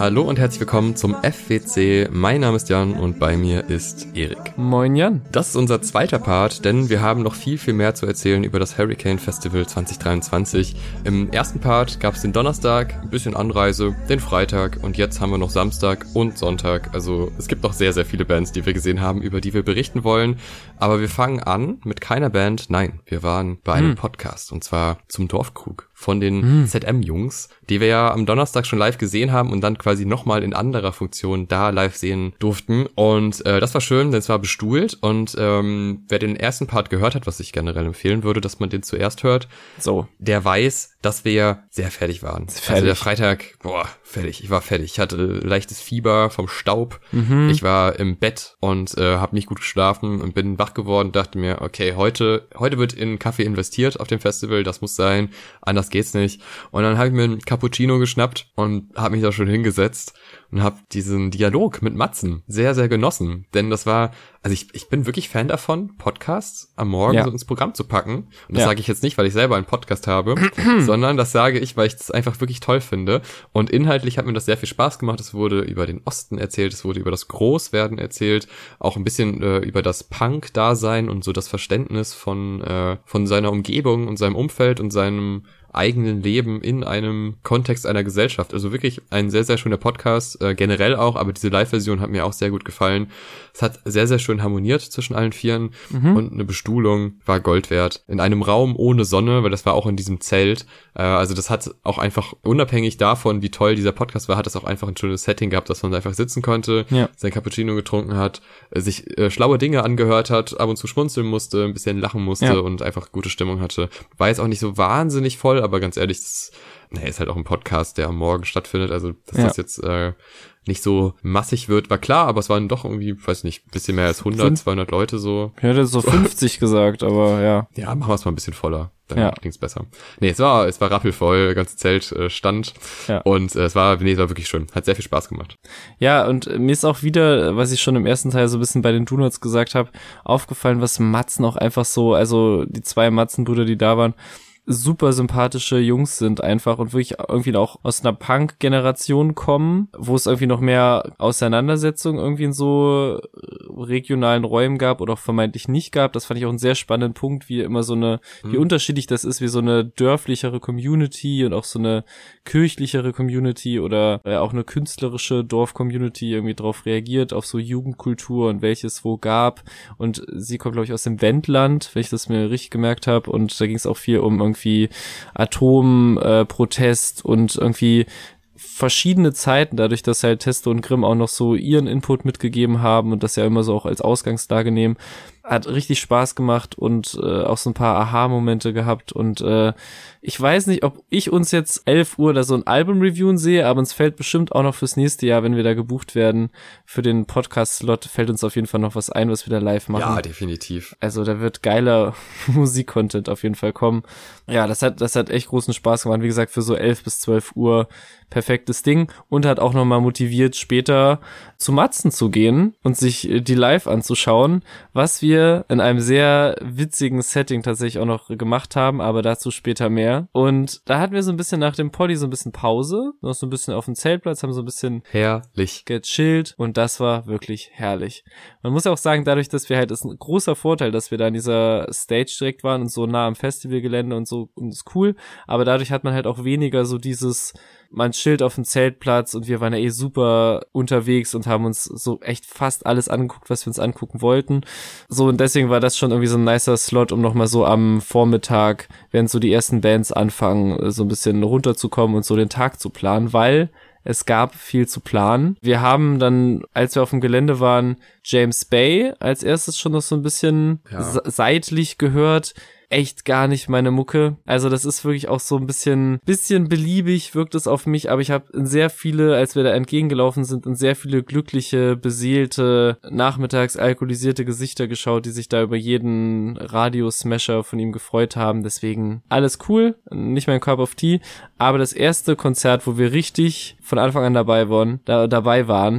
Hallo und herzlich willkommen zum FWC. Mein Name ist Jan und bei mir ist Erik. Moin Jan. Das ist unser zweiter Part, denn wir haben noch viel, viel mehr zu erzählen über das Hurricane Festival 2023. Im ersten Part gab es den Donnerstag, ein bisschen Anreise, den Freitag und jetzt haben wir noch Samstag und Sonntag. Also es gibt noch sehr, sehr viele Bands, die wir gesehen haben, über die wir berichten wollen. Aber wir fangen an mit keiner Band. Nein, wir waren bei einem Podcast und zwar zum Dorfkrug von den ZM-Jungs, die wir ja am Donnerstag schon live gesehen haben und dann quasi nochmal in anderer Funktion da live sehen durften. Und das war schön, denn es war bestuhlt. Und wer den ersten Part gehört hat, was ich generell empfehlen würde, dass man den zuerst hört, so, der weiß, dass wir sehr fertig waren. Fertig. Also der Freitag, fertig. Ich war fertig. Ich hatte leichtes Fieber vom Staub. Mhm. Ich war im Bett und habe nicht gut geschlafen und bin wach geworden und dachte mir, okay, heute wird in Kaffee investiert auf dem Festival. Das muss sein. Anders geht's nicht. Und dann habe ich mir einen Cappuccino geschnappt und habe mich da schon hingesetzt und habe diesen Dialog mit Madsen sehr, sehr genossen. Denn das war, also ich bin wirklich Fan davon, Podcasts am Morgen so ins Programm zu packen. Und das sage ich jetzt nicht, weil ich selber einen Podcast habe, sondern das sage ich, weil ich das einfach wirklich toll finde. Und inhaltlich hat mir das sehr viel Spaß gemacht. Es wurde über den Osten erzählt, es wurde über das Großwerden erzählt, auch ein bisschen über das Punk-Dasein und so das Verständnis von seiner Umgebung und seinem Umfeld und seinem eigenen Leben in einem Kontext einer Gesellschaft. Also wirklich ein sehr, sehr schöner Podcast, generell auch, aber diese Live-Version hat mir auch sehr gut gefallen. Es hat sehr, sehr schön harmoniert zwischen allen Vieren und eine Bestuhlung war Gold wert. In einem Raum ohne Sonne, weil das war auch in diesem Zelt. Also das hat auch einfach, unabhängig davon, wie toll dieser Podcast war, hat es auch einfach ein schönes Setting gehabt, dass man einfach sitzen konnte, sein Cappuccino getrunken hat, sich schlaue Dinge angehört hat, ab und zu schmunzeln musste, ein bisschen lachen musste und einfach gute Stimmung hatte. War jetzt auch nicht so wahnsinnig voll, aber ganz ehrlich, ist halt auch ein Podcast, der am Morgen stattfindet, also dass das jetzt nicht so massig wird, war klar, aber es waren doch irgendwie, weiß nicht, ein bisschen mehr als 100, 200 Leute so. Ich hätte so 50 gesagt, aber ja. Ja, machen wir es mal ein bisschen voller, dann klingt's besser. Nee, es war rappelvoll, das ganze Zelt stand und es war wirklich schön, hat sehr viel Spaß gemacht. Ja, und mir ist auch wieder, was ich schon im ersten Teil so ein bisschen bei den Donuts gesagt habe, aufgefallen, was Madsen auch einfach so, also die zwei Madsen-Brüder, die da waren, super sympathische Jungs sind einfach und wirklich irgendwie auch aus einer Punk-Generation kommen, wo es irgendwie noch mehr Auseinandersetzungen irgendwie in so regionalen Räumen gab oder auch vermeintlich nicht gab. Das fand ich auch einen sehr spannenden Punkt, wie immer so eine, wie unterschiedlich das ist, wie so eine dörflichere Community und auch so eine kirchlichere Community oder auch eine künstlerische Dorf-Community irgendwie drauf reagiert, auf so Jugendkultur und welches wo gab. Und sie kommt, glaube ich, aus dem Wendland, wenn ich das mir richtig gemerkt habe, und da ging es auch viel um irgendwie Atomprotest und irgendwie verschiedene Zeiten, dadurch, dass halt Testo und Grimm auch noch so ihren Input mitgegeben haben und das ja immer so auch als Ausgangslage nehmen. Hat richtig Spaß gemacht und auch so ein paar Aha-Momente gehabt und ich weiß nicht, ob ich uns jetzt 11 Uhr da so ein Album reviewen sehe, aber uns fällt bestimmt auch noch fürs nächste Jahr, wenn wir da gebucht werden, für den Podcast-Slot fällt uns auf jeden Fall noch was ein, was wir da live machen. Ja, definitiv. Also da wird geiler Musik-Content auf jeden Fall kommen. Ja, das hat echt großen Spaß gemacht. Wie gesagt, für so 11 bis 12 Uhr perfektes Ding und hat auch nochmal motiviert, später zu Madsen zu gehen und sich die live anzuschauen, was wir in einem sehr witzigen Setting tatsächlich auch noch gemacht haben, aber dazu später mehr. Und da hatten wir so ein bisschen nach dem Poddy so ein bisschen Pause, noch so ein bisschen auf dem Zeltplatz, haben so ein bisschen herrlich gechillt und das war wirklich herrlich. Man muss ja auch sagen, dadurch, dass wir halt, ist ein großer Vorteil, dass wir da in dieser Stage direkt waren und so nah am Festivalgelände und so, und ist cool, aber dadurch hat man halt auch weniger so dieses, man chillt auf dem Zeltplatz und wir waren ja super unterwegs und haben uns so echt fast alles angeguckt, was wir uns angucken wollten. So, und deswegen war das schon irgendwie so ein nicer Slot, um nochmal so am Vormittag, während so die ersten Bands anfangen, so ein bisschen runterzukommen und so den Tag zu planen, weil es gab viel zu planen. Wir haben dann, als wir auf dem Gelände waren, James Bay als erstes schon noch so ein bisschen seitlich gehört. Echt gar nicht meine Mucke. Also das ist wirklich auch so ein bisschen beliebig wirkt es auf mich, aber ich habe sehr viele, als wir da entgegengelaufen sind, in sehr viele glückliche, beseelte, nachmittags alkoholisierte Gesichter geschaut, die sich da über jeden Radiosmasher von ihm gefreut haben. Deswegen alles cool, nicht mein Cup of Tea, aber das erste Konzert, wo wir richtig von Anfang an dabei waren,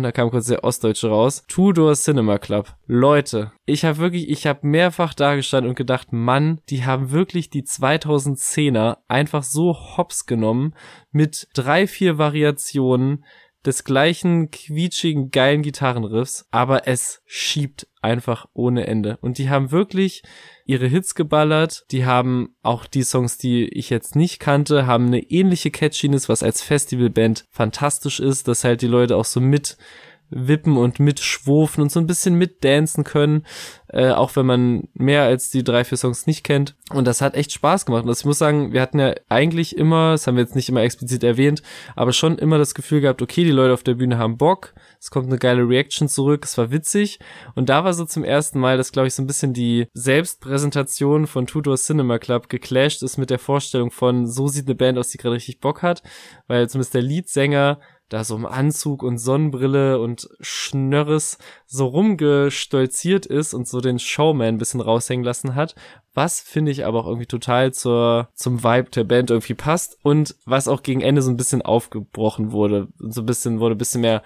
da kam kurz der Ostdeutsche raus, Two Door Cinema Club. Leute, ich habe mehrfach da gestanden und gedacht, Mann, die haben wirklich die 2010er einfach so hops genommen mit 3, 4 Variationen. des gleichen quietschigen, geilen Gitarrenriffs, aber es schiebt einfach ohne Ende. Und die haben wirklich ihre Hits geballert, die haben auch die Songs, die ich jetzt nicht kannte, haben eine ähnliche Catchiness, was als Festivalband fantastisch ist, dass halt die Leute auch so mit wippen und mitschwurfen und so ein bisschen mitdancen können, auch wenn man mehr als die 3-4 Songs nicht kennt. Und das hat echt Spaß gemacht. Und das, ich muss sagen, wir hatten ja eigentlich immer, das haben wir jetzt nicht immer explizit erwähnt, aber schon immer das Gefühl gehabt, okay, die Leute auf der Bühne haben Bock, es kommt eine geile Reaction zurück, es war witzig. Und da war so zum ersten Mal, dass, glaube ich, so ein bisschen die Selbstpräsentation von Two Door Cinema Club geclasht ist mit der Vorstellung von, so sieht eine Band aus, die gerade richtig Bock hat, weil zumindest der Leadsänger da so im Anzug und Sonnenbrille und Schnörres so rumgestolziert ist und so den Showman ein bisschen raushängen lassen hat, was, finde ich, aber auch irgendwie total zum Vibe der Band irgendwie passt und was auch gegen Ende so ein bisschen aufgebrochen wurde. So ein bisschen, wurde ein bisschen mehr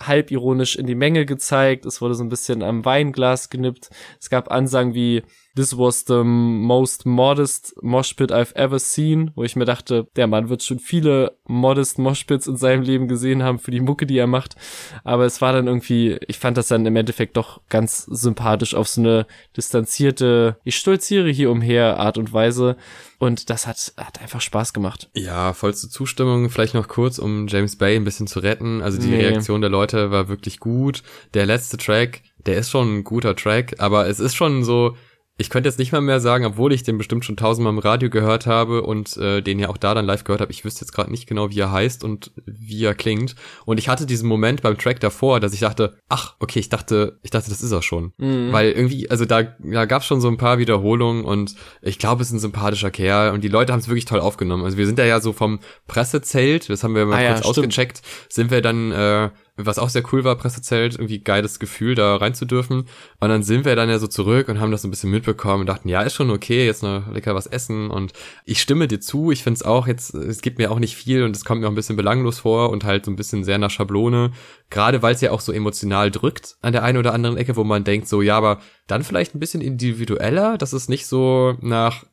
halbironisch in die Menge gezeigt, es wurde so ein bisschen am Weinglas genippt, es gab Ansagen wie "This was the most modest Moshpit I've ever seen", wo ich mir dachte, der Mann wird schon viele modest Moshpits in seinem Leben gesehen haben für die Mucke, die er macht. Aber es war dann irgendwie, ich fand das dann im Endeffekt doch ganz sympathisch auf so eine distanzierte, ich stolziere hier umher Art und Weise. Und das hat einfach Spaß gemacht. Ja, vollste Zustimmung. Vielleicht noch kurz, um James Bay ein bisschen zu retten. Also die Reaktion der Leute war wirklich gut. Der letzte Track, der ist schon ein guter Track, aber es ist schon so, ich könnte jetzt nicht mal mehr sagen, obwohl ich den bestimmt schon tausendmal im Radio gehört habe und den ja auch da dann live gehört habe. Ich wüsste jetzt gerade nicht genau, wie er heißt und wie er klingt. Und ich hatte diesen Moment beim Track davor, dass ich dachte, ach, okay, ich dachte, das ist er schon. Mhm. Weil irgendwie, also da gab es schon so ein paar Wiederholungen und ich glaube, es ist ein sympathischer Kerl und die Leute haben es wirklich toll aufgenommen. Also wir sind da ja so vom Pressezelt, das haben wir mal kurz ausgecheckt, sind wir dann, was auch sehr cool war, Pressezelt, irgendwie geiles Gefühl, da rein zu dürfen. Und dann sind wir dann ja so zurück und haben das so ein bisschen mitbekommen und dachten, ja, ist schon okay, jetzt noch lecker was essen. Und ich stimme dir zu, ich find's auch jetzt, es gibt mir auch nicht viel und es kommt mir auch ein bisschen belanglos vor und halt so ein bisschen sehr nach Schablone. Gerade weil es ja auch so emotional drückt an der einen oder anderen Ecke, wo man denkt so, ja, aber dann vielleicht ein bisschen individueller, das ist nicht so nach,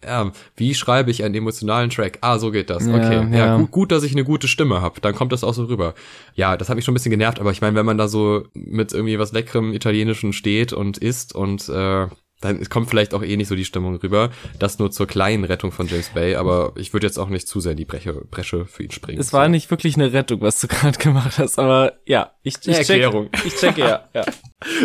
wie schreibe ich einen emotionalen Track? Ah, so geht das, okay. Ja, gut, dass ich eine gute Stimme habe, dann kommt das auch so rüber. Ja, das hat mich schon ein bisschen genervt, aber ich meine, wenn man da so mit irgendwie was leckerem Italienischen steht und isst und dann kommt vielleicht auch eh nicht so die Stimmung rüber. Das nur zur kleinen Rettung von James Bay, aber ich würde jetzt auch nicht zu sehr in die Bresche für ihn springen. Es war nicht wirklich eine Rettung, was du gerade gemacht hast, aber ja, ich checke ja.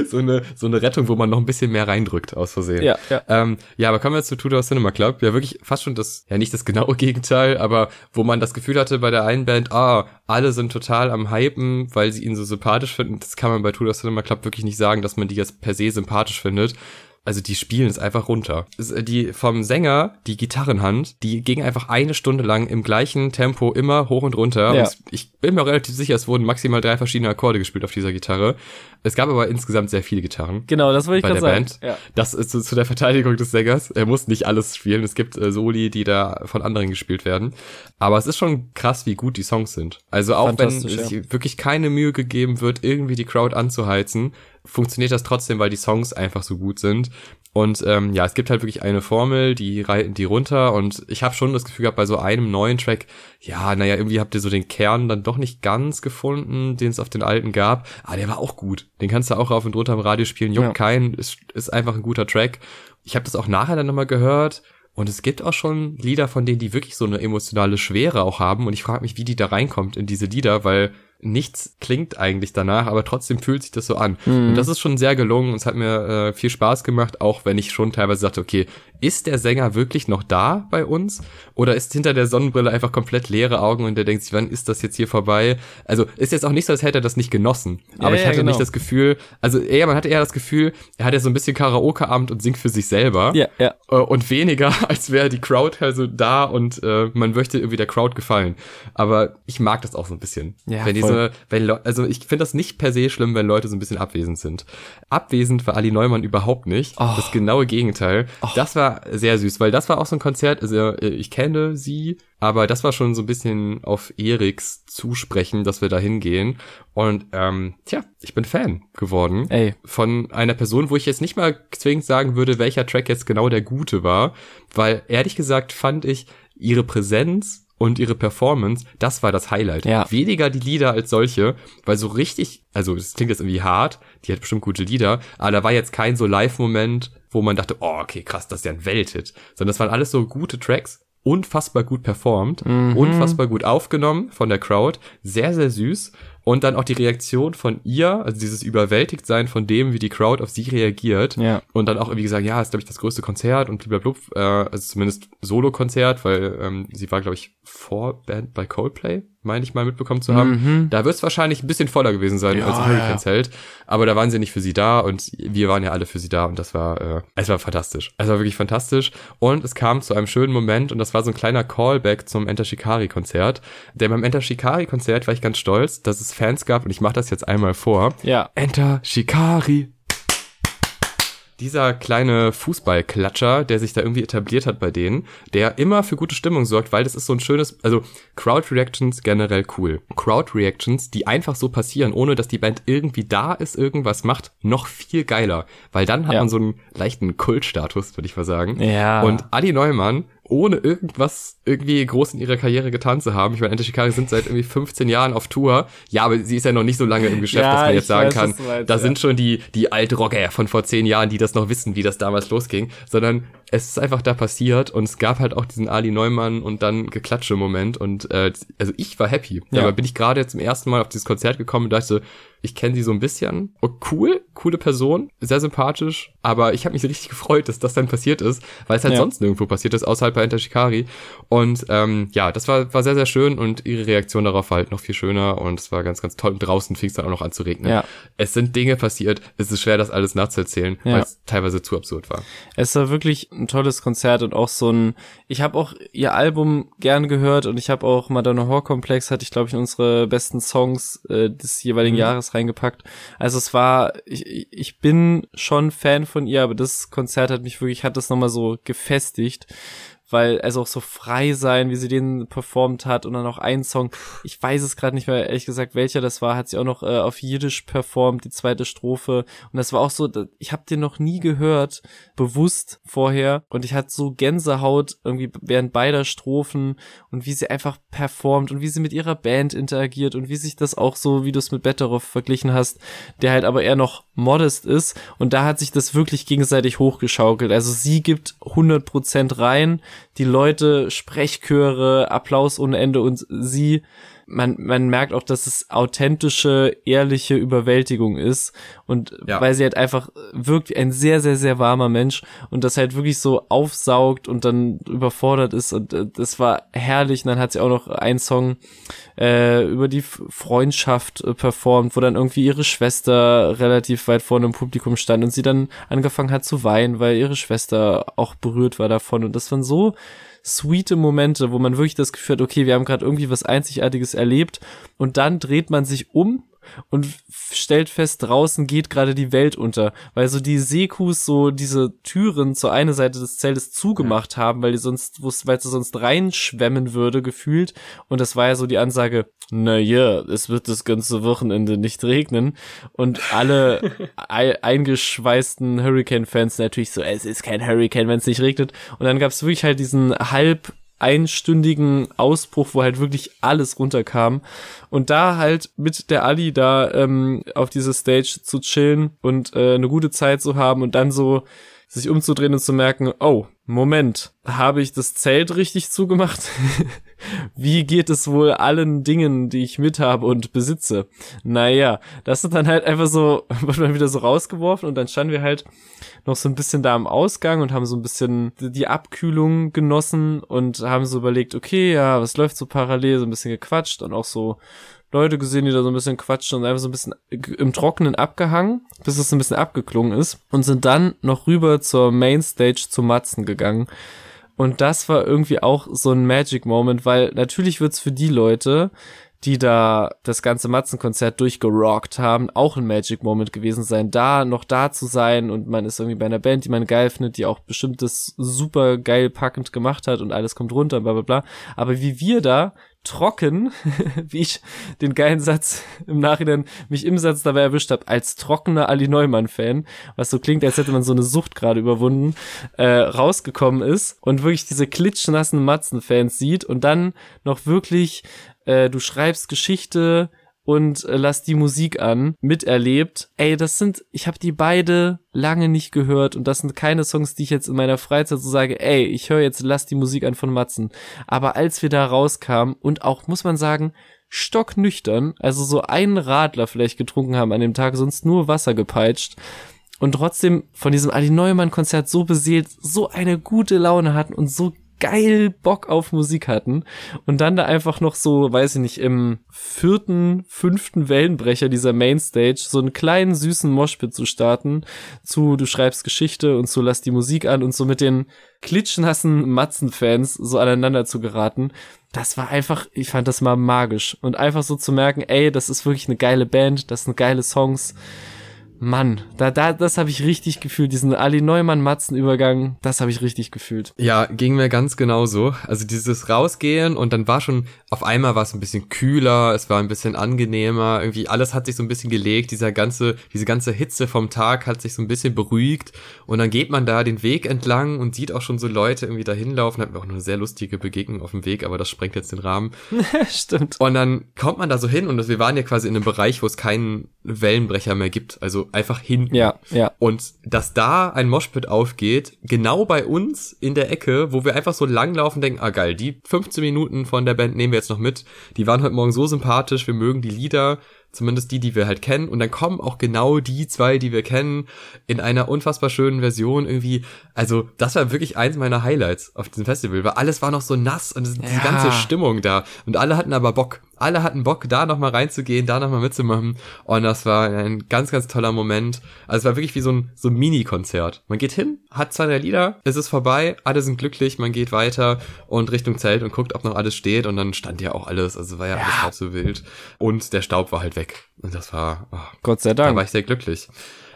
So eine Rettung, wo man noch ein bisschen mehr reindrückt, aus Versehen. Ja. Ja, aber kommen wir jetzt zu Two Door Cinema Club. Ja, wirklich fast schon das, ja nicht das genaue Gegenteil, aber wo man das Gefühl hatte bei der einen Band, alle sind total am Hypen, weil sie ihn so sympathisch finden. Das kann man bei Two Door Cinema Club wirklich nicht sagen, dass man die jetzt per se sympathisch findet. Also die spielen es einfach runter. Die vom Sänger, die Gitarrenhand, die ging einfach eine Stunde lang im gleichen Tempo immer hoch und runter. Ja. Und ich bin mir relativ sicher, es wurden maximal 3 verschiedene Akkorde gespielt auf dieser Gitarre. Es gab aber insgesamt sehr viele Gitarren. Genau, das wollte ich gerade sagen. Ja. Das ist zu der Verteidigung des Sängers. Er muss nicht alles spielen. Es gibt Soli, die da von anderen gespielt werden. Aber es ist schon krass, wie gut die Songs sind. Also auch wenn sich wirklich keine Mühe gegeben wird, irgendwie die Crowd anzuheizen, funktioniert das trotzdem, weil die Songs einfach so gut sind. Und ja, es gibt halt wirklich eine Formel, die reiten die runter und ich habe schon das Gefühl gehabt, bei so einem neuen Track, irgendwie habt ihr so den Kern dann doch nicht ganz gefunden, den es auf den alten gab. Ah, der war auch gut. Den kannst du auch rauf und runter im Radio spielen. Juckt keinen, ist einfach ein guter Track. Ich habe das auch nachher dann nochmal gehört. Und es gibt auch schon Lieder von denen, die wirklich so eine emotionale Schwere auch haben. Und ich frage mich, wie die da reinkommt in diese Lieder, weil nichts klingt eigentlich danach, aber trotzdem fühlt sich das so an. Mhm. Und das ist schon sehr gelungen und es hat mir viel Spaß gemacht, auch wenn ich schon teilweise dachte, okay, ist der Sänger wirklich noch da bei uns? Oder ist hinter der Sonnenbrille einfach komplett leere Augen und der denkt sich, wann ist das jetzt hier vorbei? Also ist jetzt auch nicht so, als hätte er das nicht genossen. Aber ich hatte nicht das Gefühl, man hatte eher das Gefühl, er hat ja so ein bisschen Karaoke-Abend und singt für sich selber. Ja. Und weniger, als wäre die Crowd also da und man möchte irgendwie der Crowd gefallen. Aber ich mag das auch so ein bisschen. Ja, wenn ich finde das nicht per se schlimm, wenn Leute so ein bisschen abwesend sind. Abwesend war Alli Neumann überhaupt nicht. Oh. Das genaue Gegenteil. Oh. Das war sehr süß, weil das war auch so ein Konzert, also ich kenne sie, aber das war schon so ein bisschen auf Eriks Zusprechen, dass wir da hingehen. Und ich bin Fan geworden von einer Person, wo ich jetzt nicht mal zwingend sagen würde, welcher Track jetzt genau der gute war, weil ehrlich gesagt fand ich ihre Präsenz und ihre Performance, das war das Highlight. Ja. Weniger die Lieder als solche, weil so richtig, also das klingt jetzt irgendwie hart, die hat bestimmt gute Lieder, aber da war jetzt kein so Live-Moment, wo man dachte, oh, okay, krass, das ist ja ein Welthit. Sondern das waren alles so gute Tracks, unfassbar gut performt, unfassbar gut aufgenommen von der Crowd, sehr, sehr süß. Und dann auch die Reaktion von ihr, also dieses Überwältigtsein von dem, wie die Crowd auf sie reagiert. Ja. Und dann auch irgendwie gesagt, ja, ist, glaube ich, das größte Konzert und blablabla, also zumindest Solo-Konzert, weil sie war, glaube ich, Vorband bei Coldplay, meine ich mal mitbekommen zu haben. Da wird es wahrscheinlich ein bisschen voller gewesen sein, ja, als Hurricane Zelt. Aber da waren sie nicht für sie da und wir waren ja alle für sie da und das war, es war fantastisch. Es war wirklich fantastisch und es kam zu einem schönen Moment und das war so ein kleiner Callback zum Enter Shikari-Konzert. Denn beim Enter Shikari-Konzert war ich ganz stolz, dass es Fans gab, und ich mache das jetzt einmal vor. Ja. Enter Shikari. Dieser kleine Fußballklatscher, der sich da irgendwie etabliert hat bei denen, der immer für gute Stimmung sorgt, weil das ist so ein schönes, also Crowd-Reactions generell cool. Crowd-Reactions, die einfach so passieren, ohne dass die Band irgendwie da ist, irgendwas macht, noch viel geiler. Weil dann hat man so einen leichten Kultstatus, würde ich mal sagen. Ja. Und Alli Neumann, ohne irgendwas irgendwie groß in ihrer Karriere getan zu haben. Ich meine, Enter Shikari sind seit irgendwie 15 Jahren auf Tour. Ja, aber sie ist ja noch nicht so lange im Geschäft, dass man jetzt sagen kann, da sind schon die Altrocker von vor 10 Jahren, die das noch wissen, wie das damals losging. Sondern es ist einfach da passiert und es gab halt auch diesen Alli Neumann und dann geklatsche Moment und also ich war happy. Ja. Dabei bin ich gerade jetzt zum ersten Mal auf dieses Konzert gekommen und dachte, ich kenne sie so ein bisschen. Oh, cool, coole Person, sehr sympathisch, aber ich habe mich richtig gefreut, dass das dann passiert ist, weil es halt sonst nirgendwo passiert ist, außerhalb bei Enter Shikari. Und das war sehr, sehr schön und ihre Reaktion darauf war halt noch viel schöner und es war ganz, ganz toll. Und draußen fing es dann auch noch an zu regnen. Ja. Es sind Dinge passiert, es ist schwer, das alles nachzuerzählen, weil es teilweise zu absurd war. Es war wirklich ein tolles Konzert und auch so ein, ich habe auch ihr Album gern gehört und ich habe auch Madonna Horror Complex, hatte ich glaube ich in unsere besten Songs des jeweiligen Jahres reingepackt. Also es war, ich bin schon Fan von ihr, aber das Konzert hat das nochmal so gefestigt, weil also auch so frei sein, wie sie den performt hat und dann auch einen Song, ich weiß es gerade nicht mehr, ehrlich gesagt, welcher das war, hat sie auch noch auf Jiddisch performt, die zweite Strophe und das war auch so, ich habe den noch nie gehört, bewusst vorher und ich hatte so Gänsehaut irgendwie während beider Strophen und wie sie einfach performt und wie sie mit ihrer Band interagiert und wie sich das auch so, wie du es mit Betteroff verglichen hast, der halt aber eher noch modest ist und da hat sich das wirklich gegenseitig hochgeschaukelt, also sie gibt 100% rein, die Leute, Sprechchöre, Applaus ohne Ende und sie, man merkt auch, dass es authentische, ehrliche Überwältigung ist und weil sie halt einfach wirkt wie ein sehr, sehr, sehr warmer Mensch und das halt wirklich so aufsaugt und dann überfordert ist und das war herrlich und dann hat sie auch noch einen Song über die Freundschaft performt, wo dann irgendwie ihre Schwester relativ weit vorne im Publikum stand und sie dann angefangen hat zu weinen, weil ihre Schwester auch berührt war davon und das waren so sweete Momente, wo man wirklich das Gefühl hat, okay, wir haben gerade irgendwie was Einzigartiges erlebt und dann dreht man sich um und stellt fest, draußen geht gerade die Welt unter, weil so die Sekus so diese Türen zur einen Seite des Zeltes zugemacht haben, weil sie sonst reinschwemmen würde, gefühlt und das war ja so die Ansage, naja, es wird das ganze Wochenende nicht regnen und alle eingeschweißten Hurricane-Fans natürlich so, es ist kein Hurricane, wenn es nicht regnet und dann gab es wirklich halt diesen halb einstündigen Ausbruch, wo halt wirklich alles runterkam und da halt mit der Alli da auf dieser Stage zu chillen und eine gute Zeit zu haben und dann so sich umzudrehen und zu merken, oh, Moment, habe ich das Zelt richtig zugemacht? Wie geht es wohl allen Dingen, die ich mit habe und besitze? Naja, das ist dann halt einfach so, wird man wieder so rausgeworfen und dann standen wir halt noch so ein bisschen da am Ausgang und haben so ein bisschen die Abkühlung genossen und haben so überlegt, okay, ja, was läuft so parallel, so ein bisschen gequatscht und auch so Leute gesehen, die da so ein bisschen quatschen und einfach so ein bisschen im Trockenen abgehangen, bis es ein bisschen abgeklungen ist und sind dann noch rüber zur Mainstage zu Madsen gegangen. Und das war irgendwie auch so ein Magic Moment, weil natürlich wird's für die Leute, die da das ganze Madsen-Konzert durchgerockt haben, auch ein Magic Moment gewesen sein, da zu sein und man ist irgendwie bei einer Band, die man geil findet, die auch bestimmt das super geil packend gemacht hat und alles kommt runter, bla bla bla. Aber wie wir da trocken, wie ich den geilen Satz im Nachhinein, mich im Satz dabei erwischt habe, als trockener Alli Neumann-Fan, was so klingt, als hätte man so eine Sucht gerade überwunden, rausgekommen ist und wirklich diese klitschnassen Madsen-Fans sieht und dann noch wirklich, du schreibst Geschichte und lass die Musik an, miterlebt. Ey, ich habe die beide lange nicht gehört und das sind keine Songs, die ich jetzt in meiner Freizeit so sage, ey, ich höre jetzt lass die Musik an von Madsen. Aber als wir da rauskamen und auch, muss man sagen, stocknüchtern, also so einen Radler vielleicht getrunken haben an dem Tag, sonst nur Wasser gepeitscht und trotzdem von diesem Alli Neumann-Konzert so beseelt, so eine gute Laune hatten und so geil Bock auf Musik hatten und dann da einfach noch so, weiß ich nicht, im 4., 5. Wellenbrecher dieser Mainstage so einen kleinen süßen Moshpit zu starten, zu du schreibst Geschichte und so lass die Musik an und so mit den klitschnassen Madsen-Fans so aneinander zu geraten, das war einfach, ich fand das mal magisch und einfach so zu merken, ey, das ist wirklich eine geile Band, das sind geile Songs. Mann, das habe ich richtig gefühlt, diesen Alli Neumann-Madsen-Übergang, das habe ich richtig gefühlt. Ja, ging mir ganz genauso. Also dieses Rausgehen und dann war schon, auf einmal war es ein bisschen kühler, es war ein bisschen angenehmer, irgendwie alles hat sich so ein bisschen gelegt, diese ganze Hitze vom Tag hat sich so ein bisschen beruhigt und dann geht man da den Weg entlang und sieht auch schon so Leute irgendwie da hinlaufen, hatten wir auch noch eine sehr lustige Begegnung auf dem Weg, aber das sprengt jetzt den Rahmen. Stimmt. Und dann kommt man da so hin und wir waren ja quasi in einem Bereich, wo es keinen Wellenbrecher mehr gibt, also einfach hinten. Ja. Und dass da ein Moshpit aufgeht, genau bei uns in der Ecke, wo wir einfach so langlaufen, denken, ah geil, die 15 Minuten von der Band nehmen wir jetzt noch mit. Die waren heute Morgen so sympathisch, wir mögen die Lieder, zumindest die wir halt kennen. Und dann kommen auch genau die zwei, die wir kennen, in einer unfassbar schönen Version irgendwie. Also das war wirklich eins meiner Highlights auf diesem Festival, weil alles war noch so nass und diese ganze Stimmung da. Und alle hatten aber Bock. Alle hatten Bock, da nochmal reinzugehen, da nochmal mitzumachen. Und das war ein ganz, ganz toller Moment. Also es war wirklich wie so ein Mini-Konzert. Man geht hin, hat 2, 3 Lieder, es ist vorbei, alle sind glücklich, man geht weiter und Richtung Zelt und guckt, ob noch alles steht. Und dann stand ja auch alles, also war ja alles halb so wild. Und der Staub war halt weg. Und das war, Gott sei Dank. Da war ich sehr glücklich.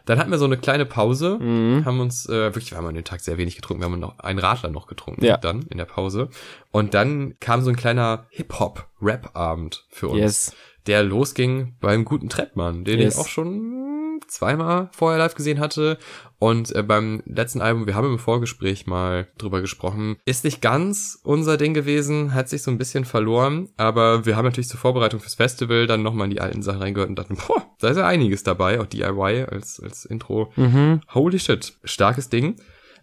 Dann hatten wir so eine kleine Pause, haben uns, wirklich, wir haben an dem Tag sehr wenig getrunken, wir haben noch einen Radler noch getrunken, dann in der Pause. Und dann kam so ein kleiner Hip-Hop-Rap-Abend für uns, der losging beim guten Trettmann, den ich auch schon zweimal vorher live gesehen hatte. Und beim letzten Album, wir haben im Vorgespräch mal drüber gesprochen, ist nicht ganz unser Ding gewesen, hat sich so ein bisschen verloren, aber wir haben natürlich zur Vorbereitung fürs Festival dann nochmal in die alten Sachen reingehört und dachten, da ist ja einiges dabei, auch DIY als Intro. Holy shit, starkes Ding.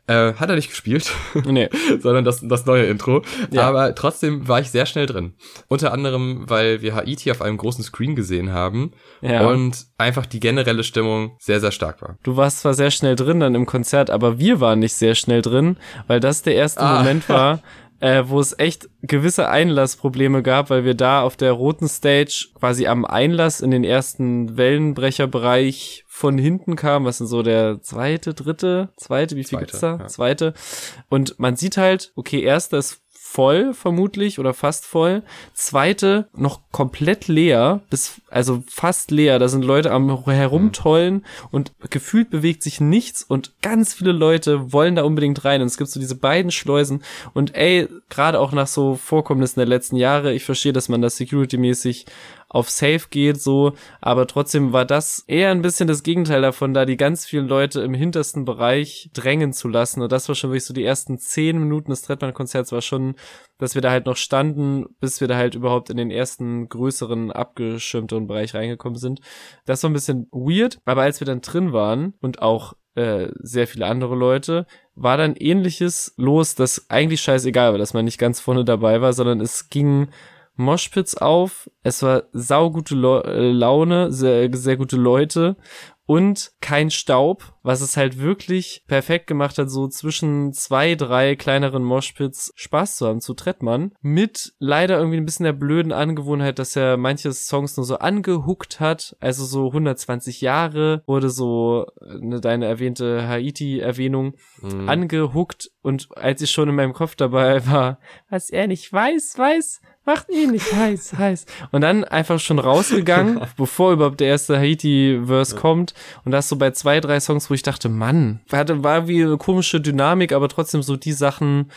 Hat er nicht gespielt, nee. Sondern das neue Intro. Ja. Aber trotzdem war ich sehr schnell drin. Unter anderem, weil wir Haiti auf einem großen Screen gesehen haben und einfach die generelle Stimmung sehr, sehr stark war. Du warst zwar sehr schnell drin dann im Konzert, aber wir waren nicht sehr schnell drin, weil das der erste Moment war, wo es echt gewisse Einlassprobleme gab, weil wir da auf der roten Stage quasi am Einlass in den ersten Wellenbrecherbereich von hinten kam, was denn so der zweite, wie viel gibt's da? Ja. Zweite. Und man sieht halt, okay, erster ist voll vermutlich oder fast voll, zweite noch komplett leer, also fast leer, da sind Leute am herumtollen und gefühlt bewegt sich nichts und ganz viele Leute wollen da unbedingt rein und es gibt so diese beiden Schleusen und ey, gerade auch nach so Vorkommnissen der letzten Jahre, ich verstehe, dass man das security-mäßig auf safe geht, so, aber trotzdem war das eher ein bisschen das Gegenteil davon, da die ganz vielen Leute im hintersten Bereich drängen zu lassen und das war schon wirklich so die ersten 10 Minuten des Trettmann-Konzerts war schon, dass wir da halt noch standen, bis wir da halt überhaupt in den ersten größeren, abgeschirmteren Bereich reingekommen sind. Das war ein bisschen weird, aber als wir dann drin waren und auch sehr viele andere Leute, war dann ähnliches los, dass eigentlich scheißegal war, dass man nicht ganz vorne dabei war, sondern es ging Moshpits auf, es war saugute Laune, sehr, sehr gute Leute und kein Staub, was es halt wirklich perfekt gemacht hat, so zwischen 2, 3 kleineren Moshpits Spaß zu haben zu Trettmann, mit leider irgendwie ein bisschen der blöden Angewohnheit, dass er manche Songs nur so angehuckt hat, also so 120 Jahre wurde so deine erwähnte Haiti-Erwähnung angehuckt und als ich schon in meinem Kopf dabei war, was er nicht weiß, macht ihn nicht heiß. Und dann einfach schon rausgegangen, bevor überhaupt der erste Haiti-Verse kommt. Und das so bei 2, 3 Songs, wo ich dachte, Mann, war wie eine komische Dynamik, aber trotzdem so die Sachen,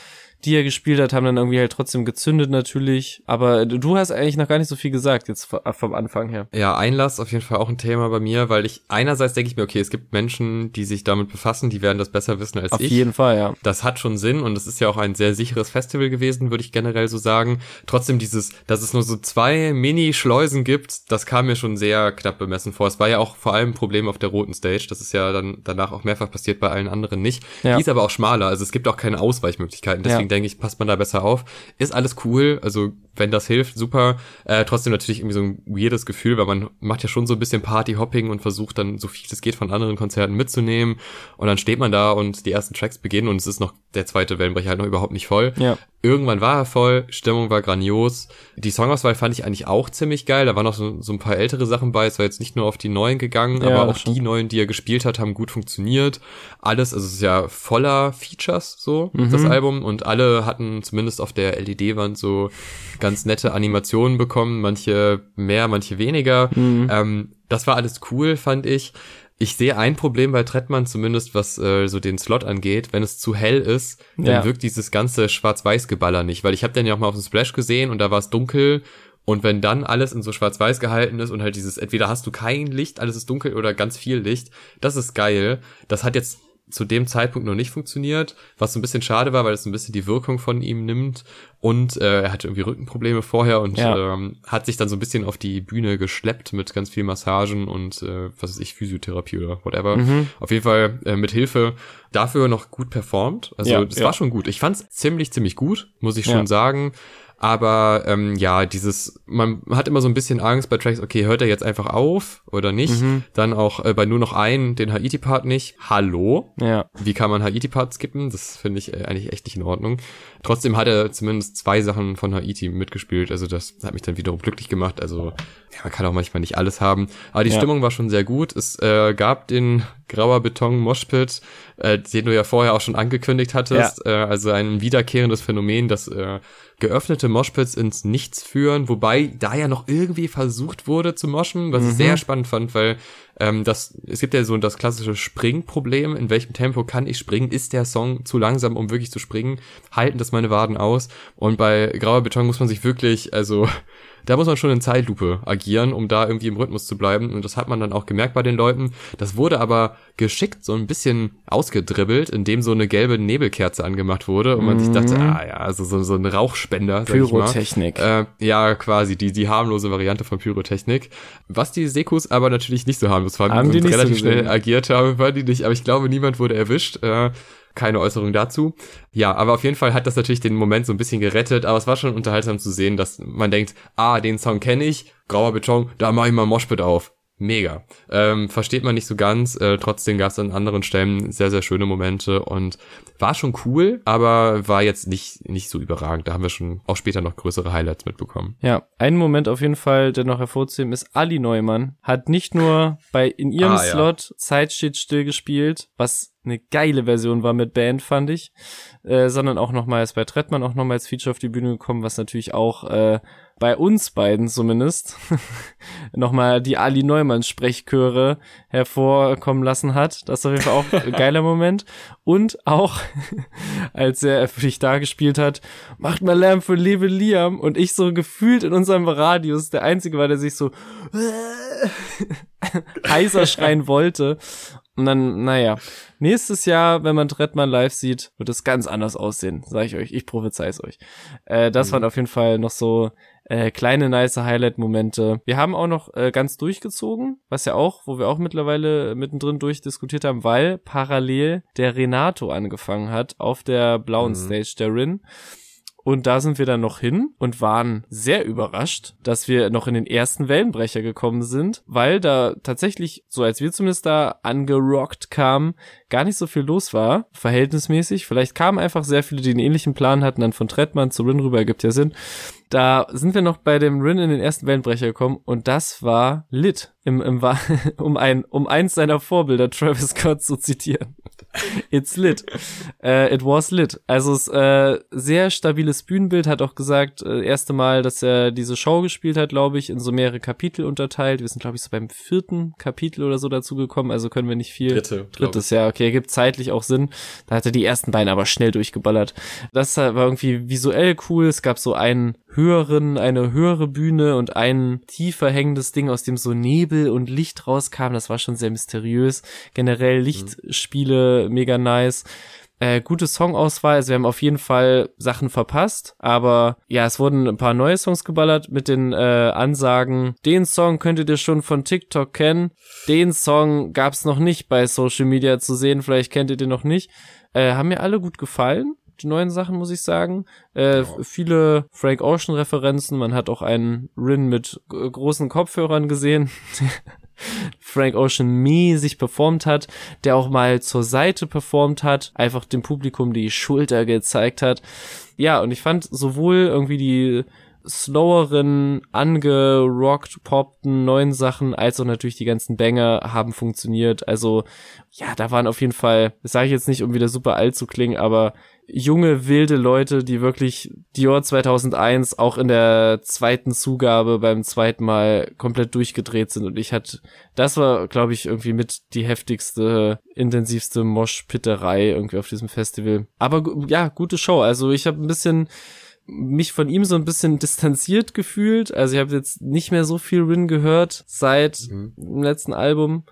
die er gespielt hat, haben dann irgendwie halt trotzdem gezündet natürlich. Aber du hast eigentlich noch gar nicht so viel gesagt jetzt vom Anfang her. Ja, Einlass auf jeden Fall auch ein Thema bei mir, weil ich einerseits denke ich mir, okay, es gibt Menschen, die sich damit befassen, die werden das besser wissen als ich. Auf jeden Fall, ja. Das hat schon Sinn und es ist ja auch ein sehr sicheres Festival gewesen, würde ich generell so sagen. Trotzdem dieses, dass es nur so 2 Mini-Schleusen gibt, das kam mir schon sehr knapp bemessen vor. Es war ja auch vor allem ein Problem auf der roten Stage. Das ist ja dann danach auch mehrfach passiert, bei allen anderen nicht. Ja. Die ist aber auch schmaler, also es gibt auch keine Ausweichmöglichkeiten. Deswegen denke ich, passt man da besser auf. Ist alles cool, also wenn das hilft, super. Trotzdem natürlich irgendwie so ein weirdes Gefühl, weil man macht ja schon so ein bisschen Party-Hopping und versucht dann so viel es geht von anderen Konzerten mitzunehmen. Und dann steht man da und die ersten Tracks beginnen und es ist noch der zweite Wellenbrecher halt noch überhaupt nicht voll. Ja. Irgendwann war er voll, Stimmung war grandios. Die Songauswahl fand ich eigentlich auch ziemlich geil. Da waren noch so ein paar ältere Sachen bei. Es war jetzt nicht nur auf die neuen gegangen, ja, aber auch schon. Die neuen, die er gespielt hat, haben gut funktioniert. Alles, also es ist ja voller Features so, das Album. Und alle hatten zumindest auf der LED-Wand so ganz nette Animationen bekommen. Manche mehr, manche weniger. Das war alles cool, fand ich. Ich sehe ein Problem bei Trettmann zumindest, was so den Slot angeht. Wenn es zu hell ist, dann wirkt dieses ganze Schwarz-Weiß-Geballer nicht. Weil ich habe den ja auch mal auf dem Splash gesehen und da war es dunkel. Und wenn dann alles in so schwarz-weiß gehalten ist und halt dieses, entweder hast du kein Licht, alles ist dunkel oder ganz viel Licht, das ist geil. Das hat jetzt zu dem Zeitpunkt noch nicht funktioniert, was so ein bisschen schade war, weil es ein bisschen die Wirkung von ihm nimmt. Und er hatte irgendwie Rückenprobleme vorher und hat sich dann so ein bisschen auf die Bühne geschleppt mit ganz viel Massagen und was weiß ich, Physiotherapie oder whatever. Auf jeden Fall mit Hilfe dafür noch gut performt. Also es war schon gut. Ich fand es ziemlich gut, muss ich schon sagen. Aber dieses, man hat immer so ein bisschen Angst bei Tracks, okay, hört er jetzt einfach auf oder nicht? Dann auch bei nur noch einen, den Haiti-Part nicht. Hallo? Ja. Wie kann man Haiti-Part skippen? Das finde ich eigentlich echt nicht in Ordnung. Trotzdem hat er zumindest 2 Sachen von Haiti mitgespielt. Also das hat mich dann wiederum glücklich gemacht. Also ja, man kann auch manchmal nicht alles haben. Aber die Stimmung war schon sehr gut. Es gab den Grauer Beton-Moshpit, den du ja vorher auch schon angekündigt hattest. Ja. Also ein wiederkehrendes Phänomen, das geöffnete Moshpits ins Nichts führen, wobei da ja noch irgendwie versucht wurde zu moschen, was ich sehr spannend fand, weil es gibt ja so das klassische Springproblem, in welchem Tempo kann ich springen, ist der Song zu langsam, um wirklich zu springen, halten das meine Waden aus und bei Grauer Beton muss man sich wirklich, da muss man schon in Zeitlupe agieren, um da irgendwie im Rhythmus zu bleiben und das hat man dann auch gemerkt bei den Leuten, das wurde aber geschickt so ein bisschen ausgedribbelt, indem so eine gelbe Nebelkerze angemacht wurde und man sich dachte, so ein Rauchspender, sag ich mal. Pyrotechnik. Quasi, die harmlose Variante von Pyrotechnik, was die Sekus aber natürlich nicht so haben. Das war die relativ schnell agiert haben, war die nicht, aber ich glaube, niemand wurde erwischt. Keine Äußerung dazu. Ja, aber auf jeden Fall hat das natürlich den Moment so ein bisschen gerettet, aber es war schon unterhaltsam zu sehen, dass man denkt, den Song kenne ich, Grauer Beton, da mache ich mal Moshpit auf. Mega. Versteht man nicht so ganz, trotzdem gab es an anderen Stellen sehr, sehr schöne Momente und war schon cool, aber war jetzt nicht so überragend. Da haben wir schon auch später noch größere Highlights mitbekommen. Ja, einen Moment auf jeden Fall, der noch hervorzuheben ist, Alli Neumann hat nicht nur in ihrem Slot Zeit steht still gespielt, was eine geile Version war mit Band, fand ich, sondern auch nochmals bei Trettmann auch nochmal als Feature auf die Bühne gekommen, was natürlich auch bei uns beiden zumindest nochmal die Alli Neumann-Sprechchöre hervorkommen lassen hat. Das ist auf jeden Fall auch ein geiler Moment. Und auch, als er öffentlich da gespielt hat, macht mal Lärm für Lebe Liam und ich so gefühlt in unserem Radius der Einzige war, der sich so heiser schreien wollte. Und dann, nächstes Jahr, wenn man Trettmann live sieht, wird es ganz anders aussehen, sage ich euch. Ich prophezei es euch. Das waren auf jeden Fall noch so kleine, nice Highlight-Momente. Wir haben auch noch ganz durchgezogen, was ja auch, wo wir auch mittlerweile mittendrin durchdiskutiert haben, weil parallel der Renato angefangen hat auf der blauen Stage, der Rin. Und da sind wir dann noch hin und waren sehr überrascht, dass wir noch in den ersten Wellenbrecher gekommen sind, weil da tatsächlich, so als wir zumindest da angerockt kamen, gar nicht so viel los war, verhältnismäßig. Vielleicht kamen einfach sehr viele, die einen ähnlichen Plan hatten, dann von Trettmann zu Rin rüber, ergibt ja Sinn. Da sind wir noch bei dem Rin in den ersten Wellenbrecher gekommen und das war lit, um eins seiner Vorbilder, Travis Scott, zu zitieren. It's lit. It was lit. Also es sehr stabiles Bühnenbild, hat auch gesagt, erste Mal, dass er diese Show gespielt hat, glaube ich, in so mehrere Kapitel unterteilt. Wir sind, glaube ich, so beim 4. Kapitel oder so dazu gekommen, also können wir nicht viel. Drittes, ja, okay, ergibt zeitlich auch Sinn. Da hat er die ersten beiden aber schnell durchgeballert. Das war irgendwie visuell cool. Es gab so einen höheren, eine höhere Bühne und ein tiefer hängendes Ding, aus dem so Nebel und Licht rauskam. Das war schon sehr mysteriös. Generell Lichtspiele mega nice. Gute Songauswahl, also wir haben auf jeden Fall Sachen verpasst, aber ja, es wurden ein paar neue Songs geballert mit den Ansagen, den Song könntet ihr schon von TikTok kennen, den Song gab's noch nicht bei Social Media zu sehen, vielleicht kennt ihr den noch nicht. Haben mir alle gut gefallen, die neuen Sachen, muss ich sagen. Viele Frank Ocean Referenzen, man hat auch einen Rin mit großen Kopfhörern gesehen, Frank Ocean mäßig performt hat, der auch mal zur Seite performt hat, einfach dem Publikum die Schulter gezeigt hat. Ja, und ich fand sowohl irgendwie die sloweren, angerockt, poppten neuen Sachen, als auch natürlich die ganzen Banger haben funktioniert. Also, ja, da waren auf jeden Fall, das sage ich jetzt nicht, um wieder super alt zu klingen, aber junge, wilde Leute, die wirklich Dior 2001 auch in der zweiten Zugabe beim zweiten Mal komplett durchgedreht sind. Und das war, glaube ich, irgendwie mit die heftigste, intensivste Moshpitterei irgendwie auf diesem Festival. Aber ja, gute Show. Also ich habe mich von ihm so ein bisschen distanziert gefühlt. Also ich habe jetzt nicht mehr so viel Rin gehört seit dem letzten Album.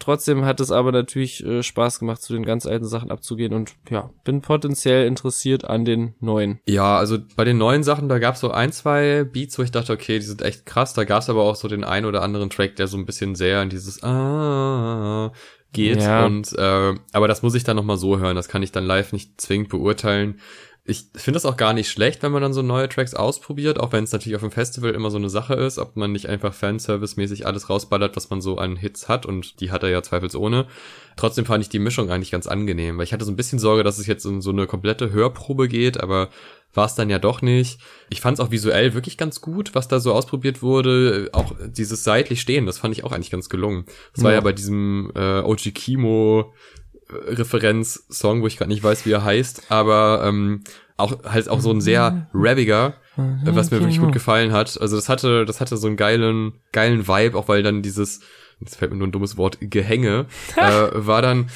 Trotzdem hat es aber natürlich Spaß gemacht, zu den ganz alten Sachen abzugehen und ja, bin potenziell interessiert an den neuen. Ja, also bei den neuen Sachen, da gab es so ein, zwei Beats, wo ich dachte, okay, die sind echt krass. Da gab es aber auch so den einen oder anderen Track, der so ein bisschen sehr in dieses geht. Ja. Und aber das muss ich dann nochmal so hören. Das kann ich dann live nicht zwingend beurteilen. Ich finde das auch gar nicht schlecht, wenn man dann so neue Tracks ausprobiert, auch wenn es natürlich auf dem Festival immer so eine Sache ist, ob man nicht einfach fanservice-mäßig alles rausballert, was man so an Hits hat, und die hat er ja zweifelsohne. Trotzdem fand ich die Mischung eigentlich ganz angenehm, weil ich hatte so ein bisschen Sorge, dass es jetzt in so eine komplette Hörprobe geht, aber war es dann ja doch nicht. Ich fand es auch visuell wirklich ganz gut, was da so ausprobiert wurde. Auch dieses seitlich Stehen, das fand ich auch eigentlich ganz gelungen. Das war ja bei diesem OG Kimo Referenz-Song, wo ich gerade nicht weiß, wie er heißt, aber auch so ein sehr rappiger, was mir wirklich gut gefallen hat. Also das hatte so einen geilen Vibe, auch weil dann dieses, jetzt fällt mir nur ein dummes Wort, Gehänge, war dann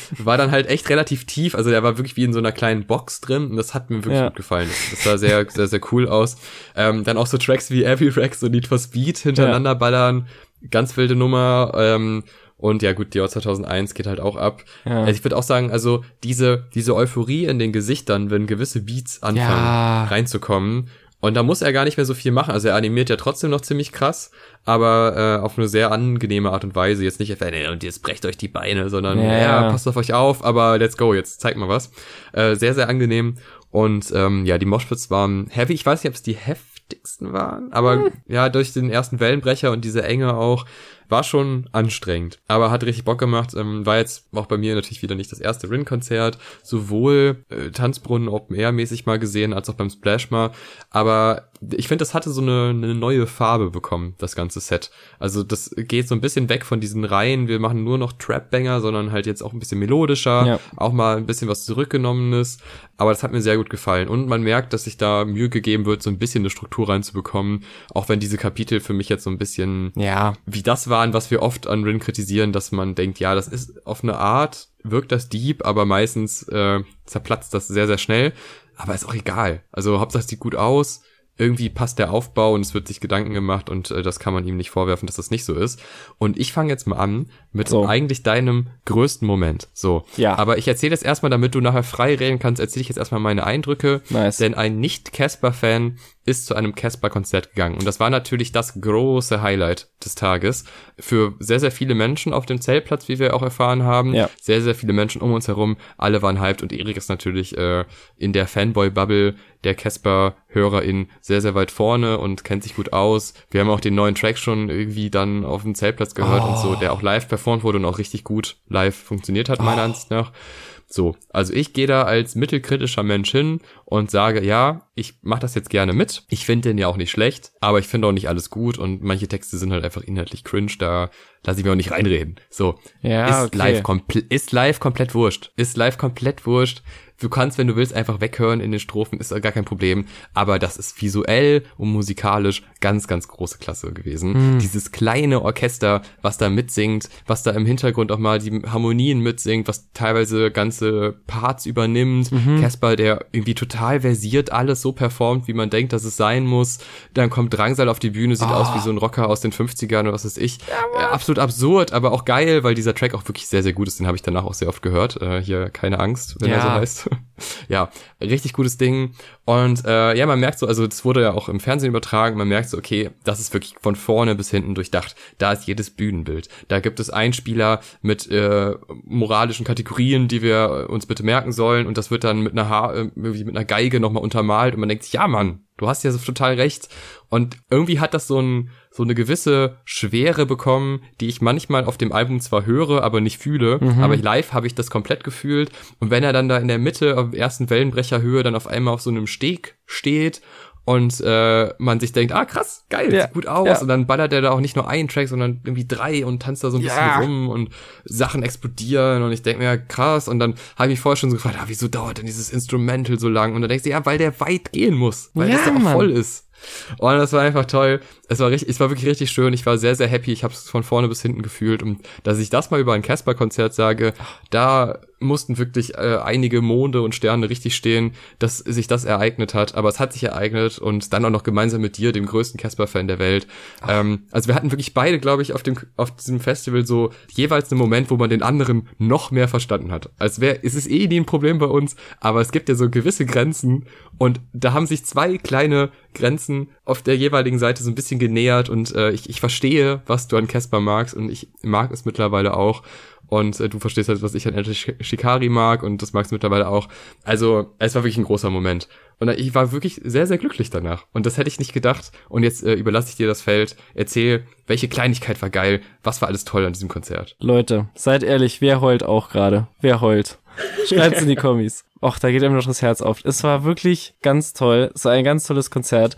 halt echt relativ tief. Also der war wirklich wie in so einer kleinen Box drin und das hat mir wirklich gut gefallen. Das sah sehr, sehr, sehr cool aus. Dann auch so Tracks wie Avirex und Need for Speed hintereinander ballern. Ganz wilde Nummer. Und ja gut, Dior 2001 geht halt auch ab. Ja. Also ich würde auch sagen, also diese Euphorie in den Gesichtern, wenn gewisse Beats anfangen reinzukommen. Und da muss er gar nicht mehr so viel machen. Also er animiert ja trotzdem noch ziemlich krass, aber auf eine sehr angenehme Art und Weise. Jetzt nicht, und jetzt brecht euch die Beine, sondern passt auf euch auf, aber let's go, jetzt zeigt mal was. Sehr, sehr angenehm. Und die Moshpits waren heavy. Ich weiß nicht, ob es die heftigsten waren, aber durch den ersten Wellenbrecher und diese Enge auch, war schon anstrengend, aber hat richtig Bock gemacht. War jetzt auch bei mir natürlich wieder nicht das erste Rin-Konzert, sowohl Tanzbrunnen Open-Air-mäßig mal gesehen, als auch beim Splash mal, aber ich finde, das hatte so eine neue Farbe bekommen, das ganze Set. Also das geht so ein bisschen weg von diesen Reihen, wir machen nur noch Trap-Banger, sondern halt jetzt auch ein bisschen melodischer, auch mal ein bisschen was Zurückgenommenes, aber das hat mir sehr gut gefallen und man merkt, dass sich da Mühe gegeben wird, so ein bisschen eine Struktur reinzubekommen, auch wenn diese Kapitel für mich jetzt so ein bisschen wie das war, was wir oft an Rin kritisieren, dass man denkt, ja, das ist auf eine Art, wirkt das deep, aber meistens zerplatzt das sehr, sehr schnell, aber ist auch egal. Also Hauptsache es sieht gut aus, irgendwie passt der Aufbau und es wird sich Gedanken gemacht und das kann man ihm nicht vorwerfen, dass das nicht so ist. Und ich fange jetzt mal an mit eigentlich deinem größten Moment. Aber ich erzähle jetzt erstmal, damit du nachher frei reden kannst, erzähle ich jetzt erstmal meine Eindrücke. Nice. Denn ein Nicht-Casper-Fan ist zu einem Casper-Konzert gegangen. Und das war natürlich das große Highlight des Tages. Für sehr, sehr viele Menschen auf dem Zeltplatz, wie wir auch erfahren haben. Ja. Sehr, sehr viele Menschen um uns herum. Alle waren hyped und Erik ist natürlich in der Fanboy-Bubble der Casper-Hörerin sehr, sehr weit vorne und kennt sich gut aus. Wir haben auch den neuen Track schon irgendwie dann auf dem Zeltplatz gehört und so, der auch live performt wurde und auch richtig gut live funktioniert hat, meiner Ansicht nach. So, also ich gehe da als mittelkritischer Mensch hin und sage, ja, ich mache das jetzt gerne mit. Ich finde den ja auch nicht schlecht, aber ich finde auch nicht alles gut und manche Texte sind halt einfach inhaltlich cringe, da lasse ich mir auch nicht reinreden. So, ja, ist, okay. Ist live komplett wurscht. Du kannst, wenn du willst, einfach weghören in den Strophen, ist gar kein Problem. Aber das ist visuell und musikalisch ganz, ganz große Klasse gewesen. Mhm. Dieses kleine Orchester, was da mitsingt, was da im Hintergrund auch mal die Harmonien mitsingt, was teilweise ganze Parts übernimmt. Casper, der irgendwie total versiert alles so performt, wie man denkt, dass es sein muss. Dann kommt Drangsal auf die Bühne, sieht aus wie so ein Rocker aus den 50ern oder was weiß ich. Ja, absolut absurd, aber auch geil, weil dieser Track auch wirklich sehr, sehr gut ist. Den habe ich danach auch sehr oft gehört. Hier, keine Angst, wenn er so heißt. Ja, richtig gutes Ding. Und ja, man merkt so, also das wurde ja auch im Fernsehen übertragen, man merkt so, okay, das ist wirklich von vorne bis hinten durchdacht. Da ist jedes Bühnenbild. Da gibt es Einspieler mit moralischen Kategorien, die wir uns bitte merken sollen. Und das wird dann mit einer Geige nochmal untermalt. Und man denkt sich, ja Mann, du hast ja so total recht. Und irgendwie hat das so eine gewisse Schwere bekommen, die ich manchmal auf dem Album zwar höre, aber nicht fühle, aber live habe ich das komplett gefühlt. Und wenn er dann da in der Mitte auf ersten Wellenbrecherhöhe dann auf einmal auf so einem Steg steht und man sich denkt, krass, geil, sieht gut aus. Und dann ballert er da auch nicht nur einen Track, sondern irgendwie 3 und tanzt da so ein bisschen rum und Sachen explodieren und ich denke mir, krass. Und dann habe ich mich vorher schon so gefragt, wieso dauert denn dieses Instrumental so lang? Und dann denkst du, weil der weit gehen muss, weil das da auch voll ist. Und das war einfach toll. Es war wirklich richtig schön. Ich war sehr, sehr happy. Ich habe es von vorne bis hinten gefühlt. Und dass ich das mal über ein Casper-Konzert sage, da mussten wirklich einige Monde und Sterne richtig stehen, dass sich das ereignet hat. Aber es hat sich ereignet und dann auch noch gemeinsam mit dir, dem größten Casper-Fan der Welt. Also wir hatten wirklich beide, glaube ich, auf diesem Festival so jeweils einen Moment, wo man den anderen noch mehr verstanden hat. Es ist eh nie ein Problem bei uns, aber es gibt ja so gewisse Grenzen und da haben sich zwei kleine Grenzen auf der jeweiligen Seite so ein bisschen genähert und ich verstehe, was du an Casper magst und ich mag es mittlerweile auch. Und du verstehst halt, was ich an Enter Shikari mag und das magst du mittlerweile auch. Also es war wirklich ein großer Moment. Und ich war wirklich sehr, sehr glücklich danach. Und das hätte ich nicht gedacht. Und jetzt überlasse ich dir das Feld. Erzähl, welche Kleinigkeit war geil? Was war alles toll an diesem Konzert? Leute, seid ehrlich, wer heult auch gerade? Wer heult? Schreibt's in die Kommis. Och, da geht einem noch das Herz auf. Es war wirklich ganz toll. Es war ein ganz tolles Konzert.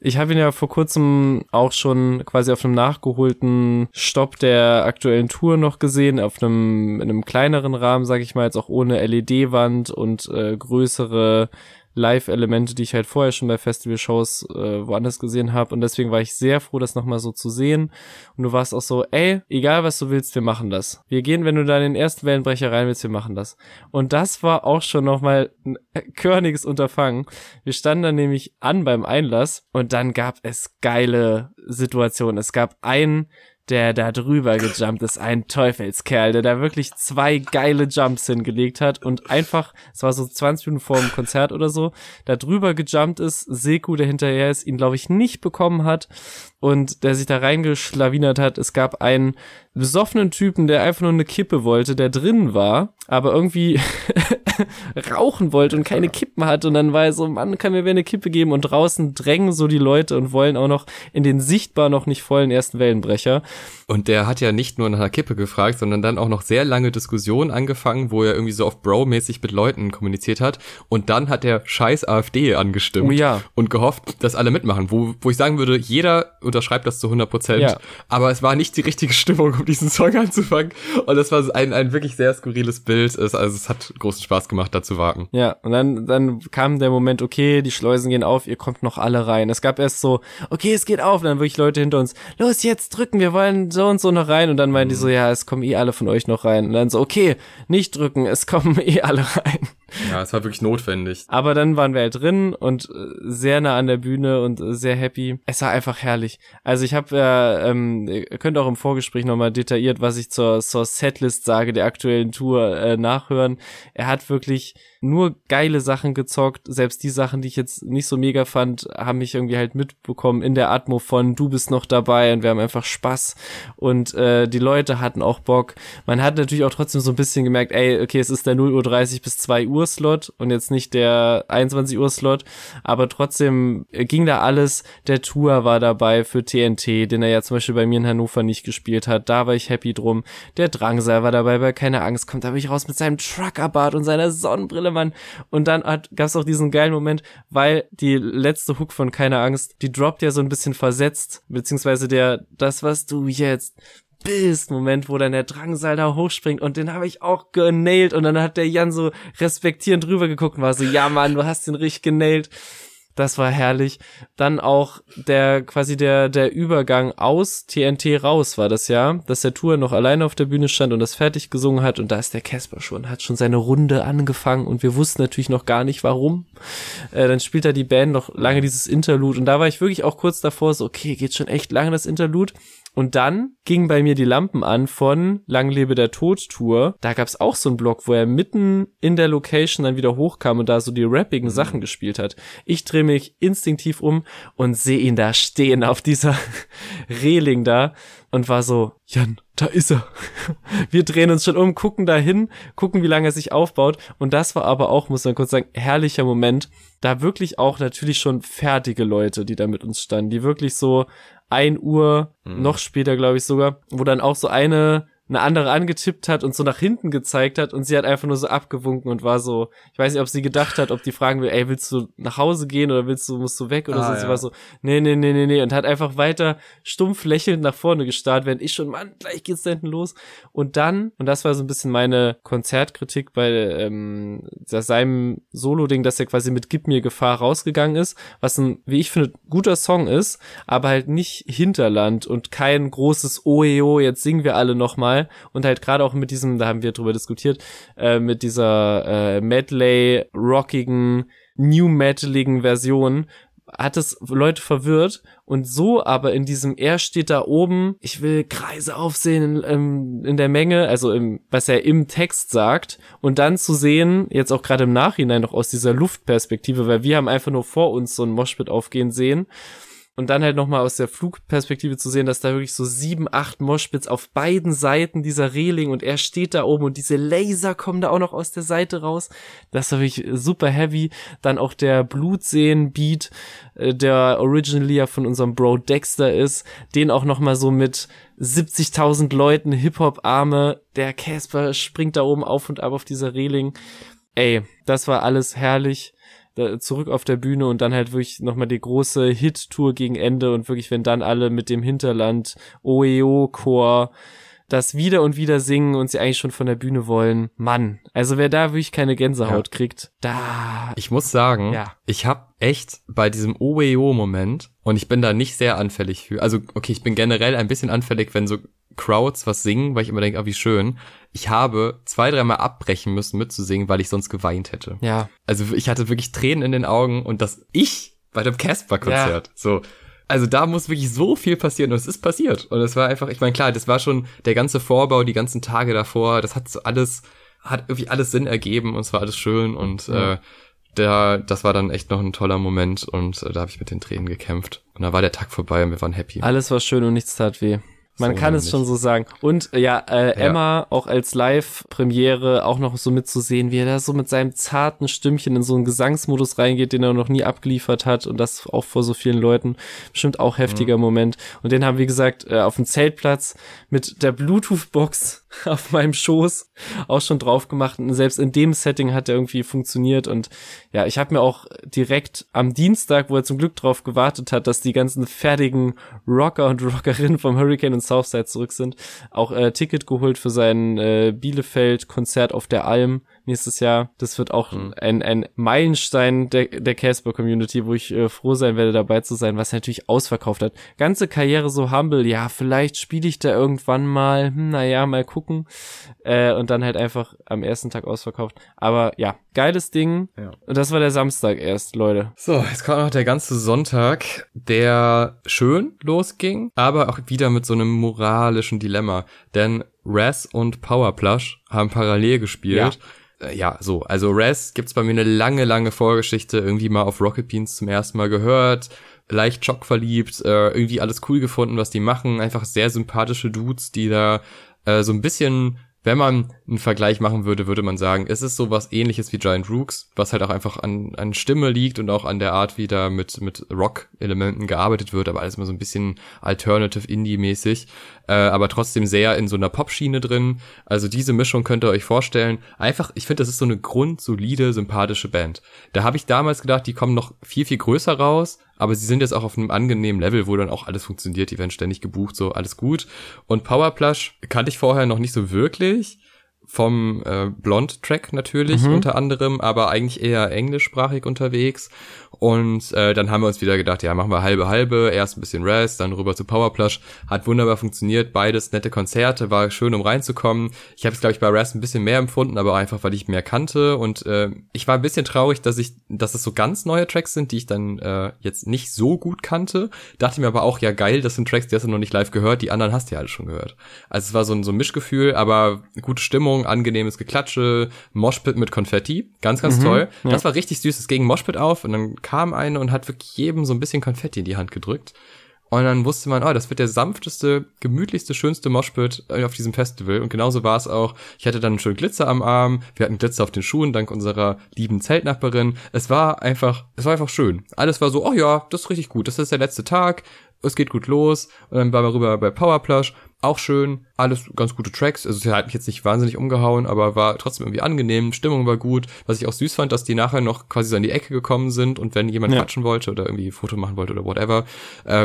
Ich habe ihn ja vor kurzem auch schon quasi auf einem nachgeholten Stopp der aktuellen Tour noch gesehen, in einem kleineren Rahmen, sag ich mal, jetzt auch ohne LED-Wand und größere Live-Elemente, die ich halt vorher schon bei Festival-Shows woanders gesehen habe. Und deswegen war ich sehr froh, das nochmal so zu sehen. Und du warst auch so, egal was du willst, wir machen das. Wir gehen, wenn du da in den ersten Wellenbrecher rein willst, wir machen das. Und das war auch schon nochmal ein körniges Unterfangen. Wir standen dann nämlich an beim Einlass und dann gab es geile Situationen. Es gab einen, der da drüber gejumpt ist, ein Teufelskerl, der da wirklich 2 geile Jumps hingelegt hat und einfach, es war so 20 Minuten vor dem Konzert oder so, da drüber gejumpt ist, Seku, der hinterher ist, ihn glaube ich nicht bekommen hat und der sich da reingeschlawinert hat. Es gab einen besoffenen Typen, der einfach nur eine Kippe wollte, der drin war, aber irgendwie rauchen wollte und keine Kippen hat und dann war er so, Mann, kann mir wer eine Kippe geben und draußen drängen so die Leute und wollen auch noch in den sichtbar noch nicht vollen ersten Wellenbrecher. Und der hat ja nicht nur nach einer Kippe gefragt, sondern dann auch noch sehr lange Diskussionen angefangen, wo er irgendwie so auf Bro-mäßig mit Leuten kommuniziert hat und dann hat er scheiß AfD angestimmt und gehofft, dass alle mitmachen, wo ich sagen würde, jeder unterschreibt das zu 100%, aber es war nicht die richtige Stimmung, um diesen Song anzufangen und das war ein wirklich sehr skurriles Bild, also es hat großen Spaß gemacht, da zu warten. Ja, und dann kam der Moment, okay, die Schleusen gehen auf, ihr kommt noch alle rein. Es gab erst so, okay, es geht auf, und dann wirklich Leute hinter uns, los, jetzt drücken, wir wollen so und so noch rein und dann meinen die so, es kommen alle von euch noch rein und dann so, okay, nicht drücken, es kommen alle rein. Ja, es war wirklich notwendig. Aber dann waren wir halt drin und sehr nah an der Bühne und sehr happy. Es war einfach herrlich. Also ich habe ihr könnt auch im Vorgespräch nochmal detailliert, was ich zur Setlist sage, der aktuellen Tour nachhören. Er hat wirklich nur geile Sachen gezockt. Selbst die Sachen, die ich jetzt nicht so mega fand, haben mich irgendwie halt mitbekommen in der Atmo von du bist noch dabei und wir haben einfach Spaß und die Leute hatten auch Bock. Man hat natürlich auch trotzdem so ein bisschen gemerkt, okay, es ist der 0:30 bis 2 Uhr Slot und jetzt nicht der 21 Uhr Slot, aber trotzdem ging da alles. Der Tour war dabei für TNT, den er ja zum Beispiel bei mir in Hannover nicht gespielt hat. Da war ich happy drum. Der Drangsal war dabei bei Keine Angst, kommt da wirklich raus mit seinem Truckerbart und seiner Sonnenbrille, Neumann. Und dann gab es auch diesen geilen Moment, weil die letzte Hook von Keine Angst, die droppt ja so ein bisschen versetzt, beziehungsweise der das, was du jetzt bist, Moment, wo dann der Drangsal da hochspringt, und den habe ich auch genailt, und dann hat der Jan so respektierend drüber geguckt und war so, ja Mann, du hast den richtig genailt. Das war herrlich. Dann auch der Übergang aus TNT raus war das ja, dass der Tour noch alleine auf der Bühne stand und das fertig gesungen hat, und da ist der Casper schon, hat schon seine Runde angefangen und wir wussten natürlich noch gar nicht warum. Dann spielt da die Band noch lange dieses Interlude, und da war ich wirklich auch kurz davor, so okay, geht schon echt lange das Interlude. Und dann gingen bei mir die Lampen an von Lang lebe der Tod Tour. Da gab's auch so einen Block, wo er mitten in der Location dann wieder hochkam und da so die rappigen Sachen gespielt hat. Ich drehe mich instinktiv um und sehe ihn da stehen auf dieser Reling da und war so, Jan, da ist er. Wir drehen uns schon um, gucken dahin, gucken, wie lange er sich aufbaut. Und das war aber auch, muss man kurz sagen, herrlicher Moment. Da wirklich auch natürlich schon fertige Leute, die da mit uns standen, die wirklich so 1 Uhr, noch später, glaube ich sogar, wo dann auch so eine andere angetippt hat und so nach hinten gezeigt hat, und sie hat einfach nur so abgewunken und war so, ich weiß nicht, ob sie gedacht hat, ob die fragen will, ey, willst du nach Hause gehen oder musst du weg oder so. Ja. Sie war so, nee, und hat einfach weiter stumpf lächelnd nach vorne gestarrt, während ich schon, Mann, gleich geht's da hinten los. Und dann, und das war so ein bisschen meine Konzertkritik bei seinem Solo-Ding, dass er quasi mit Gib mir Gefahr rausgegangen ist, was ein, wie ich finde, guter Song ist, aber halt nicht Hinterland und kein großes Oeo, jetzt singen wir alle nochmal. Und halt gerade auch mit diesem, da haben wir drüber diskutiert, mit dieser Medley-rockigen, new-metaligen Version, hat es Leute verwirrt. Und so aber in diesem, er steht da oben, ich will Kreise aufsehen in der Menge, also was er im Text sagt, und dann zu sehen, jetzt auch gerade im Nachhinein noch aus dieser Luftperspektive, weil wir haben einfach nur vor uns so ein Moshpit aufgehen sehen. Und dann halt nochmal aus der Flugperspektive zu sehen, dass da wirklich so 7, 8 Moshpits auf beiden Seiten dieser Reling, und er steht da oben und diese Laser kommen da auch noch aus der Seite raus. Das war wirklich super heavy. Dann auch der Blutseen-Beat, der originally ja von unserem Bro Dexter ist, den auch nochmal so mit 70.000 Leuten, Hip-Hop-Arme, der Casper springt da oben auf und ab auf dieser Reling. Ey, das war alles herrlich. Zurück auf der Bühne und dann halt wirklich nochmal die große Hit-Tour gegen Ende, und wirklich, wenn dann alle mit dem Hinterland OEO-Chor das wieder und wieder singen und sie eigentlich schon von der Bühne wollen. Mann, also wer da wirklich keine Gänsehaut kriegt, da... Ich muss sagen, ich habe echt bei diesem OEO-Moment, und ich bin da nicht sehr anfällig für, also okay, ich bin generell ein bisschen anfällig, wenn so Crowds was singen, weil ich immer denke, ah, wie schön. Ich habe 2, 3 Mal abbrechen müssen mitzusingen, weil ich sonst geweint hätte. Ja. Also ich hatte wirklich Tränen in den Augen, und das ich bei dem Casper-Konzert. Ja. So. Also da muss wirklich so viel passieren, und es ist passiert. Und es war einfach, ich meine, klar, das war schon der ganze Vorbau, die ganzen Tage davor, das hat so alles, hat irgendwie alles Sinn ergeben, und es war alles schön, und das war dann echt noch ein toller Moment, und da habe ich mit den Tränen gekämpft. Und da war der Tag vorbei und wir waren happy. Alles war schön und nichts tat weh. Man kann es schon so sagen. Und Emma auch als Live-Premiere auch noch so mitzusehen, wie er da so mit seinem zarten Stimmchen in so einen Gesangsmodus reingeht, den er noch nie abgeliefert hat, und das auch vor so vielen Leuten. Bestimmt auch heftiger Moment. Und den haben, wie gesagt, auf dem Zeltplatz mit der Bluetooth-Box auf meinem Schoß auch schon drauf gemacht. Und selbst in dem Setting hat er irgendwie funktioniert. Und ja, ich habe mir auch direkt am Dienstag, wo er zum Glück drauf gewartet hat, dass die ganzen fertigen Rocker und Rockerinnen vom Hurricane und Southside zurück sind, auch Ticket geholt für sein Bielefeld-Konzert auf der Alm nächstes Jahr. Das wird auch ein Meilenstein der Casper-Community, wo ich froh sein werde, dabei zu sein, was er natürlich ausverkauft hat. Ganze Karriere so humble, ja, vielleicht spiele ich da irgendwann mal, mal gucken. Und dann halt einfach am ersten Tag ausverkauft. Aber ja, geiles Ding. Ja. Und das war der Samstag erst, Leute. So, jetzt kommt noch der ganze Sonntag, der schön losging, aber auch wieder mit so einem moralischen Dilemma. Denn Rast und Powerplush haben parallel gespielt. Ja, so, also Rast gibt's bei mir eine lange, lange Vorgeschichte, irgendwie mal auf Rocket Beans zum ersten Mal gehört, leicht schockverliebt, irgendwie alles cool gefunden, was die machen, einfach sehr sympathische Dudes, die da so ein bisschen Wenn man einen Vergleich machen würde, würde man sagen, es ist sowas ähnliches wie Giant Rooks, was halt auch einfach an Stimme liegt und auch an der Art, wie da mit Rock-Elementen gearbeitet wird, aber alles mal so ein bisschen Alternative-Indie-mäßig, aber trotzdem sehr in so einer Pop-Schiene drin. Also diese Mischung könnt ihr euch vorstellen. Einfach, ich finde, das ist so eine grundsolide, sympathische Band. Da habe ich damals gedacht, die kommen noch viel, viel größer raus, aber sie sind jetzt auch auf einem angenehmen Level, wo dann auch alles funktioniert, die werden ständig gebucht, so alles gut. Und Powerplush kannte ich vorher noch nicht so wirklich, vom Blond-Track natürlich unter anderem, aber eigentlich eher englischsprachig unterwegs. Und dann haben wir uns wieder gedacht, ja, machen wir halbe-halbe, erst ein bisschen Rast, dann rüber zu Powerplush. Hat wunderbar funktioniert, beides nette Konzerte, war schön, um reinzukommen. Ich habe es, glaube ich, bei Rast ein bisschen mehr empfunden, aber einfach, weil ich mehr kannte. Und ich war ein bisschen traurig, dass es so ganz neue Tracks sind, die ich dann jetzt nicht so gut kannte. Dachte mir aber auch, ja geil, das sind Tracks, die hast du noch nicht live gehört, die anderen hast du ja alle schon gehört. Also es war so ein Mischgefühl, aber gute Stimmung, angenehmes Geklatsche, Moshpit mit Konfetti, ganz, ganz toll. Ja. Das war richtig süß, es ging Moshpit auf und dann kam eine und hat wirklich jedem so ein bisschen Konfetti in die Hand gedrückt. Und dann wusste man, oh, das wird der sanfteste, gemütlichste, schönste Moshpit auf diesem Festival. Und genauso war es auch. Ich hatte dann schön Glitzer am Arm. Wir hatten Glitzer auf den Schuhen, dank unserer lieben Zeltnachbarin. Es war einfach schön. Alles war so, oh ja, das ist richtig gut. Das ist der letzte Tag. Es geht gut los. Und dann waren wir rüber bei Powerplush. Auch schön, alles ganz gute Tracks. Also, der hat mich jetzt nicht wahnsinnig umgehauen, aber war trotzdem irgendwie angenehm. Stimmung war gut. Was ich auch süß fand, dass die nachher noch quasi so in die Ecke gekommen sind und wenn jemand quatschen wollte oder irgendwie ein Foto machen wollte oder whatever,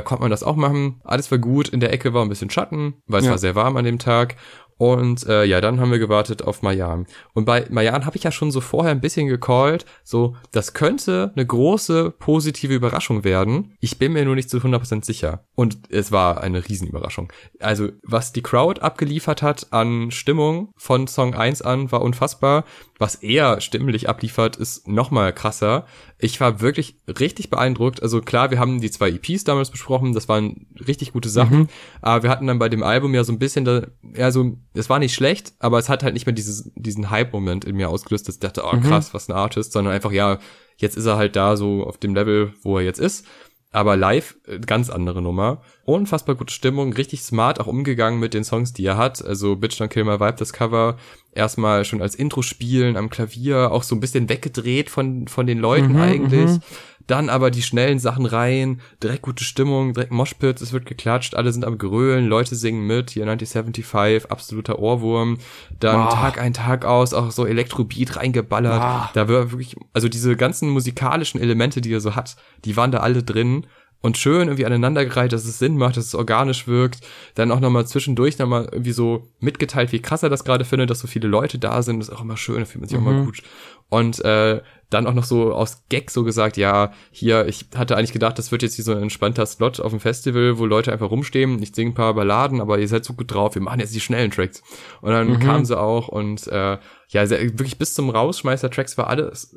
konnte man das auch machen. Alles war gut. In der Ecke war ein bisschen Schatten, weil es war sehr warm an dem Tag. Und dann haben wir gewartet auf Mayan. Und bei Mayan habe ich ja schon so vorher ein bisschen gecallt, so, das könnte eine große positive Überraschung werden. Ich bin mir nur nicht zu 100% sicher. Und es war eine Riesenüberraschung. Also, was die Crowd abgeliefert hat an Stimmung von Song 1 an, war unfassbar. Was er stimmlich abliefert, ist nochmal krasser. Ich war wirklich richtig beeindruckt. Also klar, wir haben die 2 EPs damals besprochen, das waren richtig gute Sachen. Aber wir hatten dann bei dem Album ja so ein bisschen, es war nicht schlecht, aber es hat halt nicht mehr diesen Hype-Moment in mir ausgelöst, dass ich dachte, oh krass, was ein Artist, sondern einfach, ja, jetzt ist er halt da so auf dem Level, wo er jetzt ist. Aber live, ganz andere Nummer. Unfassbar gute Stimmung, richtig smart auch umgegangen mit den Songs, die er hat. Also Bitch Don't Kill My Vibe, das Cover, erstmal schon als Intro spielen am Klavier, auch so ein bisschen weggedreht von den Leuten eigentlich. Dann aber die schnellen Sachen rein, direkt gute Stimmung, direkt Moshpits, es wird geklatscht, alle sind am Grölen, Leute singen mit, hier 1975, absoluter Ohrwurm. Dann Tag ein, Tag aus, auch so Elektrobeat reingeballert. Da war wirklich, also diese ganzen musikalischen Elemente, die er so hat, die waren da alle drin. Und schön irgendwie aneinandergereiht, dass es Sinn macht, dass es organisch wirkt. Dann auch nochmal zwischendurch nochmal irgendwie so mitgeteilt, wie krass er das gerade findet, dass so viele Leute da sind. Das ist auch immer schön, da fühlt man sich auch mal gut. Und dann auch noch so aus Gag so gesagt, ja, hier, ich hatte eigentlich gedacht, das wird jetzt hier so ein entspannter Slot auf dem Festival, wo Leute einfach rumstehen, ich singe ein paar Balladen, aber ihr seid so gut drauf, wir machen jetzt die schnellen Tracks. Und dann kamen sie auch und wirklich bis zum Rausschmeiß der Tracks war alles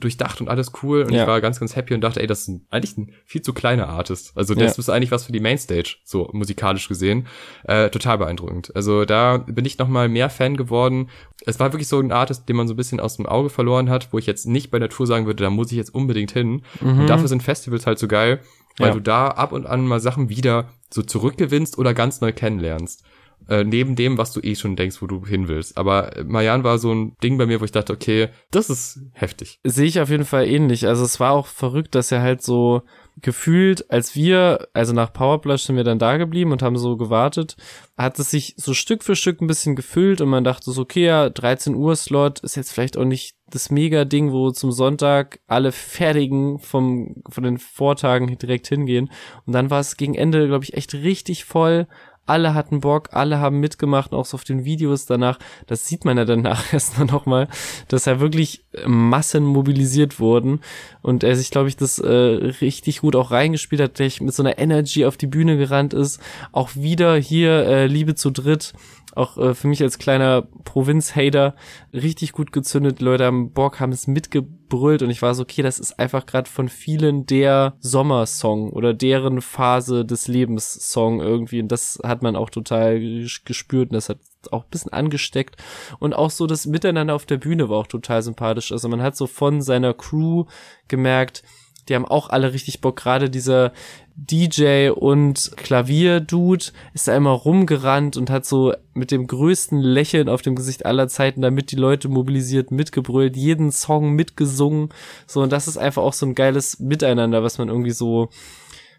durchdacht und alles cool und ich war ganz, ganz happy und dachte, ey, das ist eigentlich ein viel zu kleiner Artist. Also das ist eigentlich was für die Mainstage, so musikalisch gesehen. Total beeindruckend. Also da bin ich nochmal mehr Fan geworden. Es war wirklich so ein Artist, den man so ein bisschen aus dem Auge verloren hat, wo ich jetzt nicht bei der Tour sagen würde, da muss ich jetzt unbedingt hin. Und dafür sind Festivals halt so geil, weil du da ab und an mal Sachen wieder so zurückgewinnst oder ganz neu kennenlernst. Neben dem, was du eh schon denkst, wo du hin willst. Aber Mayan war so ein Ding bei mir, wo ich dachte, okay, das ist heftig. Sehe ich auf jeden Fall ähnlich. Also es war auch verrückt, dass er halt so gefühlt, also nach Powerplush sind wir dann da geblieben und haben so gewartet, hat es sich so Stück für Stück ein bisschen gefüllt und man dachte so, okay, ja, 13 Uhr Slot ist jetzt vielleicht auch nicht das Mega-Ding, wo zum Sonntag alle Fertigen von den Vortagen direkt hingehen. Und dann war es gegen Ende, glaube ich, echt richtig voll. Alle hatten Bock, alle haben mitgemacht, auch so auf den Videos danach, das sieht man ja danach erst nochmal, dass ja wirklich Massen mobilisiert wurden und er sich, glaube ich, das richtig gut auch reingespielt hat, der mit so einer Energy auf die Bühne gerannt ist, auch wieder hier Liebe zu dritt, auch für mich als kleiner Provinz-Hater, richtig gut gezündet, Leute haben Bock, haben es mitgebrüllt und ich war so, okay, das ist einfach gerade von vielen der Sommersong oder deren Phase des Lebens-Song irgendwie und das hat man auch total gespürt und das hat auch ein bisschen angesteckt und auch so das Miteinander auf der Bühne war auch total sympathisch, also man hat so von seiner Crew gemerkt, Die haben auch alle richtig Bock, gerade dieser DJ und Klavier-Dude ist da immer rumgerannt und hat so mit dem größten Lächeln auf dem Gesicht aller Zeiten, damit die Leute mobilisiert, mitgebrüllt, jeden Song mitgesungen, so, und das ist einfach auch so ein geiles Miteinander, was man irgendwie so,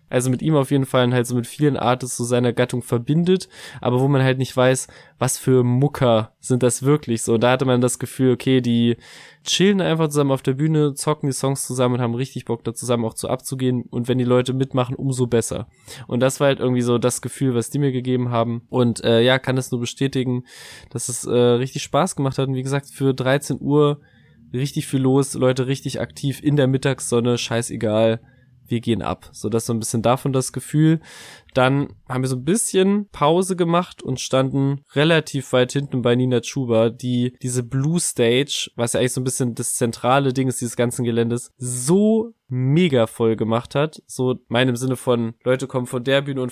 also mit ihm auf jeden Fall und halt so mit vielen Artists so seiner Gattung verbindet, aber wo man halt nicht weiß, was für Mucker sind das wirklich, so, und da hatte man das Gefühl, okay, die chillen einfach zusammen auf der Bühne, zocken die Songs zusammen und haben richtig Bock, da zusammen auch zu abzugehen, und wenn die Leute mitmachen, umso besser. Und das war halt irgendwie so das Gefühl, was die mir gegeben haben, und ja, kann das nur bestätigen, dass es richtig Spaß gemacht hat, und wie gesagt, für 13 Uhr richtig viel los, Leute richtig aktiv in der Mittagssonne, scheißegal, wir gehen ab. So, das ist so ein bisschen davon das Gefühl. Dann haben wir so ein bisschen Pause gemacht und standen relativ weit hinten bei Nina Chuba, die diese Blue Stage, was ja eigentlich so ein bisschen das zentrale Ding ist dieses ganzen Geländes, so mega voll gemacht hat. So meinem Sinne von, Leute kommen von der Bühne,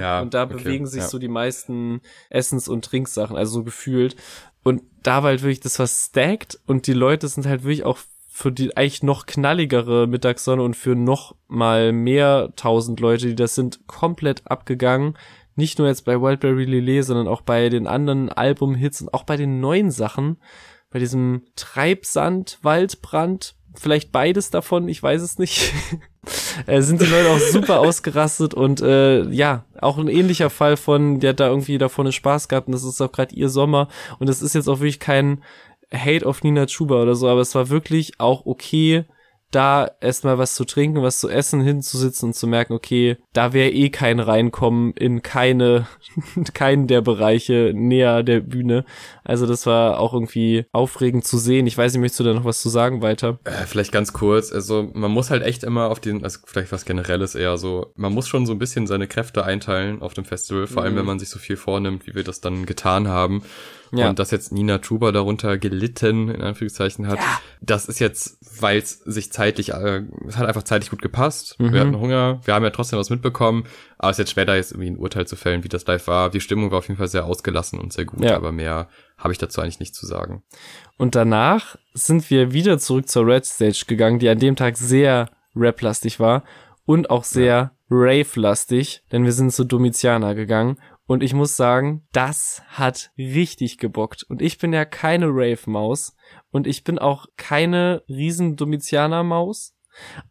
ja, und da okay, bewegen sich ja so die meisten Essens- und Trinksachen, also so gefühlt. Und da war halt wirklich, das war stacked, und die Leute sind halt wirklich auch für die eigentlich noch knalligere Mittagssonne und für noch mal mehr 1000 Leute, die das sind, komplett abgegangen. Nicht nur jetzt bei Wildberry Lillet, sondern auch bei den anderen Album-Hits und auch bei den neuen Sachen. Bei diesem Treibsand, Waldbrand, vielleicht beides davon, ich weiß es nicht. Sind die Leute auch super ausgerastet, und ja, auch ein ähnlicher Fall von, der hat da irgendwie da vorne Spaß gehabt, und das ist auch gerade ihr Sommer, und das ist jetzt auch wirklich kein Hate auf Nina Chuba oder so, aber es war wirklich auch okay, da erstmal was zu trinken, was zu essen, hinzusitzen und zu merken, okay, da wäre eh kein Reinkommen in keinen der Bereiche näher der Bühne. Also das war auch irgendwie aufregend zu sehen. Ich weiß nicht, möchtest du da noch was zu sagen weiter? Vielleicht ganz kurz. Also man muss halt echt immer auf den, also vielleicht was Generelles eher so, man muss schon so ein bisschen seine Kräfte einteilen auf dem Festival, vor allem wenn man sich so viel vornimmt, wie wir das dann getan haben. Ja. Und dass jetzt Nina Chuba darunter gelitten, in Anführungszeichen, hat, ja, das ist jetzt, weil es sich zeitlich, es hat einfach zeitlich gut gepasst. Mhm. Wir hatten Hunger, wir haben ja trotzdem was mitbekommen, aber es ist jetzt schwer, da jetzt irgendwie ein Urteil zu fällen, wie das live war. Die Stimmung war auf jeden Fall sehr ausgelassen und sehr gut, ja, aber mehr habe ich dazu eigentlich nicht zu sagen. Und danach sind wir wieder zurück zur Red Stage gegangen, die an dem Tag sehr rap-lastig war und auch sehr rave-lastig, denn wir sind zu Domiziana gegangen. Und ich muss sagen, das hat richtig gebockt. Und ich bin ja keine Rave-Maus. Und ich bin auch keine riesen Domiziana-Maus.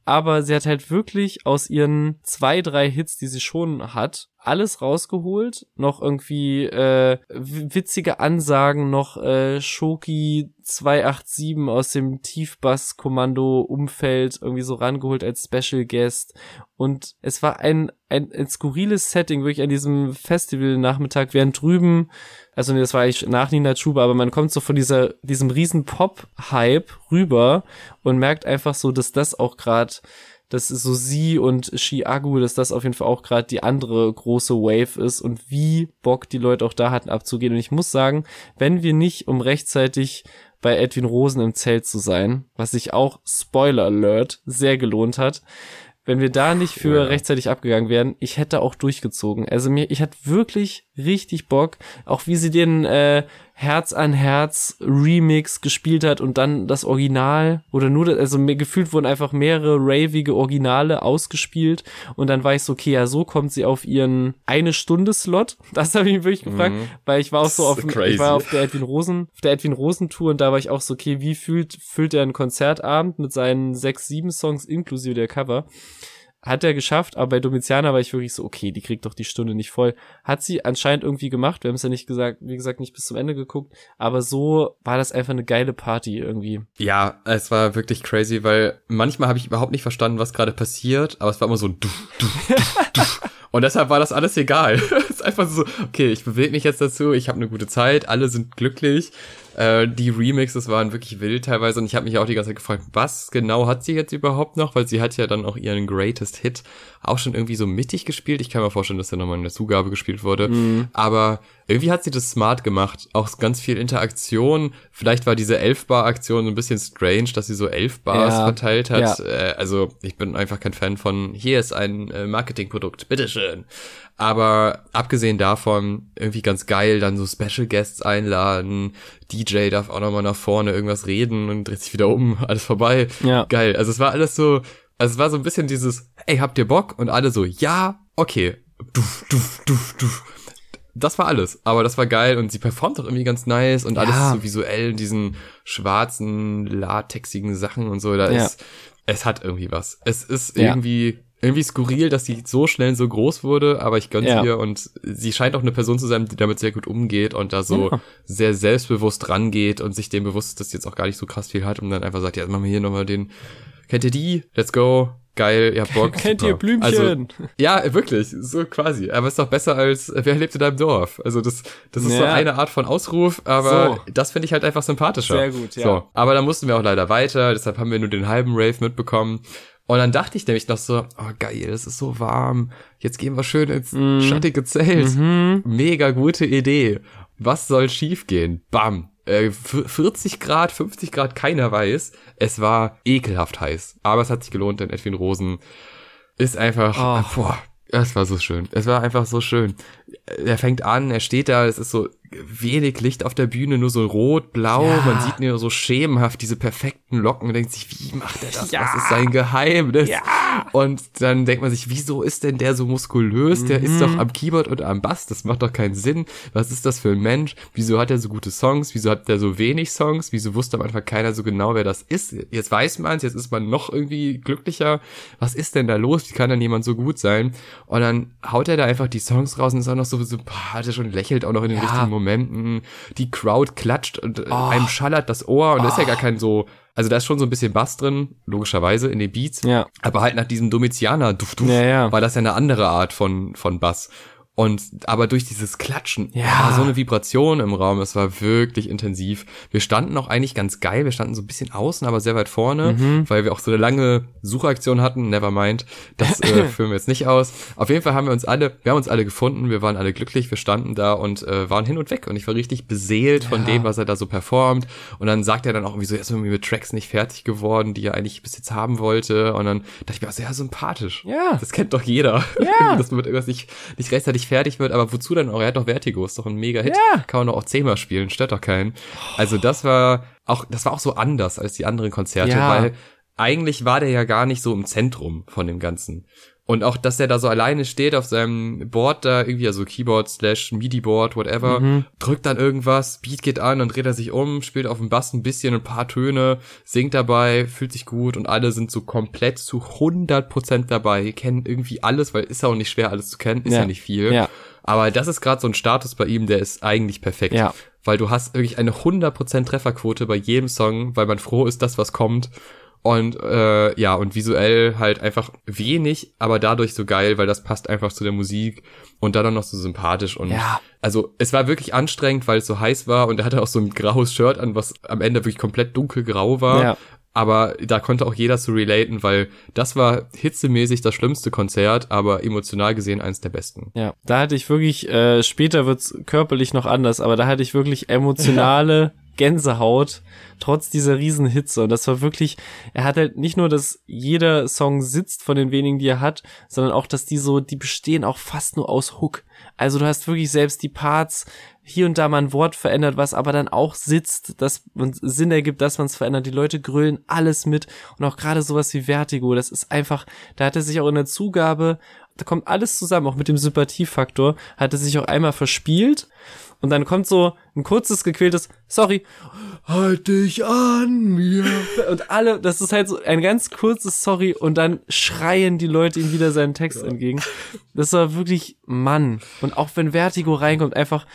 Aber sie hat halt wirklich aus ihren 2-3 Hits, die sie schon hat, alles rausgeholt. Noch irgendwie witzige Ansagen, noch Schoki 287 aus dem Tiefbass-Kommando-Umfeld irgendwie so rangeholt als Special Guest. Und es war ein skurriles Setting wirklich an diesem Festival-Nachmittag, während drüben, also nee, das war eigentlich nach Nina Chuba, aber man kommt so von diesem riesen Pop-Hype rüber und merkt einfach so, dass das auch gerade, das ist so sie und Chiagu, dass das auf jeden Fall auch gerade die andere große Wave ist und wie Bock die Leute auch da hatten abzugehen. Und ich muss sagen, wenn wir nicht, um rechtzeitig bei Edwin Rosen im Zelt zu sein, was sich auch, Spoiler Alert, sehr gelohnt hat, wenn wir da nicht für rechtzeitig abgegangen wären, ich hätte auch durchgezogen. Also ich hatte wirklich richtig Bock, auch wie sie den Herz an Herz Remix gespielt hat und dann das Original oder nur das, also mir gefühlt wurden einfach mehrere ravige Originale ausgespielt und dann war ich so, okay, ja, so kommt sie auf ihren 1-Stunde-Slot. Das habe ich mich wirklich gefragt, weil ich war auch so auf der Edwin Rosen Tour und da war ich auch so, okay, wie füllt er einen Konzertabend mit seinen 6-7 Songs inklusive der Cover? Hat er geschafft, aber bei Domiziana war ich wirklich so, okay, die kriegt doch die Stunde nicht voll. Hat sie anscheinend irgendwie gemacht, wir haben es ja nicht gesagt, wie gesagt, nicht bis zum Ende geguckt, aber so war das einfach eine geile Party irgendwie. Ja, es war wirklich crazy, weil manchmal habe ich überhaupt nicht verstanden, was gerade passiert, aber es war immer so du. Und deshalb war das alles egal. Es ist einfach so, okay, ich bewege mich jetzt dazu, ich habe eine gute Zeit, alle sind glücklich. Die Remixes waren wirklich wild teilweise und ich habe mich auch die ganze Zeit gefragt, was genau hat sie jetzt überhaupt noch? Weil sie hat ja dann auch ihren Greatest Hit auch schon irgendwie so mittig gespielt. Ich kann mir vorstellen, dass der nochmal in der Zugabe gespielt wurde. Aber irgendwie hat sie das smart gemacht. Auch ganz viel Interaktion. Vielleicht war diese 11-Bar-Aktion so ein bisschen strange, dass sie so 11 Bars verteilt hat. Ja. Also ich bin einfach kein Fan von, hier ist ein Marketingprodukt, bitteschön. Aber abgesehen davon, irgendwie ganz geil, dann so Special Guests einladen, DJ darf auch nochmal nach vorne irgendwas reden und dreht sich wieder um, alles vorbei. Ja. Geil, also es war alles so Also es war so ein bisschen dieses, ey, habt ihr Bock? Und alle so, ja, okay. Das war alles, aber das war geil und sie performt doch irgendwie ganz nice und alles ist so visuell in diesen schwarzen, latexigen Sachen und so, da ist, es hat irgendwie was. Es ist irgendwie skurril, dass sie so schnell so groß wurde, aber ich gönn's ihr und sie scheint auch eine Person zu sein, die damit sehr gut umgeht und da so sehr selbstbewusst rangeht und sich dem bewusst ist, dass sie jetzt auch gar nicht so krass viel hat und dann einfach sagt, ja, machen wir hier nochmal den, kennt ihr die? Let's go. Geil, ihr habt Bock. Kennt ihr Blümchen? Also, ja, wirklich, so quasi. Aber ist doch besser als, wer lebt in deinem Dorf? Also das ist so eine Art von Ausruf, aber das finde ich halt einfach sympathischer. Sehr gut, ja. So, aber da mussten wir auch leider weiter, deshalb haben wir nur den halben Rave mitbekommen. Und dann dachte ich nämlich noch so, oh geil, es ist so warm, jetzt gehen wir schön ins schattige Zelt. Mhm. Mega gute Idee. Was soll schiefgehen? Bam. 40 Grad, 50 Grad, keiner weiß. Es war ekelhaft heiß. Aber es hat sich gelohnt, denn Edwin Rosen ist einfach, es war so schön. Es war einfach so schön. Er fängt an, er steht da, es ist so wenig Licht auf der Bühne, nur so rot, blau. Ja. Man sieht nur so schemenhaft diese perfekten Locken und denkt sich, wie macht er das? Was ist sein Geheimnis? Ja. Und dann denkt man sich, wieso ist denn der so muskulös? Der ist doch am Keyboard und am Bass, das macht doch keinen Sinn. Was ist das für ein Mensch? Wieso hat er so gute Songs? Wieso hat er so wenig Songs? Wieso wusste am Anfang keiner so genau, wer das ist? Jetzt weiß man es, jetzt ist man noch irgendwie glücklicher. Was ist denn da los? Wie kann denn jemand so gut sein? Und dann haut er da einfach die Songs raus und ist auch noch so sympathisch und lächelt auch noch in den richtigen Momenten. Die Crowd klatscht und einem schallert das Ohr und da ist ja gar kein so... Also da ist schon so ein bisschen Bass drin, logischerweise, in den Beats. Ja. Aber halt nach diesem Domiziana war das ja eine andere Art von Bass. Und aber durch dieses Klatschen war so eine Vibration im Raum, es war wirklich intensiv. Wir standen auch eigentlich ganz geil, wir standen so ein bisschen außen, aber sehr weit vorne, weil wir auch so eine lange Suchaktion hatten, nevermind, das führen wir jetzt nicht aus. Auf jeden Fall haben wir uns alle gefunden, wir waren alle glücklich, wir standen da und waren hin und weg und ich war richtig beseelt von dem, was er da so performt und dann sagt er dann auch irgendwie so, er ist irgendwie mit Tracks nicht fertig geworden, die er eigentlich bis jetzt haben wollte und dann dachte ich mir, sehr sympathisch, das kennt doch jeder, dass man mit irgendwas nicht rechtzeitig fertig wird, aber wozu dann auch? Er hat doch Vertigo, ist doch ein Mega-Hit. Yeah. Kann man doch auch 10-mal spielen, stört doch keinen. Also das war auch so anders als die anderen Konzerte, weil eigentlich war der ja gar nicht so im Zentrum von dem Ganzen. Und auch, dass der da so alleine steht auf seinem Board da, irgendwie also Keyboard/MIDI-Board, whatever, drückt dann irgendwas, Beat geht an, dann dreht er sich um, spielt auf dem Bass ein bisschen, ein paar Töne, singt dabei, fühlt sich gut und alle sind so komplett zu 100% dabei, kennen irgendwie alles, weil ist ja auch nicht schwer, alles zu kennen, ist ja nicht viel. Ja. Aber das ist gerade so ein Status bei ihm, der ist eigentlich perfekt. Ja. Weil du hast wirklich eine 100% Trefferquote bei jedem Song, weil man froh ist, dass was kommt. Und und visuell halt einfach wenig, aber dadurch so geil, weil das passt einfach zu der Musik und dann noch so sympathisch und also es war wirklich anstrengend, weil es so heiß war und er hatte auch so ein graues Shirt an, was am Ende wirklich komplett dunkelgrau war, aber da konnte auch jeder zu relaten, weil das war hitzemäßig das schlimmste Konzert, aber emotional gesehen eins der besten. Ja, da hatte ich wirklich, später wird's körperlich noch anders, aber da hatte ich wirklich emotionale Gänsehaut, trotz dieser riesen Hitze. Und das war wirklich, er hat halt nicht nur, dass jeder Song sitzt von den wenigen, die er hat, sondern auch, dass die bestehen auch fast nur aus Hook. Also du hast wirklich selbst die Parts, hier und da mal ein Wort verändert, was aber dann auch sitzt, dass man Sinn ergibt, dass man es verändert. Die Leute grölen alles mit und auch gerade sowas wie Vertigo, das ist einfach, da hat er sich auch in der Zugabe, da kommt alles zusammen, auch mit dem Sympathiefaktor, hat er sich auch einmal verspielt. Und dann kommt so ein kurzes, gequältes, sorry, halt dich an mir. Und alle, das ist halt so ein ganz kurzes Sorry und dann schreien die Leute ihm wieder seinen Text entgegen. Das war wirklich, Mann. Und auch wenn Vertigo reinkommt, einfach,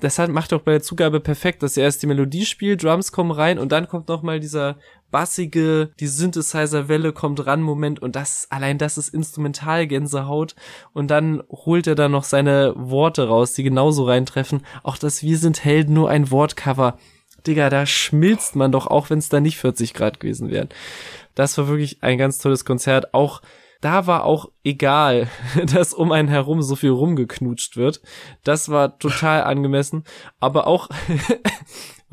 das macht auch bei der Zugabe perfekt, dass er erst die Melodie spielt, Drums kommen rein und dann kommt nochmal dieser bassige, die Synthesizer-Welle kommt ran, Moment, und das ist Instrumentalgänsehaut und dann holt er da noch seine Worte raus, die genauso reintreffen, auch das Wir sind Helden, nur ein Wortcover, Digga, da schmilzt man doch, auch wenn es da nicht 40 Grad gewesen wären. Das war wirklich ein ganz tolles Konzert, auch da war auch egal, dass um einen herum so viel rumgeknutscht wird, das war total angemessen, aber auch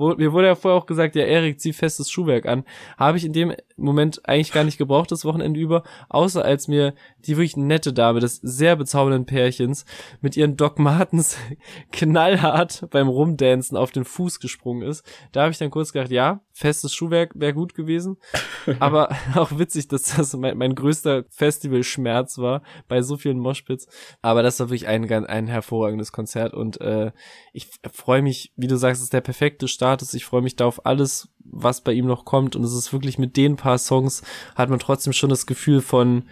mir wurde ja vorher auch gesagt, ja, Erik, zieh festes Schuhwerk an. Habe ich in dem Moment eigentlich gar nicht gebraucht, das Wochenende über, außer als mir die wirklich nette Dame des sehr bezaubernden Pärchens mit ihren Doc Martens knallhart beim Rumdancen auf den Fuß gesprungen ist. Da habe ich dann kurz gedacht, ja, festes Schuhwerk wäre gut gewesen, aber auch witzig, dass das mein größter Festivalschmerz war, bei so vielen Moshpits. Aber das war wirklich ein hervorragendes Konzert und ich freue mich, wie du sagst, es ist der perfekte Start, ich freue mich da auf alles, was bei ihm noch kommt, und es ist wirklich, mit den paar Songs hat man trotzdem schon das Gefühl von,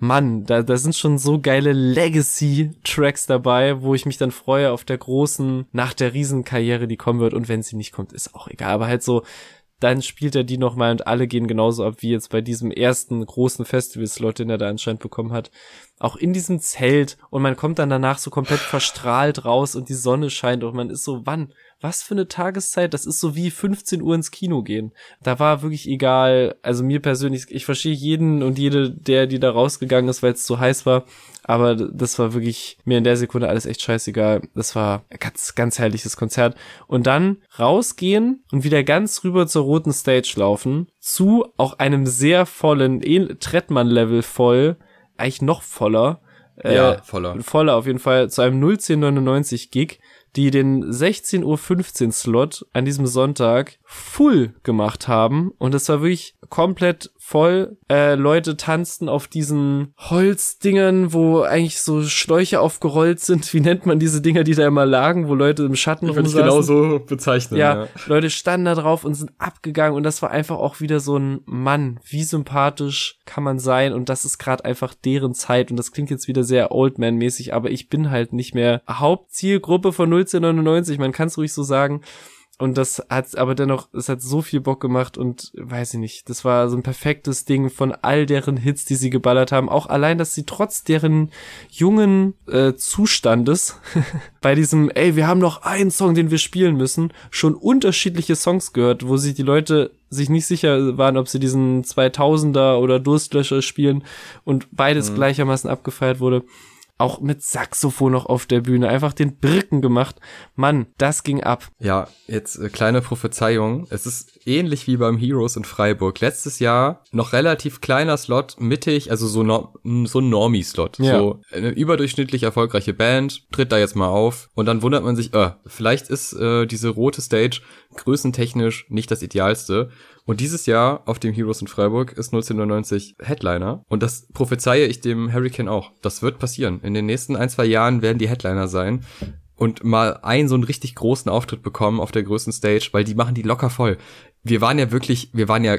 Mann, da sind schon so geile Legacy-Tracks dabei, wo ich mich dann freue auf der großen, nach der Riesenkarriere, die kommen wird, und wenn sie nicht kommt, ist auch egal, aber halt so, dann spielt er die nochmal und alle gehen genauso ab wie jetzt bei diesem ersten großen Festival-Slot, den er da anscheinend bekommen hat. Auch in diesem Zelt, und man kommt dann danach so komplett verstrahlt raus und die Sonne scheint und man ist so, wann? Was für eine Tageszeit? Das ist so wie 15 Uhr ins Kino gehen. Da war wirklich egal, also mir persönlich, ich verstehe jeden und jede, die da rausgegangen ist, weil es zu heiß war, aber das war wirklich mir in der Sekunde alles echt scheißegal. Das war ein ganz, ganz herrliches Konzert. Und dann rausgehen und wieder ganz rüber zur roten Stage laufen, zu auch einem sehr vollen, Trettmann-Level voll, eigentlich noch voller. Ja, voller. Voller auf jeden Fall, zu einem 01099-Gig, die den 16.15 Uhr Slot an diesem Sonntag full gemacht haben. Und es war wirklich komplett voll. Leute tanzten auf diesen Holzdingern, wo eigentlich so Schläuche aufgerollt sind. Wie nennt man diese Dinger, die da immer lagen, wo Leute im Schatten rumsaßen? Ich würde es genauso bezeichnen. Ja, Leute standen da drauf und sind abgegangen. Und das war einfach auch wieder so ein, Mann, wie sympathisch kann man sein? Und das ist gerade einfach deren Zeit. Und das klingt jetzt wieder sehr Oldman-mäßig, aber ich bin halt nicht mehr Hauptzielgruppe von 01099. Man kann es ruhig so sagen. Und das hat aber dennoch, es hat so viel Bock gemacht und weiß ich nicht, das war so ein perfektes Ding von all deren Hits, die sie geballert haben. Auch allein, dass sie trotz deren jungen Zustandes bei diesem, wir haben noch einen Song, den wir spielen müssen, schon unterschiedliche Songs gehört, wo sich die Leute sich nicht sicher waren, ob sie diesen 2000er oder Durstlöscher spielen, und beides gleichermaßen abgefeiert wurde. Auch mit Saxophon noch auf der Bühne, einfach den Birken gemacht. Mann, das ging ab. Ja, jetzt kleine Prophezeiung. Es ist ähnlich wie beim Heroes in Freiburg. Letztes Jahr noch relativ kleiner Slot, mittig, also so ein Normie-Slot. Ja. So eine überdurchschnittlich erfolgreiche Band, tritt da jetzt mal auf. Und dann wundert man sich, vielleicht ist diese rote Stage größentechnisch nicht das Idealste. Und dieses Jahr auf dem Heroes in Freiburg ist 01099 Headliner. Und das prophezeie ich dem Hurricane auch. Das wird passieren. In den nächsten 1-2 Jahren werden die Headliner sein und mal einen so einen richtig großen Auftritt bekommen auf der größten Stage, weil die machen die locker voll. Wir waren ja wirklich,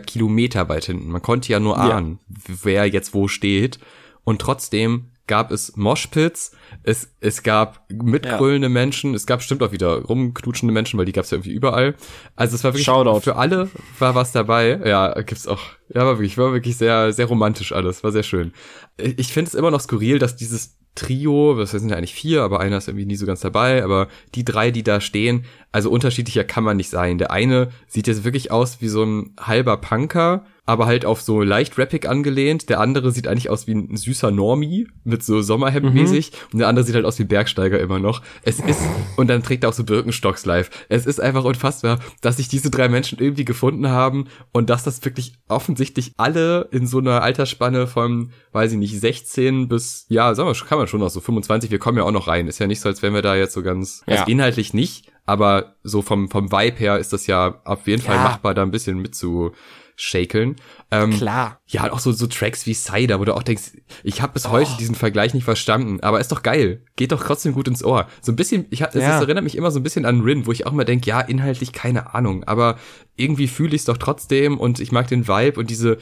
kilometerweit hinten. Man konnte ja nur ahnen, wer jetzt wo steht. Und trotzdem gab es Moshpits, es gab mitgrüllende Menschen, es gab bestimmt auch wieder rumknutschende Menschen, weil die gab's ja irgendwie überall. Also es war wirklich, Shoutout. Für alle war was dabei. Ja, gibt's auch. Ja, war wirklich sehr, sehr romantisch alles, war sehr schön. Ich finde es immer noch skurril, dass dieses Trio, das sind ja eigentlich 4, aber einer ist irgendwie nie so ganz dabei, aber die 3, die da stehen, also unterschiedlicher kann man nicht sein. Der eine sieht jetzt wirklich aus wie so ein halber Punker, aber halt auf so leicht rappig angelehnt. Der andere sieht eigentlich aus wie ein süßer Normie, mit so Sommerhemd mäßig. Und der andere sieht halt aus wie ein Bergsteiger immer noch. Es ist, und dann trägt er auch so Birkenstocks live. Es ist einfach unfassbar, dass sich diese 3 Menschen irgendwie gefunden haben und dass das wirklich offensichtlich alle in so einer Altersspanne von, weiß ich nicht, 16 bis, ja, sagen wir, kann man schon noch so 25, wir kommen ja auch noch rein. Ist ja nicht so, als wären wir da jetzt so ganz, also inhaltlich nicht, aber so vom Vibe her ist das ja auf jeden Fall machbar, da ein bisschen mitzuschäkeln. Klar. Ja, auch so Tracks wie Cider, wo du auch denkst, ich habe bis heute diesen Vergleich nicht verstanden, aber ist doch geil. Geht doch trotzdem gut ins Ohr. So ein bisschen, es erinnert mich immer so ein bisschen an Rin, wo ich auch immer denke, ja, inhaltlich keine Ahnung, aber irgendwie fühle ich es doch trotzdem und ich mag den Vibe und diese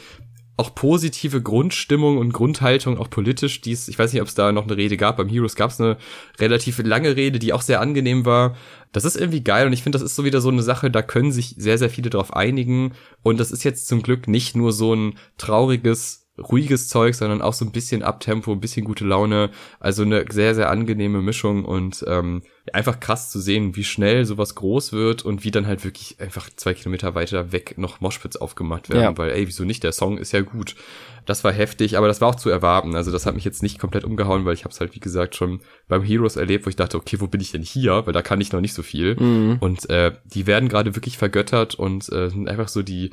auch positive Grundstimmung und Grundhaltung, auch politisch, ich weiß nicht, ob es da noch eine Rede gab, beim Heroes gab es eine relativ lange Rede, die auch sehr angenehm war. Das ist irgendwie geil und ich finde, das ist so wieder so eine Sache, da können sich sehr, sehr viele drauf einigen und das ist jetzt zum Glück nicht nur so ein trauriges ruhiges Zeug, sondern auch so ein bisschen Abtempo, ein bisschen gute Laune, also eine sehr, sehr angenehme Mischung und einfach krass zu sehen, wie schnell sowas groß wird und wie dann halt wirklich einfach 2 Kilometer weiter weg noch Moshpits aufgemacht werden, ja. Weil ey, wieso nicht, der Song ist ja gut. Das war heftig, aber das war auch zu erwarten, also das hat mich jetzt nicht komplett umgehauen, weil ich hab's halt wie gesagt schon beim Heroes erlebt, wo ich dachte, okay, wo bin ich denn hier, weil da kann ich noch nicht so viel und die werden gerade wirklich vergöttert und sind einfach so die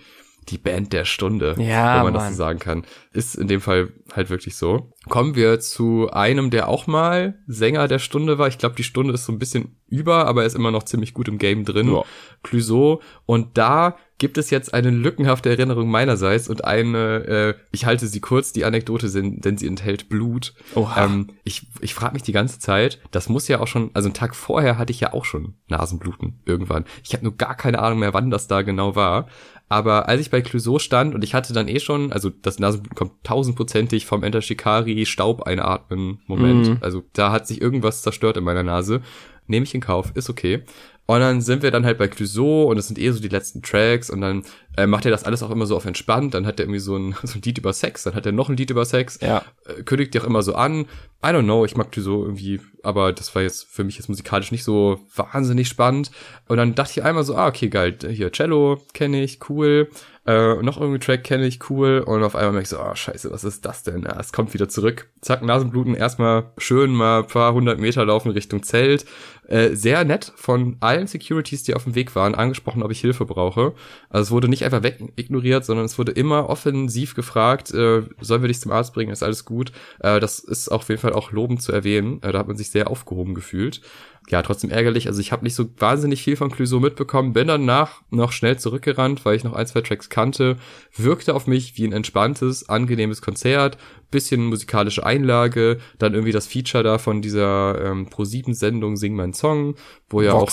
Band der Stunde, ja, wenn man das so sagen kann. Ist in dem Fall halt wirklich so. Kommen wir zu einem, der auch mal Sänger der Stunde war. Ich glaube, die Stunde ist so ein bisschen über, aber er ist immer noch ziemlich gut im Game drin. Ja. Clueso. Und da gibt es jetzt eine lückenhafte Erinnerung meinerseits und eine, ich halte sie kurz, die Anekdote, denn sie enthält Blut. Oha. Ich frage mich die ganze Zeit, das muss ja auch schon, also einen Tag vorher hatte ich ja auch schon Nasenbluten irgendwann. Ich habe nur gar keine Ahnung mehr, wann das da genau war. Aber als ich bei Clueso stand und ich hatte dann eh schon, also das Nasenbluten kommt 1000%ig vom Enter Shikari Staub einatmen Moment. Mhm. Also da hat sich irgendwas zerstört in meiner Nase. Nehme ich in Kauf, ist okay. Und dann sind wir dann halt bei Clueso und es sind eh so die letzten Tracks und dann macht er das alles auch immer so auf entspannt, dann hat er irgendwie so ein Lied über Sex, dann hat er noch ein Lied über Sex, ja. Kündigt die auch immer so an. I don't know, ich mag Clueso irgendwie, aber das war jetzt für mich jetzt musikalisch nicht so wahnsinnig spannend. Und dann dachte ich einmal so, okay, geil, hier Cello kenne ich, cool. Noch irgendwie Track kenne ich, cool. Und auf einmal merke ich so, scheiße, was ist das denn? Es kommt wieder zurück. Zack, Nasenbluten, erstmal schön mal ein paar 100 Meter laufen Richtung Zelt. Sehr nett von allen Securities, die auf dem Weg waren, angesprochen, ob ich Hilfe brauche. Also es wurde nicht einfach weg ignoriert, sondern es wurde immer offensiv gefragt, sollen wir dich zum Arzt bringen, ist alles gut. Das ist auf jeden Fall auch lobend zu erwähnen. Da hat man sich sehr aufgehoben gefühlt. Ja, trotzdem ärgerlich. Also ich habe nicht so wahnsinnig viel von Clueso mitbekommen. Bin danach noch schnell zurückgerannt, weil ich noch 1, 2 Tracks kannte. Wirkte auf mich wie ein entspanntes, angenehmes Konzert. Bisschen musikalische Einlage. Dann irgendwie das Feature da von dieser Pro7-Sendung Sing mein Song, wo ja auch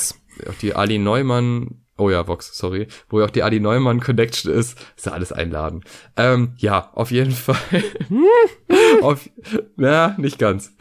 die Alli Neumann... Oh ja, Vox, sorry. Wo ja auch die Alli Neumann Connection ist. Ist ja alles einladen. Ja, auf jeden Fall. Nicht ganz.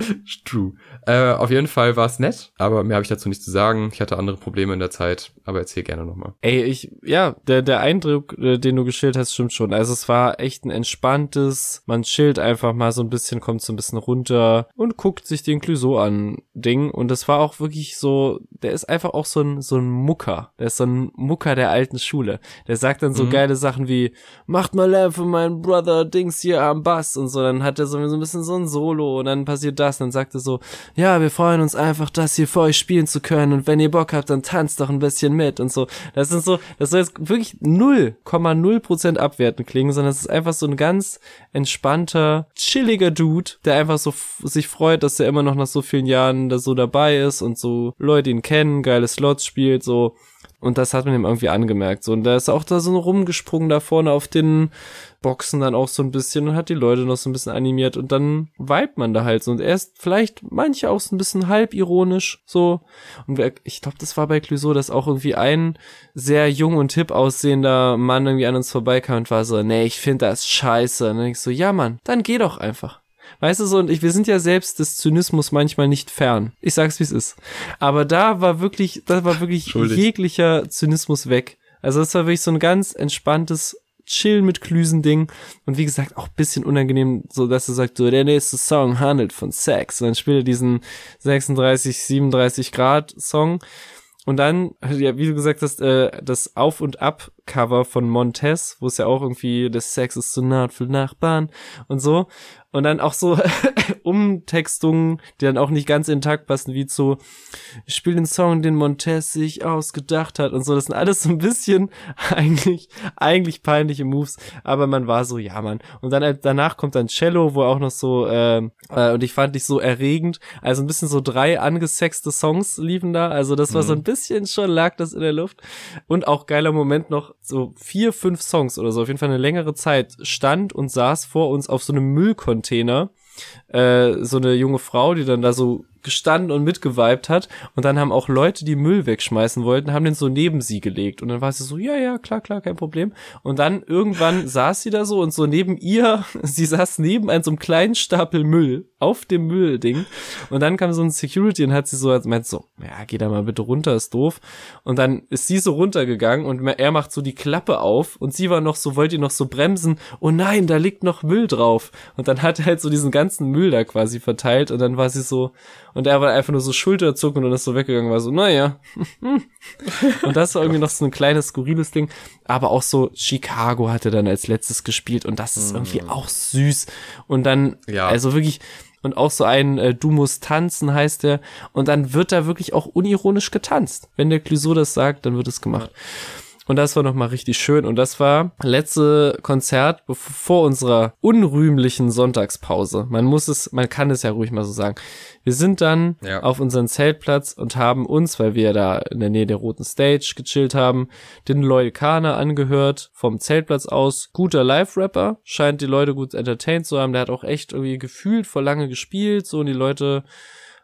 True. Auf jeden Fall war es nett, aber mehr habe ich dazu nicht zu sagen. Ich hatte andere Probleme in der Zeit, aber erzähl gerne nochmal. Ey, der Eindruck, den du geschildert hast, stimmt schon. Also es war echt ein entspanntes, man chillt einfach mal so ein bisschen, kommt so ein bisschen runter und guckt sich den Clueso an Ding. Und das war auch wirklich so, der ist einfach auch so ein Mucker. Der ist so ein Mucker der alten Schule. Der sagt dann so geile Sachen wie, macht mal Lärm für meinen Brother Dings hier am Bass und so. Dann hat er so ein bisschen so ein Solo und dann passiert das. Dann sagt er so, ja, wir freuen uns einfach, das hier für euch spielen zu können und wenn ihr Bock habt, dann tanzt doch ein bisschen mit und so. Das soll jetzt wirklich 0,0% abwertend klingen, sondern es ist einfach so ein ganz entspannter, chilliger Dude, der einfach so sich freut, dass er immer noch nach so vielen Jahren da so dabei ist und so Leute ihn kennen, geile Slots spielt, so. Und das hat man ihm irgendwie angemerkt. So. Und da ist auch da so rumgesprungen da vorne auf den Boxen dann auch so ein bisschen und hat die Leute noch so ein bisschen animiert. Und dann vibet man da halt so. Und er ist vielleicht manche auch so ein bisschen halb ironisch so. Und ich glaube, das war bei Clueso, dass auch irgendwie ein sehr jung und hip aussehender Mann irgendwie an uns vorbeikam und war so, nee, ich finde das scheiße. Und dann denk ich so, ja Mann, dann geh doch einfach. Weißt du so, und wir sind ja selbst des Zynismus manchmal nicht fern. Ich sag's, wie es ist. Aber da war wirklich jeglicher Zynismus weg. Also das war wirklich so ein ganz entspanntes Chill mit Klüsen-Ding. Und wie gesagt, auch ein bisschen unangenehm, so dass er sagt, so, der nächste Song handelt von Sex. Und dann spielt er diesen 36, 37 Grad Song. Und dann, ja, wie du gesagt hast, das Auf- und Ab-Cover von Montez, wo es ja auch irgendwie, das Sex ist zu nah für Nachbarn und so. Und dann auch so Umtextungen, die dann auch nicht ganz intakt passen, wie zu, ich spiele den Song, den Montez sich ausgedacht hat und so. Das sind alles so ein bisschen eigentlich peinliche Moves, aber man war so, ja Mann. Und dann danach kommt dann Cello, wo auch noch so, und ich fand dich so erregend, also ein bisschen so 3 angesexte Songs liefen da, also das war so ein bisschen, schon lag das in der Luft. Und auch geiler Moment noch, so 4, 5 Songs oder so, auf jeden Fall eine längere Zeit, stand und saß vor uns auf so einem Müllcontainer so eine junge Frau, die dann da so gestanden und mitgeweibt hat. Und dann haben auch Leute, die Müll wegschmeißen wollten, haben den so neben sie gelegt. Und dann war sie so, ja, klar, kein Problem. Und dann irgendwann saß sie da so und so neben ihr, sie saß neben einem so einem kleinen Stapel Müll, auf dem Müllding. Und dann kam so ein Security und hat sie so, meint so, ja, geh da mal bitte runter, ist doof. Und dann ist sie so runtergegangen und er macht so die Klappe auf und sie war noch so, wollte ihn noch so bremsen. Oh nein, da liegt noch Müll drauf. Und dann hat er halt so diesen ganzen Müll da quasi verteilt und dann war sie so, und er war einfach nur so schulterzuckend und ist so weggegangen, war so, naja. Und das war irgendwie noch so ein kleines, skurriles Ding. Aber auch so, Chicago hatte dann als letztes gespielt und das ist irgendwie auch süß. Und dann, ja, also wirklich, und auch so ein Du musst tanzen heißt der. Und dann wird da wirklich auch unironisch getanzt. Wenn der Clueso das sagt, dann wird es gemacht. Und das war nochmal richtig schön. Und das war letzte Konzert vor unserer unrühmlichen Sonntagspause. Man kann es ja ruhig mal so sagen. Wir sind dann auf unseren Zeltplatz und haben uns, weil wir da in der Nähe der roten Stage gechillt haben, den Loyal Kana angehört, vom Zeltplatz aus. Guter Live-Rapper, scheint die Leute gut entertained zu haben. Der hat auch echt irgendwie gefühlt vor lange gespielt, so, und die Leute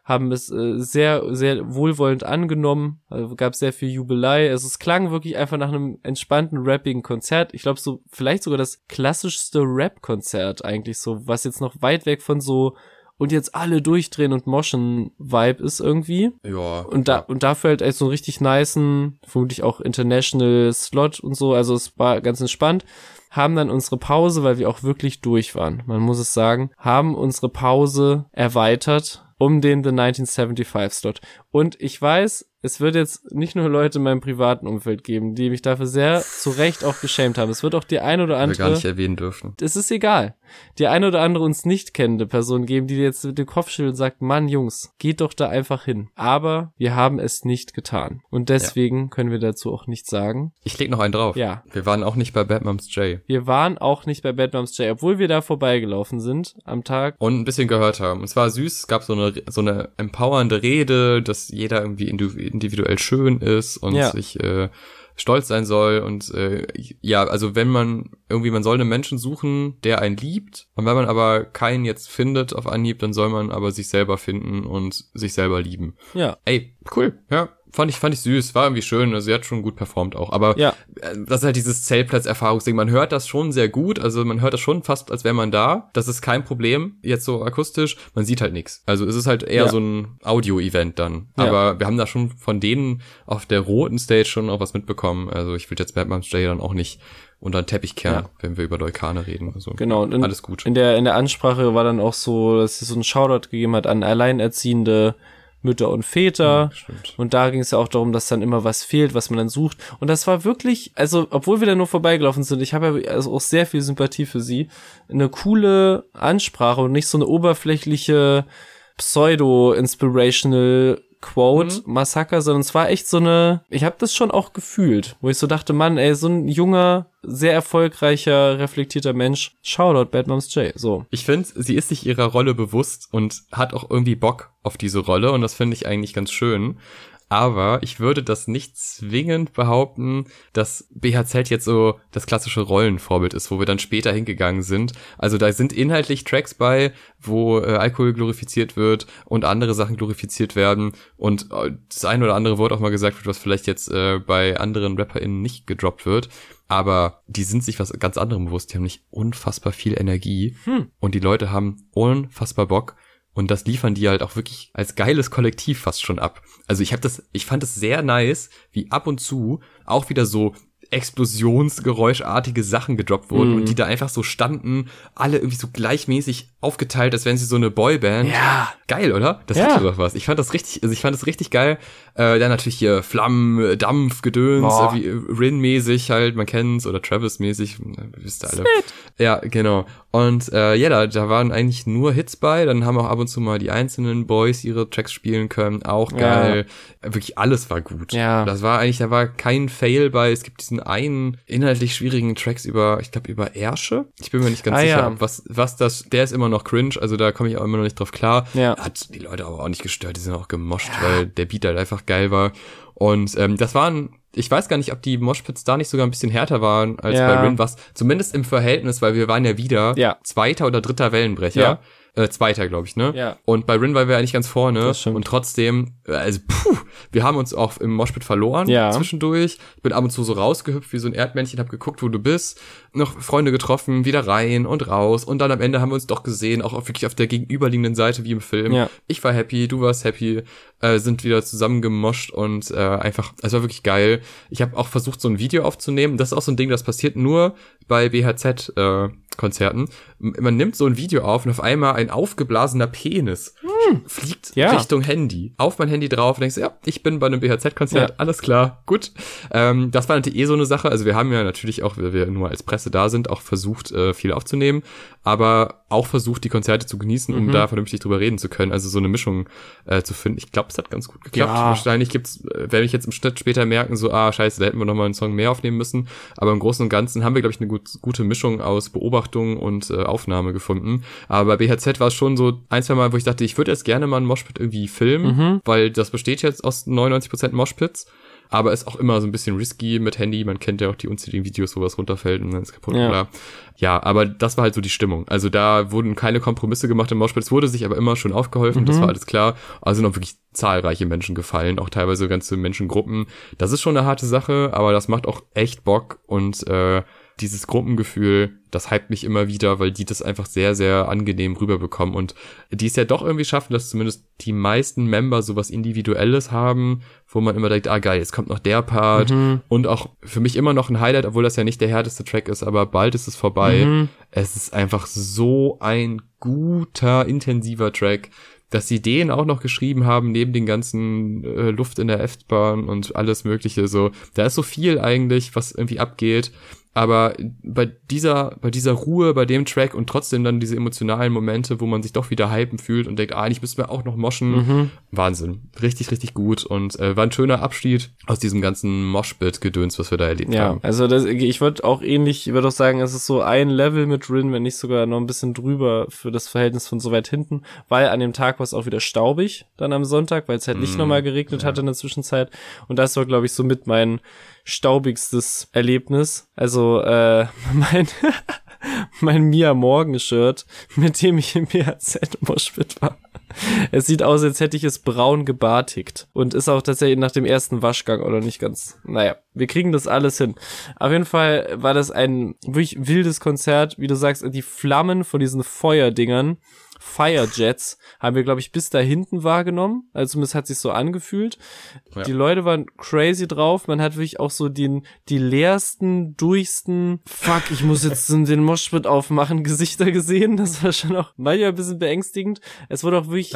haben es sehr, sehr wohlwollend angenommen. Also gab sehr viel Jubelei. Also es klang wirklich einfach nach einem entspannten, rappigen Konzert. Ich glaube, so vielleicht sogar das klassischste Rap-Konzert eigentlich so, was jetzt noch weit weg von so und jetzt alle durchdrehen und moschen-Vibe ist irgendwie. Ja. Und dafür halt echt so einen richtig nicen, vermutlich auch international Slot und so. Also es war ganz entspannt. Haben dann unsere Pause, weil wir auch wirklich durch waren, man muss es sagen, haben unsere Pause erweitert um den The 1975-Slot. Und ich weiß, es wird jetzt nicht nur Leute in meinem privaten Umfeld geben, die mich dafür sehr zu Recht auch geschämt haben. Es wird auch die ein oder andere... Wir gar nicht erwähnen dürfen. Es ist egal. Die ein oder andere uns nicht kennende Person geben, die jetzt mit dem Kopf schüttelt und sagt, Mann, Jungs, geht doch da einfach hin. Aber wir haben es nicht getan. Und deswegen können wir dazu auch nichts sagen. Ich leg noch einen drauf. Ja. Wir waren auch nicht bei Badmómzjay. Obwohl wir da vorbeigelaufen sind am Tag. Und ein bisschen gehört haben. Und zwar süß, es gab so eine empowernde Rede, dass jeder irgendwie individuell schön ist und sich stolz sein soll und also wenn man soll einen Menschen suchen, der einen liebt, und wenn man aber keinen jetzt findet auf Anhieb, dann soll man aber sich selber finden und sich selber lieben. Ja. Ey, cool, ja. Fand ich süß, war irgendwie schön, also sie hat schon gut performt auch, aber das ist halt dieses Zeltplatz-Erfahrungsding, man hört das schon sehr gut, also man hört das schon fast, als wäre man da, das ist kein Problem, jetzt so akustisch, man sieht halt nichts, also es ist halt eher so ein Audio-Event dann, aber wir haben da schon von denen auf der roten Stage schon auch was mitbekommen, also ich will jetzt Badmómzjay dann auch nicht unter den Teppich kehren, wenn wir über Deukane reden. Also, genau, und alles gut. In der Ansprache war dann auch so, dass sie so einen Shoutout gegeben hat an Alleinerziehende, Mütter und Väter, ja, und da ging es ja auch darum, dass dann immer was fehlt, was man dann sucht, und das war wirklich, also obwohl wir da nur vorbeigelaufen sind, ich habe ja also auch sehr viel Sympathie für sie, eine coole Ansprache und nicht so eine oberflächliche Pseudo-Inspirational Quote, Massaker, sondern es war echt so eine, ich habe das schon auch gefühlt, wo ich so dachte, Mann, ey, so ein junger, sehr erfolgreicher, reflektierter Mensch, Shoutout Badmómzjay, so. Ich finde, sie ist sich ihrer Rolle bewusst und hat auch irgendwie Bock auf diese Rolle, und das finde ich eigentlich ganz schön. Aber ich würde das nicht zwingend behaupten, dass BHZ jetzt so das klassische Rollenvorbild ist, wo wir dann später hingegangen sind. Also da sind inhaltlich Tracks bei, wo Alkohol glorifiziert wird und andere Sachen glorifiziert werden. Und das ein oder andere Wort auch mal gesagt wird, was vielleicht jetzt bei anderen RapperInnen nicht gedroppt wird. Aber die sind sich was ganz anderem bewusst. Die haben nicht unfassbar viel Energie. Und die Leute haben unfassbar Bock. Und das liefern die halt auch wirklich als geiles Kollektiv fast schon ab. Also ich fand es sehr nice, wie ab und zu auch wieder so explosionsgeräuschartige Sachen gedroppt wurden und die da einfach so standen, alle irgendwie so gleichmäßig aufgeteilt, als wären sie so eine Boyband. Ja. Geil, oder? Das hat doch was. Ich fand das richtig geil. Dann natürlich hier Flammen, Dampf, Gedöns, Rin-mäßig halt, man kennt's, oder Travis-mäßig, wisst ihr alle. Sweet. Ja, genau. Und da waren eigentlich nur Hits bei, dann haben auch ab und zu mal die einzelnen Boys ihre Tracks spielen können, auch geil. Ja. Wirklich alles war gut. Ja. Da war kein Fail bei, es gibt diesen einen inhaltlich schwierigen Tracks über Ärsche. Ich bin mir nicht ganz sicher, der ist immer noch cringe, also da komme ich auch immer noch nicht drauf klar. Ja. Hat die Leute aber auch nicht gestört, die sind auch gemoscht, weil der Beat halt einfach geil war. Und ich weiß gar nicht, ob die Moshpits da nicht sogar ein bisschen härter waren als bei Rin, was zumindest im Verhältnis, weil wir waren ja wieder Zweiter oder Dritter Wellenbrecher. Zweiter, glaube ich, ne? Ja. Und bei Rin waren wir eigentlich ganz vorne. Und trotzdem, also wir haben uns auch im Moshpit verloren zwischendurch. Ich bin ab und zu so rausgehüpft wie so ein Erdmännchen, hab geguckt, wo du bist, noch Freunde getroffen, wieder rein und raus. Und dann am Ende haben wir uns doch gesehen, auch wirklich auf der gegenüberliegenden Seite wie im Film. Ja. Ich war happy, du warst happy, sind wieder zusammengemoscht und einfach, es war wirklich geil. Ich habe auch versucht, so ein Video aufzunehmen. Das ist auch so ein Ding, das passiert nur bei BHZ-Konzerten. Man nimmt so ein Video auf und auf einmal ein aufgeblasener Penis fliegt Richtung Handy. Auf mein Handy drauf und denkst, ja, ich bin bei einem BHZ-Konzert, alles klar, gut. Das war natürlich eh so eine Sache. Also wir haben ja natürlich auch, weil wir nur als Presse da sind, auch versucht, viel aufzunehmen, aber auch versucht, die Konzerte zu genießen, um da vernünftig drüber reden zu können. Also so eine Mischung zu finden. Ich glaube, es hat ganz gut geklappt. Ja. Wahrscheinlich gibt's, werde ich jetzt im Schnitt später merken, so, scheiße, da hätten wir nochmal einen Song mehr aufnehmen müssen. Aber im Großen und Ganzen haben wir, glaube ich, eine gute Mischung aus Beobachtung und Aufnahme gefunden. Aber bei BHZ war es schon so ein, zwei Mal, wo ich dachte, ich würde jetzt gerne mal einen Moshpit irgendwie filmen, weil das besteht jetzt aus 99% Moshpits. Aber ist auch immer so ein bisschen risky mit Handy. Man kennt ja auch die unzähligen Videos, wo was runterfällt und dann ist kaputt. Ja, aber das war halt so die Stimmung. Also da wurden keine Kompromisse gemacht im Moshpit. Es wurde sich aber immer schon aufgeholfen. Das war alles klar. Also sind auch wirklich zahlreiche Menschen gefallen. Auch teilweise ganze Menschengruppen. Das ist schon eine harte Sache, aber das macht auch echt Bock. Und dieses Gruppengefühl, das hypt mich immer wieder, weil die das einfach sehr, sehr angenehm rüberbekommen. Und die es ja doch irgendwie schaffen, dass zumindest die meisten Member sowas Individuelles haben, wo man immer denkt, geil, jetzt kommt noch der Part. Und auch für mich immer noch ein Highlight, obwohl das ja nicht der härteste Track ist, aber bald ist es vorbei. Es ist einfach so ein guter, intensiver Track, dass sie den auch noch geschrieben haben, neben den ganzen Luft in der F-Bahn und alles Mögliche. So, da ist so viel eigentlich, was irgendwie abgeht. Aber bei dieser Ruhe, bei dem Track und trotzdem dann diese emotionalen Momente, wo man sich doch wieder hypen fühlt und denkt, eigentlich müssen wir auch noch moschen. Wahnsinn. Richtig, richtig gut. Und war ein schöner Abschied aus diesem ganzen Moshpit-Gedöns, was wir da erlebt haben. Ja, also ich würde auch sagen, es ist so ein Level mit Rin, wenn nicht sogar noch ein bisschen drüber für das Verhältnis von so weit hinten. Weil an dem Tag war es auch wieder staubig, dann am Sonntag, weil es halt nicht nochmal geregnet hat in der Zwischenzeit. Und das war, glaube ich, so mit mein staubigstes Erlebnis. Also mein Mia-Morgen-Shirt, mit dem ich im BHZ-Moshpit war. Es sieht aus, als hätte ich es braun gebartigt. Und ist auch tatsächlich nach dem ersten Waschgang oder nicht ganz. Naja, wir kriegen das alles hin. Auf jeden Fall war das ein wirklich wildes Konzert. Wie du sagst, die Flammen von diesen Feuerdingern, Firejets, haben wir, glaube ich, bis da hinten wahrgenommen. Also zumindest hat sich so angefühlt. Ja. Die Leute waren crazy drauf. Man hat wirklich auch so die leersten, durchsten, fuck, ich muss jetzt den Moshpit aufmachen, Gesichter gesehen. Das war schon auch manchmal ein bisschen beängstigend. Es wurde auch wirklich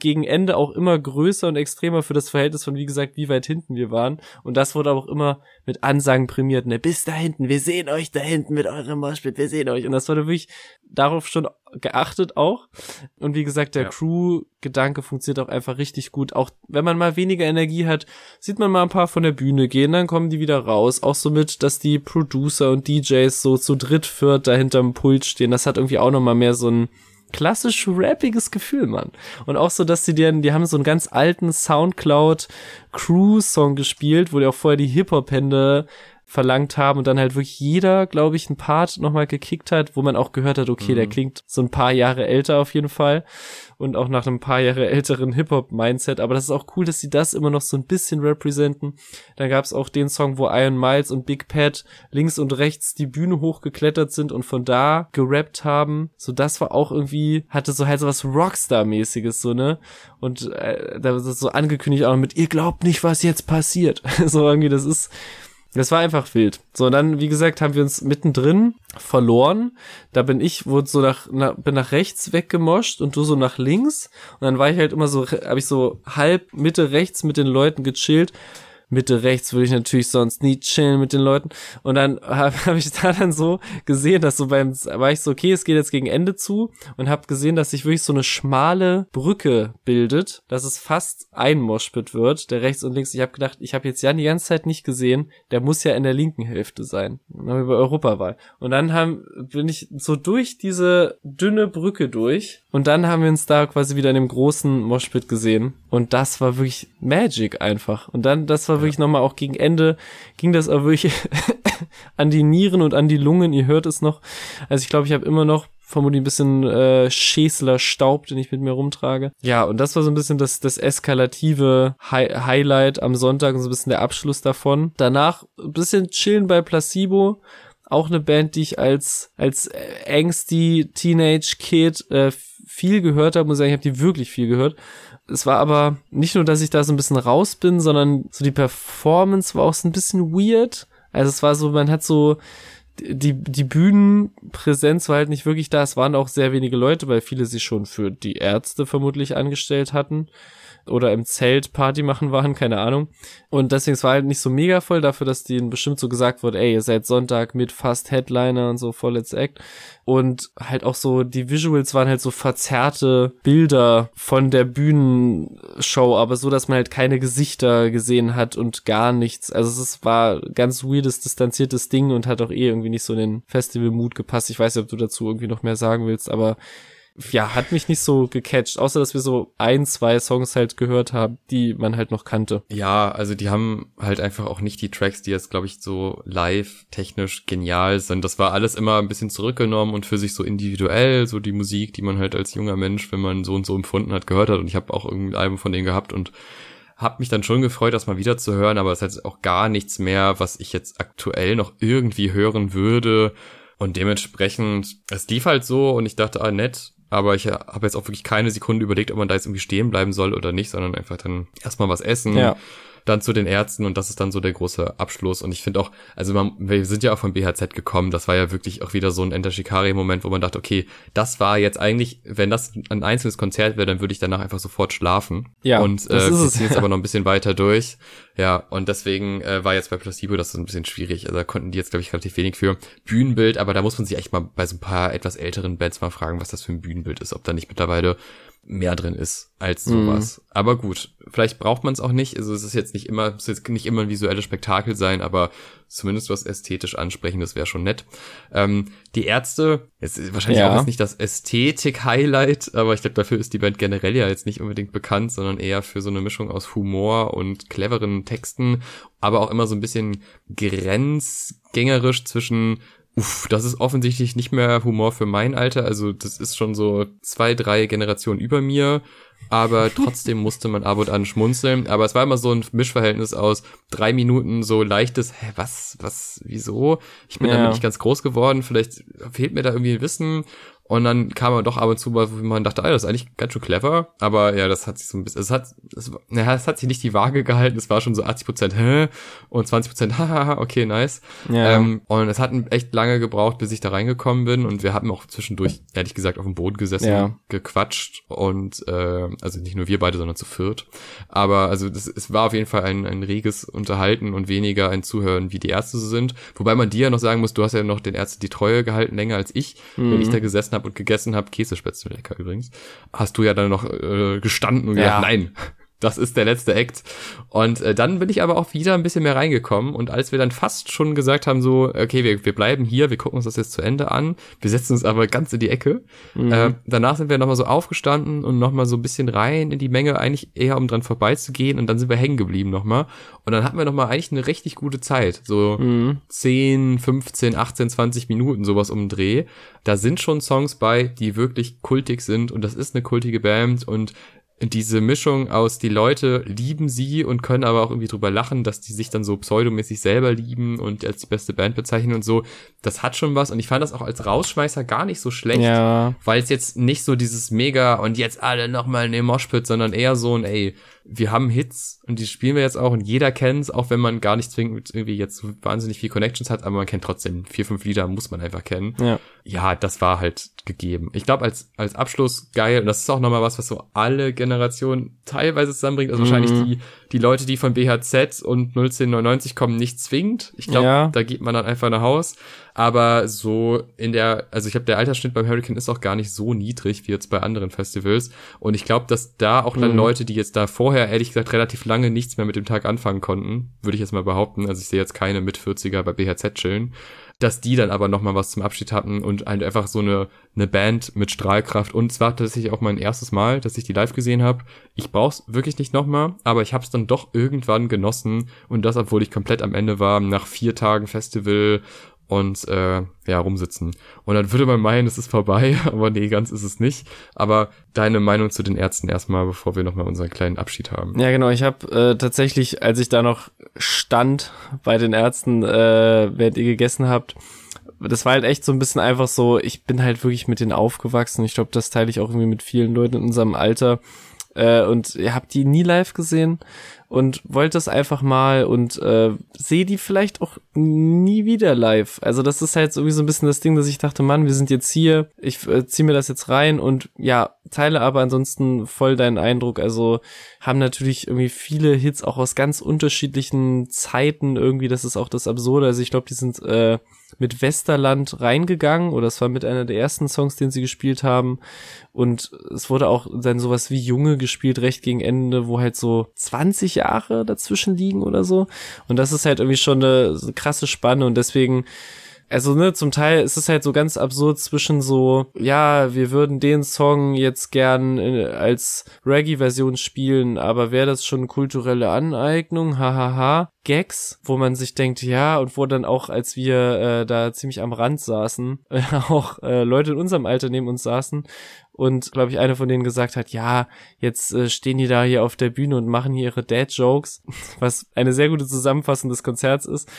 gegen Ende auch immer größer und extremer für das Verhältnis von, wie gesagt, wie weit hinten wir waren. Und das wurde auch immer mit Ansagen prämiert. Ne? Bis da hinten, wir sehen euch da hinten mit eurem Moshpit, wir sehen euch. Und das wurde wirklich darauf schon geachtet auch. Und wie gesagt, der Crew-Gedanke funktioniert auch einfach richtig gut. Auch wenn man mal weniger Energie hat, sieht man mal ein paar von der Bühne gehen, dann kommen die wieder raus. Auch so mit, dass die Producer und DJs so zu dritt, viert da hinterm Pult stehen. Das hat irgendwie auch nochmal mehr so ein klassisch rappiges Gefühl, Mann. Und auch so, dass die haben so einen ganz alten Soundcloud-Crew-Song gespielt, wo die auch vorher die Hip-Hop-Hände verlangt haben und dann halt wirklich jeder, glaube ich, einen Part nochmal gekickt hat, wo man auch gehört hat, okay, der klingt so ein paar Jahre älter auf jeden Fall und auch nach einem paar Jahre älteren Hip-Hop-Mindset, aber das ist auch cool, dass sie das immer noch so ein bisschen representen. Dann gab's auch den Song, wo Iron Miles und Big Pat links und rechts die Bühne hochgeklettert sind und von da gerappt haben, so das war auch irgendwie, hatte so halt so was Rockstar-mäßiges, so, ne? Und da ist es so angekündigt auch mit, ihr glaubt nicht, was jetzt passiert. So irgendwie, das war einfach wild. So, und dann, wie gesagt, haben wir uns mittendrin verloren. Da bin ich nach rechts weggemoscht und du so nach links. Und dann war ich halt immer so, habe ich so halb Mitte rechts mit den Leuten gechillt. Mitte rechts würde ich natürlich sonst nie chillen mit den Leuten. Und dann hab ich da dann so gesehen, dass so war ich so, okay, es geht jetzt gegen Ende zu. Und hab gesehen, dass sich wirklich so eine schmale Brücke bildet, dass es fast ein Moshpit wird, der rechts und links. Ich hab gedacht, ich hab jetzt Jan die ganze Zeit nicht gesehen. Der muss ja in der linken Hälfte sein. Und dann haben wir bei Europawahl. Und dann bin ich so durch diese dünne Brücke durch. Und dann haben wir uns da quasi wieder in dem großen Moshpit gesehen. Und das war wirklich Magic einfach. Und dann, das war wirklich nochmal auch gegen Ende, ging das auch wirklich an die Nieren und an die Lungen, ihr hört es noch. Also ich glaube, ich habe immer noch vermutlich ein bisschen Schäßler-Staub, den ich mit mir rumtrage. Ja, und das war so ein bisschen das eskalative Highlight am Sonntag und so ein bisschen der Abschluss davon. Danach ein bisschen chillen bei Placebo. Auch eine Band, die ich als angsty Teenage-Kid viel gehört habe. Muss ich sagen, ich habe die wirklich viel gehört. Es war aber nicht nur, dass ich da so ein bisschen raus bin, sondern so die Performance war auch so ein bisschen weird. Also es war so, man hat so... Die Bühnenpräsenz war halt nicht wirklich da. Es waren auch sehr wenige Leute, weil viele sich schon für die Ärzte vermutlich angestellt hatten oder im Zelt Party machen waren, keine Ahnung. Und deswegen, es war halt nicht so mega voll dafür, dass denen bestimmt so gesagt wurde, ey, ihr seid Sonntag mit fast Headliner und so, voll let's act. Und halt auch so, die Visuals waren halt so verzerrte Bilder von der Bühnenshow, aber so, dass man halt keine Gesichter gesehen hat und gar nichts. Also es war ganz weirdes, distanziertes Ding und hat auch irgendwie nicht so in den Festival-Mut gepasst. Ich weiß nicht, ob du dazu irgendwie noch mehr sagen willst, aber ja, hat mich nicht so gecatcht, außer dass wir so 1-2 Songs halt gehört haben, die man halt noch kannte. Ja, also die haben halt einfach auch nicht die Tracks, die jetzt, glaube ich, so live technisch genial sind. Das war alles immer ein bisschen zurückgenommen und für sich so individuell, so die Musik, die man halt als junger Mensch, wenn man so und so empfunden hat, gehört hat. Und ich habe auch irgendein Album von denen gehabt und hab mich dann schon gefreut, das mal wieder zu hören, aber es ist auch gar nichts mehr, was ich jetzt aktuell noch irgendwie hören würde. Und dementsprechend, es lief halt so und ich dachte, ah, nett. Aber ich habe jetzt auch wirklich keine Sekunde überlegt, ob man da jetzt irgendwie stehen bleiben soll oder nicht, sondern einfach dann erstmal was essen, ja. Dann zu den Ärzten und das ist dann so der große Abschluss. Und ich finde auch, also wir sind ja auch von BHZ gekommen, das war ja wirklich auch wieder so ein Enter Shikari-Moment, wo man dachte, okay, das war jetzt eigentlich, wenn das ein einzelnes Konzert wäre, dann würde ich danach einfach sofort schlafen. Ja, und das ist es. Jetzt aber noch ein bisschen weiter durch. Ja, und deswegen war jetzt bei Placebo das ein bisschen schwierig. Also da konnten die jetzt, glaube ich, relativ wenig für. Bühnenbild, aber da muss man sich echt mal bei so ein paar etwas älteren Bands mal fragen, was das für ein Bühnenbild ist, ob da nicht mittlerweile mehr drin ist als sowas. Mm. Aber gut, vielleicht braucht man es auch nicht. Also es ist jetzt nicht immer, es ist nicht immer ein visuelles Spektakel sein, aber zumindest was ästhetisch Ansprechendes wäre schon nett. Die Ärzte, jetzt ist wahrscheinlich auch jetzt nicht das Ästhetik-Highlight, aber ich glaube, dafür ist die Band generell ja jetzt nicht unbedingt bekannt, sondern eher für so eine Mischung aus Humor und cleveren Texten, aber auch immer so ein bisschen grenzgängerisch zwischen das ist offensichtlich nicht mehr Humor für mein Alter, also das ist schon so 2-3 Generationen über mir, aber trotzdem musste man ab und an schmunzeln, aber es war immer so ein Mischverhältnis aus 3 Minuten so leichtes, hä, was, wieso? Ich bin damit nicht ganz groß geworden, vielleicht fehlt mir da irgendwie ein Wissen. Und dann kam man doch ab und zu, wo man dachte, das ist eigentlich ganz schön clever. Aber ja, das hat sich so ein bisschen, es hat sich nicht die Waage gehalten. Es war schon so 80%, und 20%, haha, okay, nice. Ja. Und es hat echt lange gebraucht, bis ich da reingekommen bin. Und wir haben auch zwischendurch, ehrlich gesagt, auf dem Boden gesessen, gequatscht. Und also nicht nur wir beide, sondern zu viert. Aber also es war auf jeden Fall ein reges Unterhalten und weniger ein Zuhören, wie die Ärzte so sind. Wobei man dir ja noch sagen muss, du hast ja noch den Ärzten die Treue gehalten, länger als ich, wenn ich da gesessen habe und gegessen habe, Käsespätzle, lecker übrigens, hast du ja dann noch gestanden und gedacht, nein, das ist der letzte Act. Und dann bin ich aber auch wieder ein bisschen mehr reingekommen und als wir dann fast schon gesagt haben, so, okay, wir bleiben hier, wir gucken uns das jetzt zu Ende an, wir setzen uns aber ganz in die Ecke, danach sind wir nochmal so aufgestanden und nochmal so ein bisschen rein in die Menge, eigentlich eher um dran vorbeizugehen und dann sind wir hängen geblieben nochmal und dann hatten wir nochmal eigentlich eine richtig gute Zeit, so 10, 15, 18, 20 Minuten, sowas um den Dreh. Da sind schon Songs bei, die wirklich kultig sind und das ist eine kultige Band und diese Mischung aus, die Leute lieben sie und können aber auch irgendwie drüber lachen, dass die sich dann so pseudomäßig selber lieben und als die beste Band bezeichnen und so, das hat schon was und ich fand das auch als Rausschmeißer gar nicht so schlecht, weil es jetzt nicht so dieses mega und jetzt alle nochmal in den Moshpit, sondern eher so ein, ey, wir haben Hits und die spielen wir jetzt auch und jeder kennt's, auch wenn man gar nicht zwingend irgendwie jetzt so wahnsinnig viel Connections hat, aber man kennt trotzdem 4, 5 Lieder, muss man einfach kennen. Ja, das war halt gegeben. Ich glaube, als Abschluss geil und das ist auch nochmal was so alle Generationen teilweise zusammenbringt. Also wahrscheinlich die Leute, die von BHZ und 01099 kommen, nicht zwingend. Ich glaube, da geht man dann einfach nach Haus. Aber so also ich glaube, der Altersschnitt beim Hurricane ist auch gar nicht so niedrig wie jetzt bei anderen Festivals. Und ich glaube, dass da auch dann Leute, die jetzt da vorher, ehrlich gesagt, relativ lange nichts mehr mit dem Tag anfangen konnten, würde ich jetzt mal behaupten. Also ich sehe jetzt keine Mit-40er bei BHZ chillen. Dass die dann aber nochmal was zum Abschied hatten und einfach so eine Band mit Strahlkraft. Und es war tatsächlich auch mein erstes Mal, dass ich die live gesehen habe. Ich brauch's wirklich nicht nochmal, aber ich hab's dann doch irgendwann genossen. Und das, obwohl ich komplett am Ende war, nach 4 Tagen Festival und rumsitzen. Und dann würde man meinen, es ist vorbei, aber nee, ganz ist es nicht. Aber deine Meinung zu den Ärzten erstmal, bevor wir nochmal unseren kleinen Abschied haben. Ja, genau, ich habe tatsächlich, als ich da noch stand bei den Ärzten, während ihr gegessen habt, das war halt echt so ein bisschen einfach so, ich bin halt wirklich mit denen aufgewachsen. Ich glaube, das teile ich auch irgendwie mit vielen Leuten in unserem Alter. Und hab die nie live gesehen und wollte das einfach mal und sehe die vielleicht auch nie wieder live. Also das ist halt irgendwie so ein bisschen das Ding, dass ich dachte, Mann, wir sind jetzt hier, ich ziehe mir das jetzt rein und ja, teile aber ansonsten voll deinen Eindruck. Also haben natürlich irgendwie viele Hits auch aus ganz unterschiedlichen Zeiten irgendwie, das ist auch das Absurde. Also ich glaube, die sind mit Westerland reingegangen oder es war mit einer der ersten Songs, den sie gespielt haben und es wurde auch dann sowas wie Junge gespielt, recht gegen Ende, wo halt so 20 Jahre dazwischen liegen oder so und das ist halt irgendwie schon eine krasse Spanne und deswegen, also ne, zum Teil ist es halt so ganz absurd zwischen so, ja, wir würden den Song jetzt gern als Reggae-Version spielen, aber wäre das schon kulturelle Aneignung, hahaha, Gags, wo man sich denkt, ja, und wo dann auch, als wir da ziemlich am Rand saßen, auch Leute in unserem Alter neben uns saßen und, glaube ich, einer von denen gesagt hat, ja, jetzt stehen die da hier auf der Bühne und machen hier ihre Dad-Jokes, was eine sehr gute Zusammenfassung des Konzerts ist.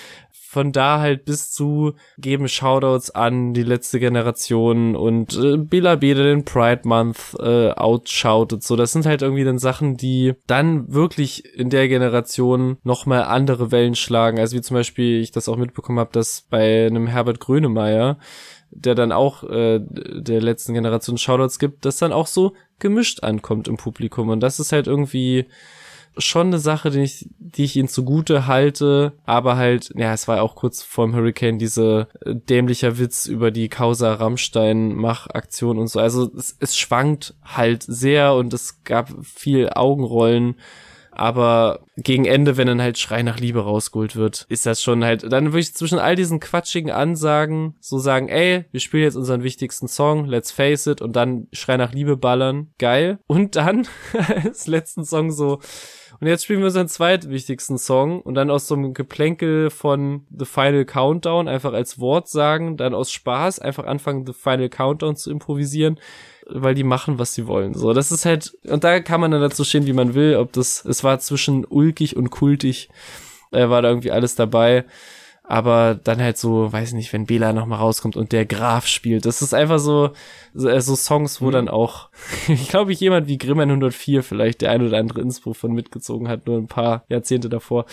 Von da halt bis zu geben Shoutouts an die letzte Generation und Bela Bede den Pride Month outshoutet. So, das sind halt irgendwie dann Sachen, die dann wirklich in der Generation nochmal andere Wellen schlagen. Also wie zum Beispiel ich das auch mitbekommen habe, dass bei einem Herbert Grönemeyer, der dann auch der letzten Generation Shoutouts gibt, das dann auch so gemischt ankommt im Publikum. Und das ist halt irgendwie schon eine Sache, die ich ihnen zugute halte, aber halt, ja, es war auch kurz vorm Hurricane diese dämlicher Witz über die Causa Rammstein-Mach-Aktion und so. Also es schwankt halt sehr und es gab viel Augenrollen, aber gegen Ende, wenn dann halt Schrei nach Liebe rausgeholt wird, ist das schon halt, dann würde ich zwischen all diesen quatschigen Ansagen so sagen, ey, wir spielen jetzt unseren wichtigsten Song, let's face it, und dann Schrei nach Liebe ballern, geil. Und dann als letzten Song so, und jetzt spielen wir unseren zweitwichtigsten Song und dann aus so einem Geplänkel von The Final Countdown einfach als Wort sagen, dann aus Spaß einfach anfangen, The Final Countdown zu improvisieren, weil die machen, was sie wollen. So, das ist halt, und da kann man dann dazu stehen, wie man will, ob das, es war zwischen ulkig und kultig, war da irgendwie alles dabei. Aber dann halt so, weiß nicht, wenn Bela nochmal rauskommt und der Graf spielt. Das ist einfach so Songs, wo dann auch, ich glaube, jemand wie Grimm 104 vielleicht der ein oder andere Inspo von mitgezogen hat, nur ein paar Jahrzehnte davor.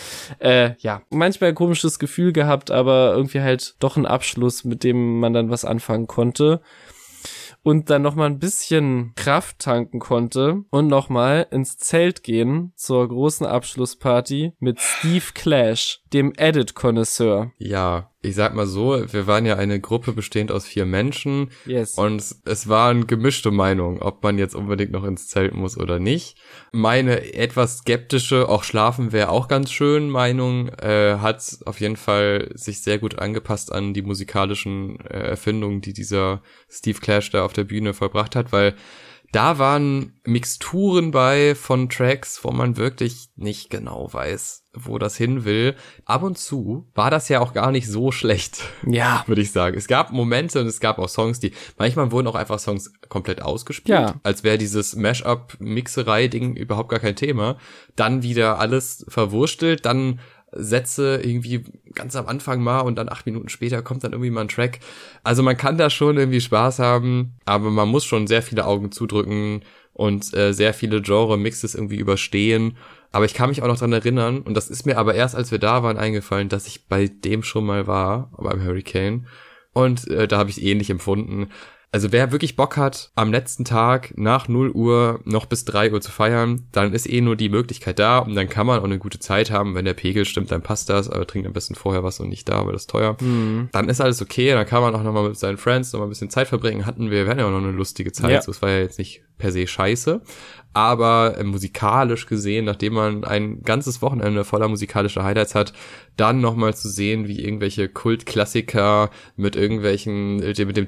Manchmal ein komisches Gefühl gehabt, aber irgendwie halt doch ein Abschluss, mit dem man dann was anfangen konnte. Und dann nochmal ein bisschen Kraft tanken konnte und nochmal ins Zelt gehen zur großen Abschlussparty mit Steve Clash, dem Edit-Connoisseur. Ja, ich sag mal so, wir waren ja eine Gruppe bestehend aus 4 Menschen. Yes. Und es waren gemischte Meinungen, ob man jetzt unbedingt noch ins Zelt muss oder nicht. Meine etwas skeptische, auch schlafen wäre auch ganz schön Meinung, hat auf jeden Fall sich sehr gut angepasst an die musikalischen Erfindungen, die dieser Steve Clash da auf der Bühne vollbracht hat, weil da waren Mixturen bei von Tracks, wo man wirklich nicht genau weiß, wo das hin will. Ab und zu war das ja auch gar nicht so schlecht, ja, würde ich sagen. Es gab Momente und es gab auch Songs, die, manchmal wurden auch einfach Songs komplett ausgespielt, ja, als wäre dieses Mash-up-Mixerei-Ding überhaupt gar kein Thema. Dann wieder alles verwurstelt, dann Sätze irgendwie ganz am Anfang mal und dann 8 Minuten später kommt dann irgendwie mal ein Track. Also man kann da schon irgendwie Spaß haben, aber man muss schon sehr viele Augen zudrücken und sehr viele Genre-Mixes irgendwie überstehen. Aber ich kann mich auch noch dran erinnern, und das ist mir aber erst, als wir da waren, eingefallen, dass ich bei dem schon mal war, beim Hurricane. Und da habe ich ähnlich empfunden. Also wer wirklich Bock hat, am letzten Tag nach 0 Uhr noch bis 3 Uhr zu feiern, dann ist nur die Möglichkeit da und dann kann man auch eine gute Zeit haben. Wenn der Pegel stimmt, dann passt das, aber trinkt am besten vorher was und nicht da, weil das ist teuer. Mhm. Dann ist alles okay, dann kann man auch nochmal mit seinen Friends nochmal ein bisschen Zeit verbringen. Wir hatten ja auch noch eine lustige Zeit, ja. So, es war ja jetzt nicht per se scheiße, aber musikalisch gesehen, nachdem man ein ganzes Wochenende voller musikalischer Highlights hat, dann nochmal zu sehen, wie irgendwelche Kultklassiker mit dem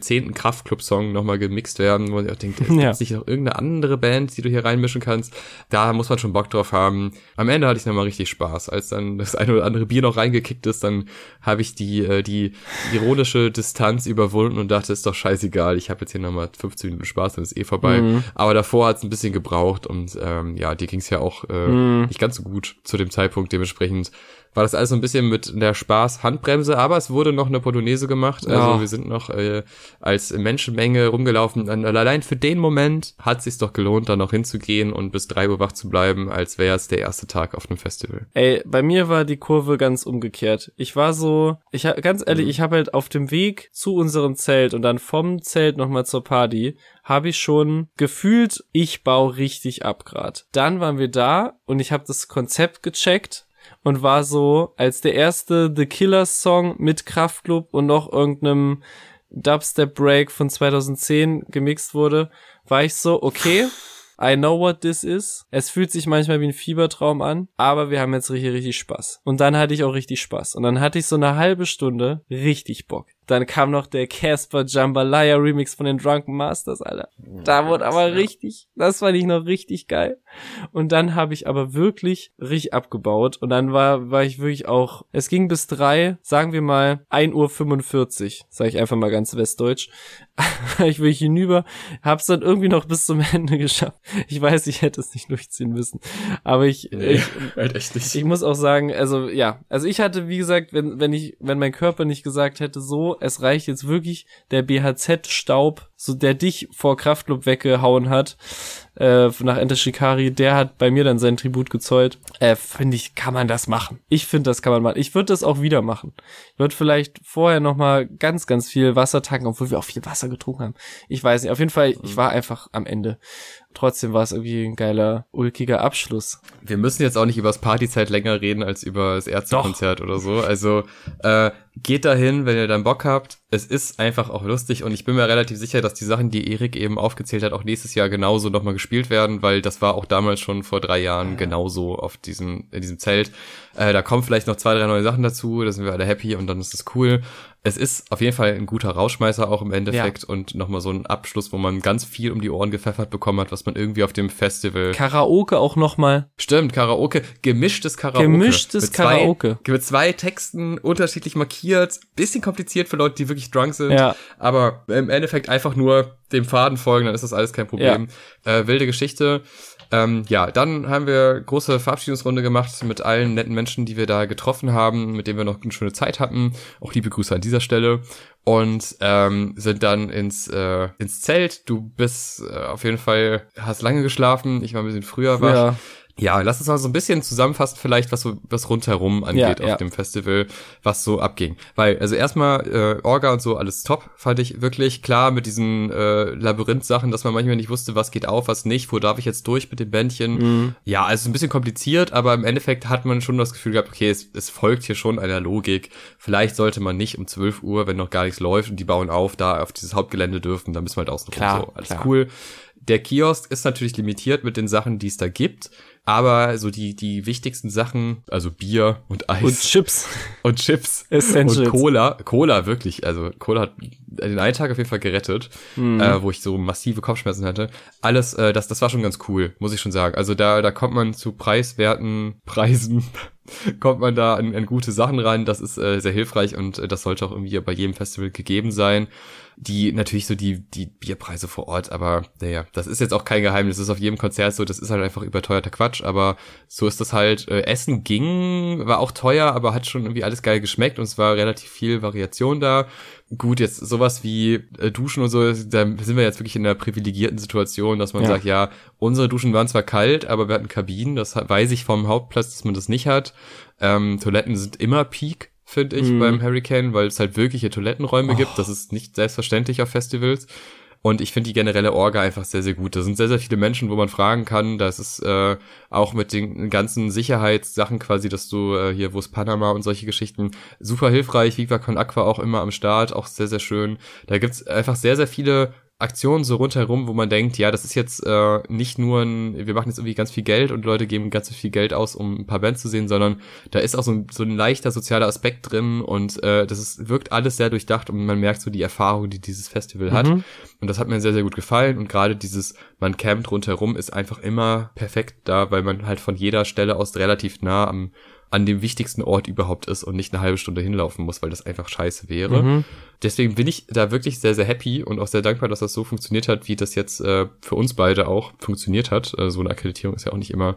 10. Kraftklub-Song nochmal gemixt werden, wo man auch denkt, Gibt es nicht noch irgendeine andere Band, die du hier reinmischen kannst? Da muss man schon Bock drauf haben. Am Ende hatte ich nochmal richtig Spaß. Als dann das eine oder andere Bier noch reingekickt ist, dann habe ich die ironische Distanz überwunden und dachte, ist doch scheißegal, ich habe jetzt hier nochmal 15 Minuten Spaß, dann ist eh vorbei. Mhm. Aber davor hat es ein bisschen gebraucht und dir ging es ja auch nicht ganz so gut zu dem Zeitpunkt. Dementsprechend war das alles so ein bisschen mit der Spaß-Handbremse, aber es wurde noch eine Polonaise gemacht. Also wir sind noch als Menschenmenge rumgelaufen. Und allein für den Moment hat sich's doch gelohnt, da noch hinzugehen und bis 3 Uhr wach zu bleiben, als wäre es der erste Tag auf einem Festival. Ey, bei mir war die Kurve ganz umgekehrt. Ich habe halt auf dem Weg zu unserem Zelt und dann vom Zelt nochmal zur Party, habe ich schon gefühlt, ich baue richtig ab grad. Dann waren wir da und ich habe das Konzept gecheckt. Und war so, als der erste The Killers Song mit Kraftklub und noch irgendeinem Dubstep Break von 2010 gemixt wurde, war ich so, okay, I know what this is. Es fühlt sich manchmal wie ein Fiebertraum an, aber wir haben jetzt richtig, richtig Spaß. Und dann hatte ich auch richtig Spaß. Und dann hatte ich so eine halbe Stunde richtig Bock. Dann kam noch der Casper Jambalaya Remix von den Drunken Masters, Alter. Da wurde aber richtig, das fand ich noch richtig geil. Und dann habe ich aber wirklich richtig abgebaut. Und dann war ich wirklich auch, es ging bis 3, sagen wir mal 1:45 Uhr, sage ich einfach mal ganz westdeutsch. Ich will hinüber, hab's dann irgendwie noch bis zum Ende geschafft. Ich weiß, ich hätte es nicht durchziehen müssen, aber ich muss auch sagen, also ich hatte, wie gesagt, wenn mein Körper nicht gesagt hätte, so, es reicht jetzt wirklich der BHZ-Staub, so der dich vor Kraftklub weggehauen hat, nach Enter Shikari, der hat bei mir dann sein Tribut gezollt. Ich finde, das kann man machen. Ich würde das auch wieder machen. Ich würde vielleicht vorher nochmal ganz, ganz viel Wasser tanken, obwohl wir auch viel Wasser getrunken haben. Ich weiß nicht. Auf jeden Fall, ich war einfach am Ende. Trotzdem war es irgendwie ein geiler, ulkiger Abschluss. Wir müssen jetzt auch nicht über das Partyzeit länger reden als über das Ärztekonzert oder so. Also geht dahin, wenn ihr dann Bock habt. Es ist einfach auch lustig und ich bin mir relativ sicher, dass die Sachen, die Erik eben aufgezählt hat, auch nächstes Jahr genauso nochmal gespielt werden, weil das war auch damals schon vor 3 Jahren genauso in diesem Zelt. Da kommen vielleicht noch 2, 3 neue Sachen dazu, da sind wir alle happy und dann ist es cool. Es ist auf jeden Fall ein guter Rausschmeißer auch im Endeffekt und nochmal so ein Abschluss, wo man ganz viel um die Ohren gepfeffert bekommen hat, was man irgendwie auf dem Festival... Karaoke auch nochmal. Stimmt, Karaoke. Gemischtes Karaoke. Mit 2 Texten, unterschiedlich markiert, bisschen kompliziert für Leute, die wirklich drunk sind, aber im Endeffekt einfach nur dem Faden folgen, dann ist das alles kein Problem. Ja. Wilde Geschichte. Dann haben wir große Verabschiedungsrunde gemacht mit allen netten Menschen, die wir da getroffen haben, mit denen wir noch eine schöne Zeit hatten. Auch liebe Grüße an dieser Stelle. Und sind dann ins Zelt. Du bist auf jeden Fall, hast lange geschlafen. Ich war ein bisschen früher wach. Ja, lass uns mal so ein bisschen zusammenfassen vielleicht, was rundherum angeht auf dem Festival, was so abging. Weil, also erstmal Orga und so, alles top, fand ich wirklich. Klar, mit diesen Labyrinth-Sachen, dass man manchmal nicht wusste, was geht auf, was nicht, wo darf ich jetzt durch mit dem Bändchen. Mhm. Ja, also ein bisschen kompliziert, aber im Endeffekt hat man schon das Gefühl gehabt, okay, es folgt hier schon einer Logik. Vielleicht sollte man nicht um 12 Uhr, wenn noch gar nichts läuft und die bauen auf, da auf dieses Hauptgelände dürfen, dann müssen wir halt außen rum. So, alles cool. Der Kiosk ist natürlich limitiert mit den Sachen, die es da gibt, aber so die wichtigsten Sachen, also Bier und Eis. Und Chips. Und Chips. Essentials. Und Cola. Cola wirklich, also Cola hat den einen Tag auf jeden Fall gerettet, wo ich so massive Kopfschmerzen hatte. Alles, das war schon ganz cool, muss ich schon sagen. Also da kommt man zu preiswerten Preisen, kommt man da an gute Sachen ran. Das ist sehr hilfreich und das sollte auch irgendwie bei jedem Festival gegeben sein. Die natürlich so die Bierpreise vor Ort, aber naja, das ist jetzt auch kein Geheimnis, das ist auf jedem Konzert so, das ist halt einfach überteuerter Quatsch, aber so ist das halt. Essen ging, war auch teuer, aber hat schon irgendwie alles geil geschmeckt und es war relativ viel Variation da. Gut, jetzt sowas wie Duschen und so, da sind wir jetzt wirklich in einer privilegierten Situation, dass man sagt, ja, unsere Duschen waren zwar kalt, aber wir hatten Kabinen, das weiß ich vom Hauptplatz, dass man das nicht hat. Toiletten sind immer Peak, finde ich, beim Hurricane, weil es halt wirkliche Toilettenräume gibt. Das ist nicht selbstverständlich auf Festivals. Und ich finde die generelle Orga einfach sehr, sehr gut. Da sind sehr, sehr viele Menschen, wo man fragen kann. Das ist auch mit den ganzen Sicherheitssachen quasi, dass du hier, wo ist Panama und solche Geschichten, super hilfreich. Viva Con Aqua auch immer am Start, auch sehr, sehr schön. Da gibt's einfach sehr, sehr viele Aktionen so rundherum, wo man denkt, ja, das ist jetzt nicht nur ein, wir machen jetzt irgendwie ganz viel Geld und Leute geben ganz viel Geld aus, um ein paar Bands zu sehen, sondern da ist auch so ein leichter sozialer Aspekt drin und das ist, wirkt alles sehr durchdacht und man merkt so die Erfahrung, die dieses Festival hat. Und das hat mir sehr, sehr gut gefallen und gerade dieses, man campt rundherum, ist einfach immer perfekt da, weil man halt von jeder Stelle aus relativ nah an dem wichtigsten Ort überhaupt ist und nicht eine halbe Stunde hinlaufen muss, weil das einfach scheiße wäre. Deswegen bin ich da wirklich sehr, sehr happy und auch sehr dankbar, dass das so funktioniert hat, wie das jetzt für uns beide auch funktioniert hat. So eine Akkreditierung ist ja auch nicht immer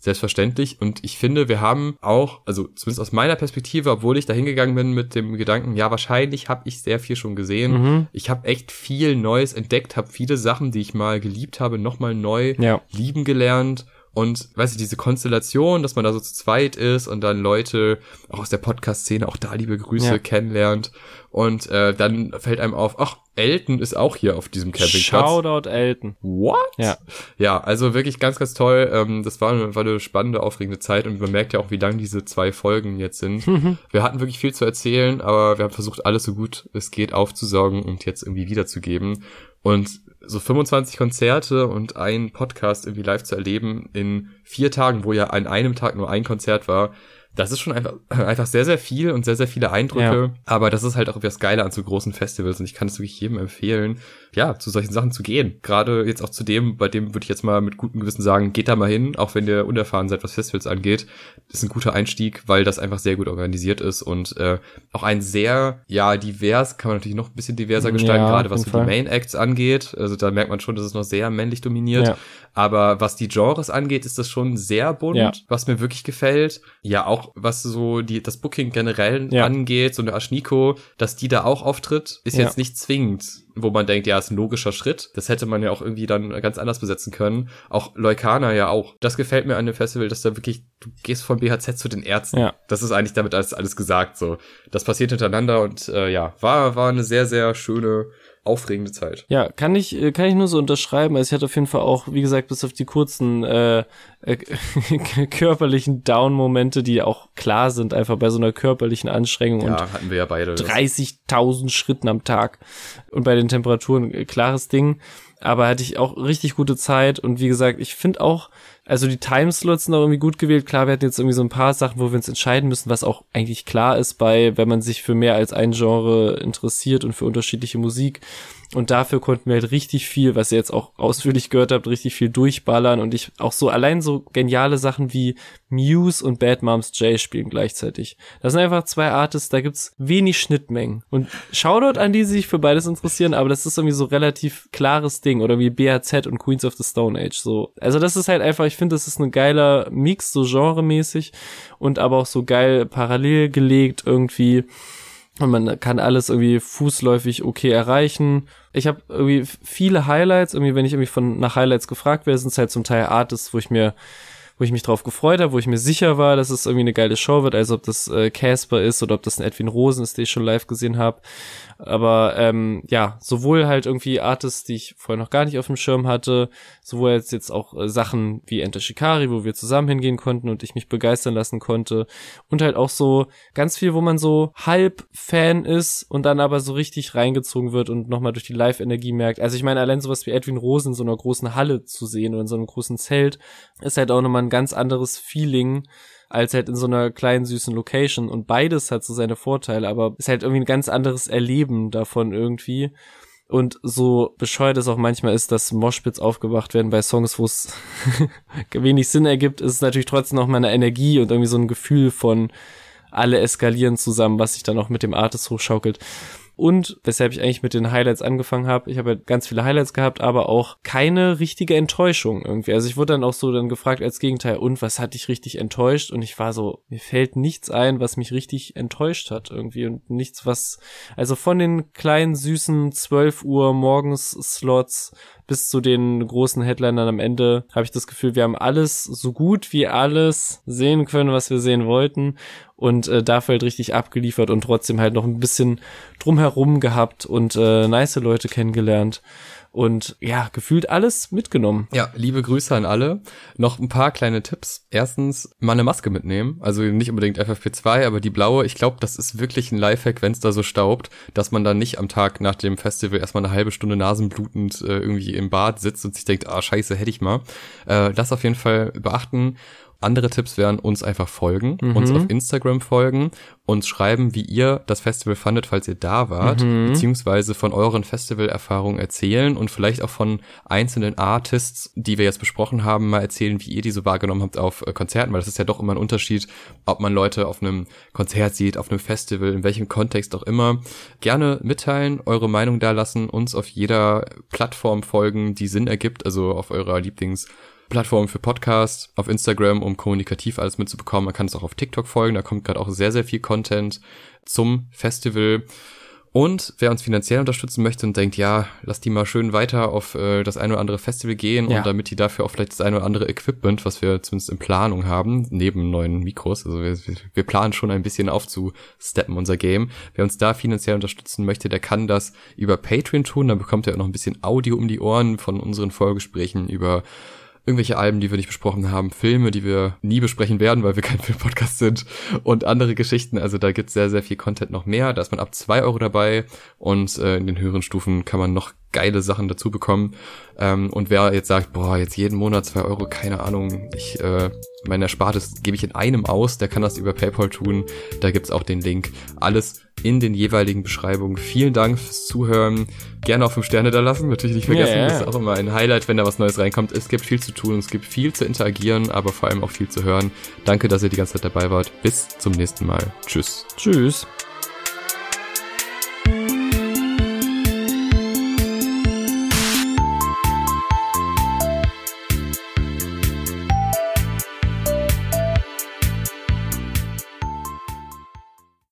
selbstverständlich. Und ich finde, wir haben auch, also zumindest aus meiner Perspektive, obwohl ich da hingegangen bin mit dem Gedanken, ja, wahrscheinlich habe ich sehr viel schon gesehen. Ich habe echt viel Neues entdeckt, habe viele Sachen, die ich mal geliebt habe, nochmal neu lieben gelernt. Und, weiß ich, diese Konstellation, dass man da so zu zweit ist und dann Leute auch aus der Podcast-Szene, auch da liebe Grüße, kennenlernt. Und dann fällt einem auf, ach, Elton ist auch hier auf diesem Campingplatz. Shoutout Elton. What? Ja, also wirklich ganz, ganz toll. Das war eine spannende, aufregende Zeit und man merkt ja auch, wie lang diese 2 Folgen jetzt sind. Wir hatten wirklich viel zu erzählen, aber wir haben versucht, alles so gut es geht aufzusaugen und jetzt irgendwie wiederzugeben. Und so 25 Konzerte und einen Podcast irgendwie live zu erleben in 4 Tagen, wo ja an einem Tag nur ein Konzert war, das ist schon einfach sehr, sehr viel und sehr, sehr viele Eindrücke. Aber das ist halt auch das Geile an so großen Festivals und ich kann es wirklich jedem empfehlen, ja, zu solchen Sachen zu gehen. Gerade jetzt auch zu dem, bei dem würde ich jetzt mal mit gutem Gewissen sagen, geht da mal hin, auch wenn ihr unerfahren seid, was Festivals angeht. Ist ein guter Einstieg, weil das einfach sehr gut organisiert ist und auch ein sehr, ja, divers, kann man natürlich noch ein bisschen diverser gestalten, gerade was so die Main Acts angeht. Also da merkt man schon, dass es noch sehr männlich dominiert. Aber was die Genres angeht, ist das schon sehr bunt, was mir wirklich gefällt. Ja, auch was so das Booking generell angeht, so eine Aschniko, dass die da auch auftritt, ist jetzt nicht zwingend, wo man denkt, ja, ist ein logischer Schritt. Das hätte man ja auch irgendwie dann ganz anders besetzen können. Auch Leukana ja auch. Das gefällt mir an dem Festival, dass da wirklich, du gehst von BHZ zu den Ärzten. Das ist eigentlich damit alles gesagt, so. Das passiert hintereinander und ja, war eine sehr, sehr schöne, aufregende Zeit. Ja, kann ich nur so unterschreiben. Also ich hatte auf jeden Fall auch, wie gesagt, bis auf die kurzen körperlichen Down-Momente, die auch klar sind, einfach bei so einer körperlichen Anstrengung und hatten wir ja beide 30.000 Schritten am Tag und bei den Temperaturen klares Ding. Aber hatte ich auch richtig gute Zeit und wie gesagt, ich finde auch, also die Timeslots sind auch irgendwie gut gewählt. Klar, wir hatten jetzt irgendwie so ein paar Sachen, wo wir uns entscheiden müssen, was auch eigentlich klar ist bei, wenn man sich für mehr als ein Genre interessiert und für unterschiedliche Musik. Und dafür konnten wir halt richtig viel, was ihr jetzt auch ausführlich gehört habt, richtig viel durchballern und ich auch so allein so geniale Sachen wie Muse und Badmómzjay spielen gleichzeitig. Das sind einfach 2 Artists, da gibt's wenig Schnittmengen. Und Shoutout an die, die sich für beides interessieren, aber das ist irgendwie so relativ klares Ding oder wie BHZ und Queens of the Stone Age so. Also das ist halt einfach, ich finde, das ist ein geiler Mix, so genremäßig und aber auch so geil parallel gelegt irgendwie. Und man kann alles irgendwie fußläufig okay erreichen. Ich habe irgendwie viele Highlights, irgendwie wenn ich irgendwie nach Highlights gefragt werde, sind es halt zum Teil Artists, wo ich mich drauf gefreut habe, wo ich mir sicher war, dass es irgendwie eine geile Show wird, also ob das Casper ist oder ob das ein Edwin Rosen ist, den ich schon live gesehen habe. Aber ja, sowohl halt irgendwie Artists, die ich vorher noch gar nicht auf dem Schirm hatte, sowohl als jetzt auch Sachen wie Enter Shikari, wo wir zusammen hingehen konnten und ich mich begeistern lassen konnte. Und halt auch so ganz viel, wo man so halb Fan ist und dann aber so richtig reingezogen wird und nochmal durch die Live-Energie merkt. Also ich meine, allein sowas wie Edwin Rosen in so einer großen Halle zu sehen oder in so einem großen Zelt, ist halt auch nochmal ein ganz anderes Feeling als halt in so einer kleinen, süßen Location und beides hat so seine Vorteile, aber ist halt irgendwie ein ganz anderes Erleben davon irgendwie und so bescheuert es auch manchmal ist, dass Moshpits aufgewacht werden bei Songs, wo es wenig Sinn ergibt, ist es natürlich trotzdem auch mal eine Energie und irgendwie so ein Gefühl von alle eskalieren zusammen, was sich dann auch mit dem Artist hochschaukelt. Und weshalb ich eigentlich mit den Highlights angefangen habe, ich habe ja ganz viele Highlights gehabt, aber auch keine richtige Enttäuschung irgendwie. Also ich wurde dann auch so dann gefragt als Gegenteil, und was hat dich richtig enttäuscht? Und ich war so, mir fällt nichts ein, was mich richtig enttäuscht hat irgendwie und nichts, was, also von den kleinen süßen 12 Uhr morgens Slots bis zu den großen Headlinern am Ende habe ich das Gefühl, wir haben alles so gut wie alles sehen können, was wir sehen wollten. und dafür halt richtig abgeliefert und trotzdem halt noch ein bisschen drumherum gehabt und nice Leute kennengelernt und ja, gefühlt alles mitgenommen. Ja, liebe Grüße an alle. Noch ein paar kleine Tipps. Erstens, mal eine Maske mitnehmen, also nicht unbedingt FFP2, aber die blaue, ich glaube, das ist wirklich ein Lifehack, wenn es da so staubt, dass man dann nicht am Tag nach dem Festival erstmal eine halbe Stunde nasenblutend irgendwie im Bad sitzt und sich denkt, ah, scheiße, hätte ich mal. Das auf jeden Fall beachten. Andere Tipps wären, uns einfach folgen, uns auf Instagram folgen, uns schreiben, wie ihr das Festival fandet, falls ihr da wart, beziehungsweise von euren Festivalerfahrungen erzählen und vielleicht auch von einzelnen Artists, die wir jetzt besprochen haben, mal erzählen, wie ihr die so wahrgenommen habt auf Konzerten, weil das ist ja doch immer ein Unterschied, ob man Leute auf einem Konzert sieht, auf einem Festival, in welchem Kontext auch immer. Gerne mitteilen, eure Meinung da lassen, uns auf jeder Plattform folgen, die Sinn ergibt, also auf eurer Lieblingsplattform für Podcasts, auf Instagram, um kommunikativ alles mitzubekommen. Man kann es auch auf TikTok folgen, da kommt gerade auch sehr, sehr viel Content zum Festival. Und wer uns finanziell unterstützen möchte und denkt, ja, lass die mal schön weiter auf das ein oder andere Festival gehen und damit die dafür auch vielleicht das ein oder andere Equipment, was wir zumindest in Planung haben, neben neuen Mikros, also wir planen schon ein bisschen aufzusteppen, unser Game. Wer uns da finanziell unterstützen möchte, der kann das über Patreon tun, dann bekommt er auch noch ein bisschen Audio um die Ohren von unseren Vorgesprächen über irgendwelche Alben, die wir nicht besprochen haben, Filme, die wir nie besprechen werden, weil wir kein Filmpodcast sind und andere Geschichten. Also da gibt's sehr, sehr viel Content noch mehr. Da ist man ab 2 Euro dabei und in den höheren Stufen kann man noch geile Sachen dazu bekommen. Und wer jetzt sagt, boah, jetzt jeden Monat 2 Euro, keine Ahnung, ich mein Erspartes gebe ich in einem aus, der kann das über PayPal tun. Da gibt's auch den Link. Alles in den jeweiligen Beschreibungen. Vielen Dank fürs Zuhören. Gerne auch 5 Sterne da lassen, natürlich nicht vergessen. Yeah. Das ist auch immer ein Highlight, wenn da was Neues reinkommt. Es gibt viel zu tun, es gibt viel zu interagieren, aber vor allem auch viel zu hören. Danke, dass ihr die ganze Zeit dabei wart. Bis zum nächsten Mal. Tschüss. Tschüss.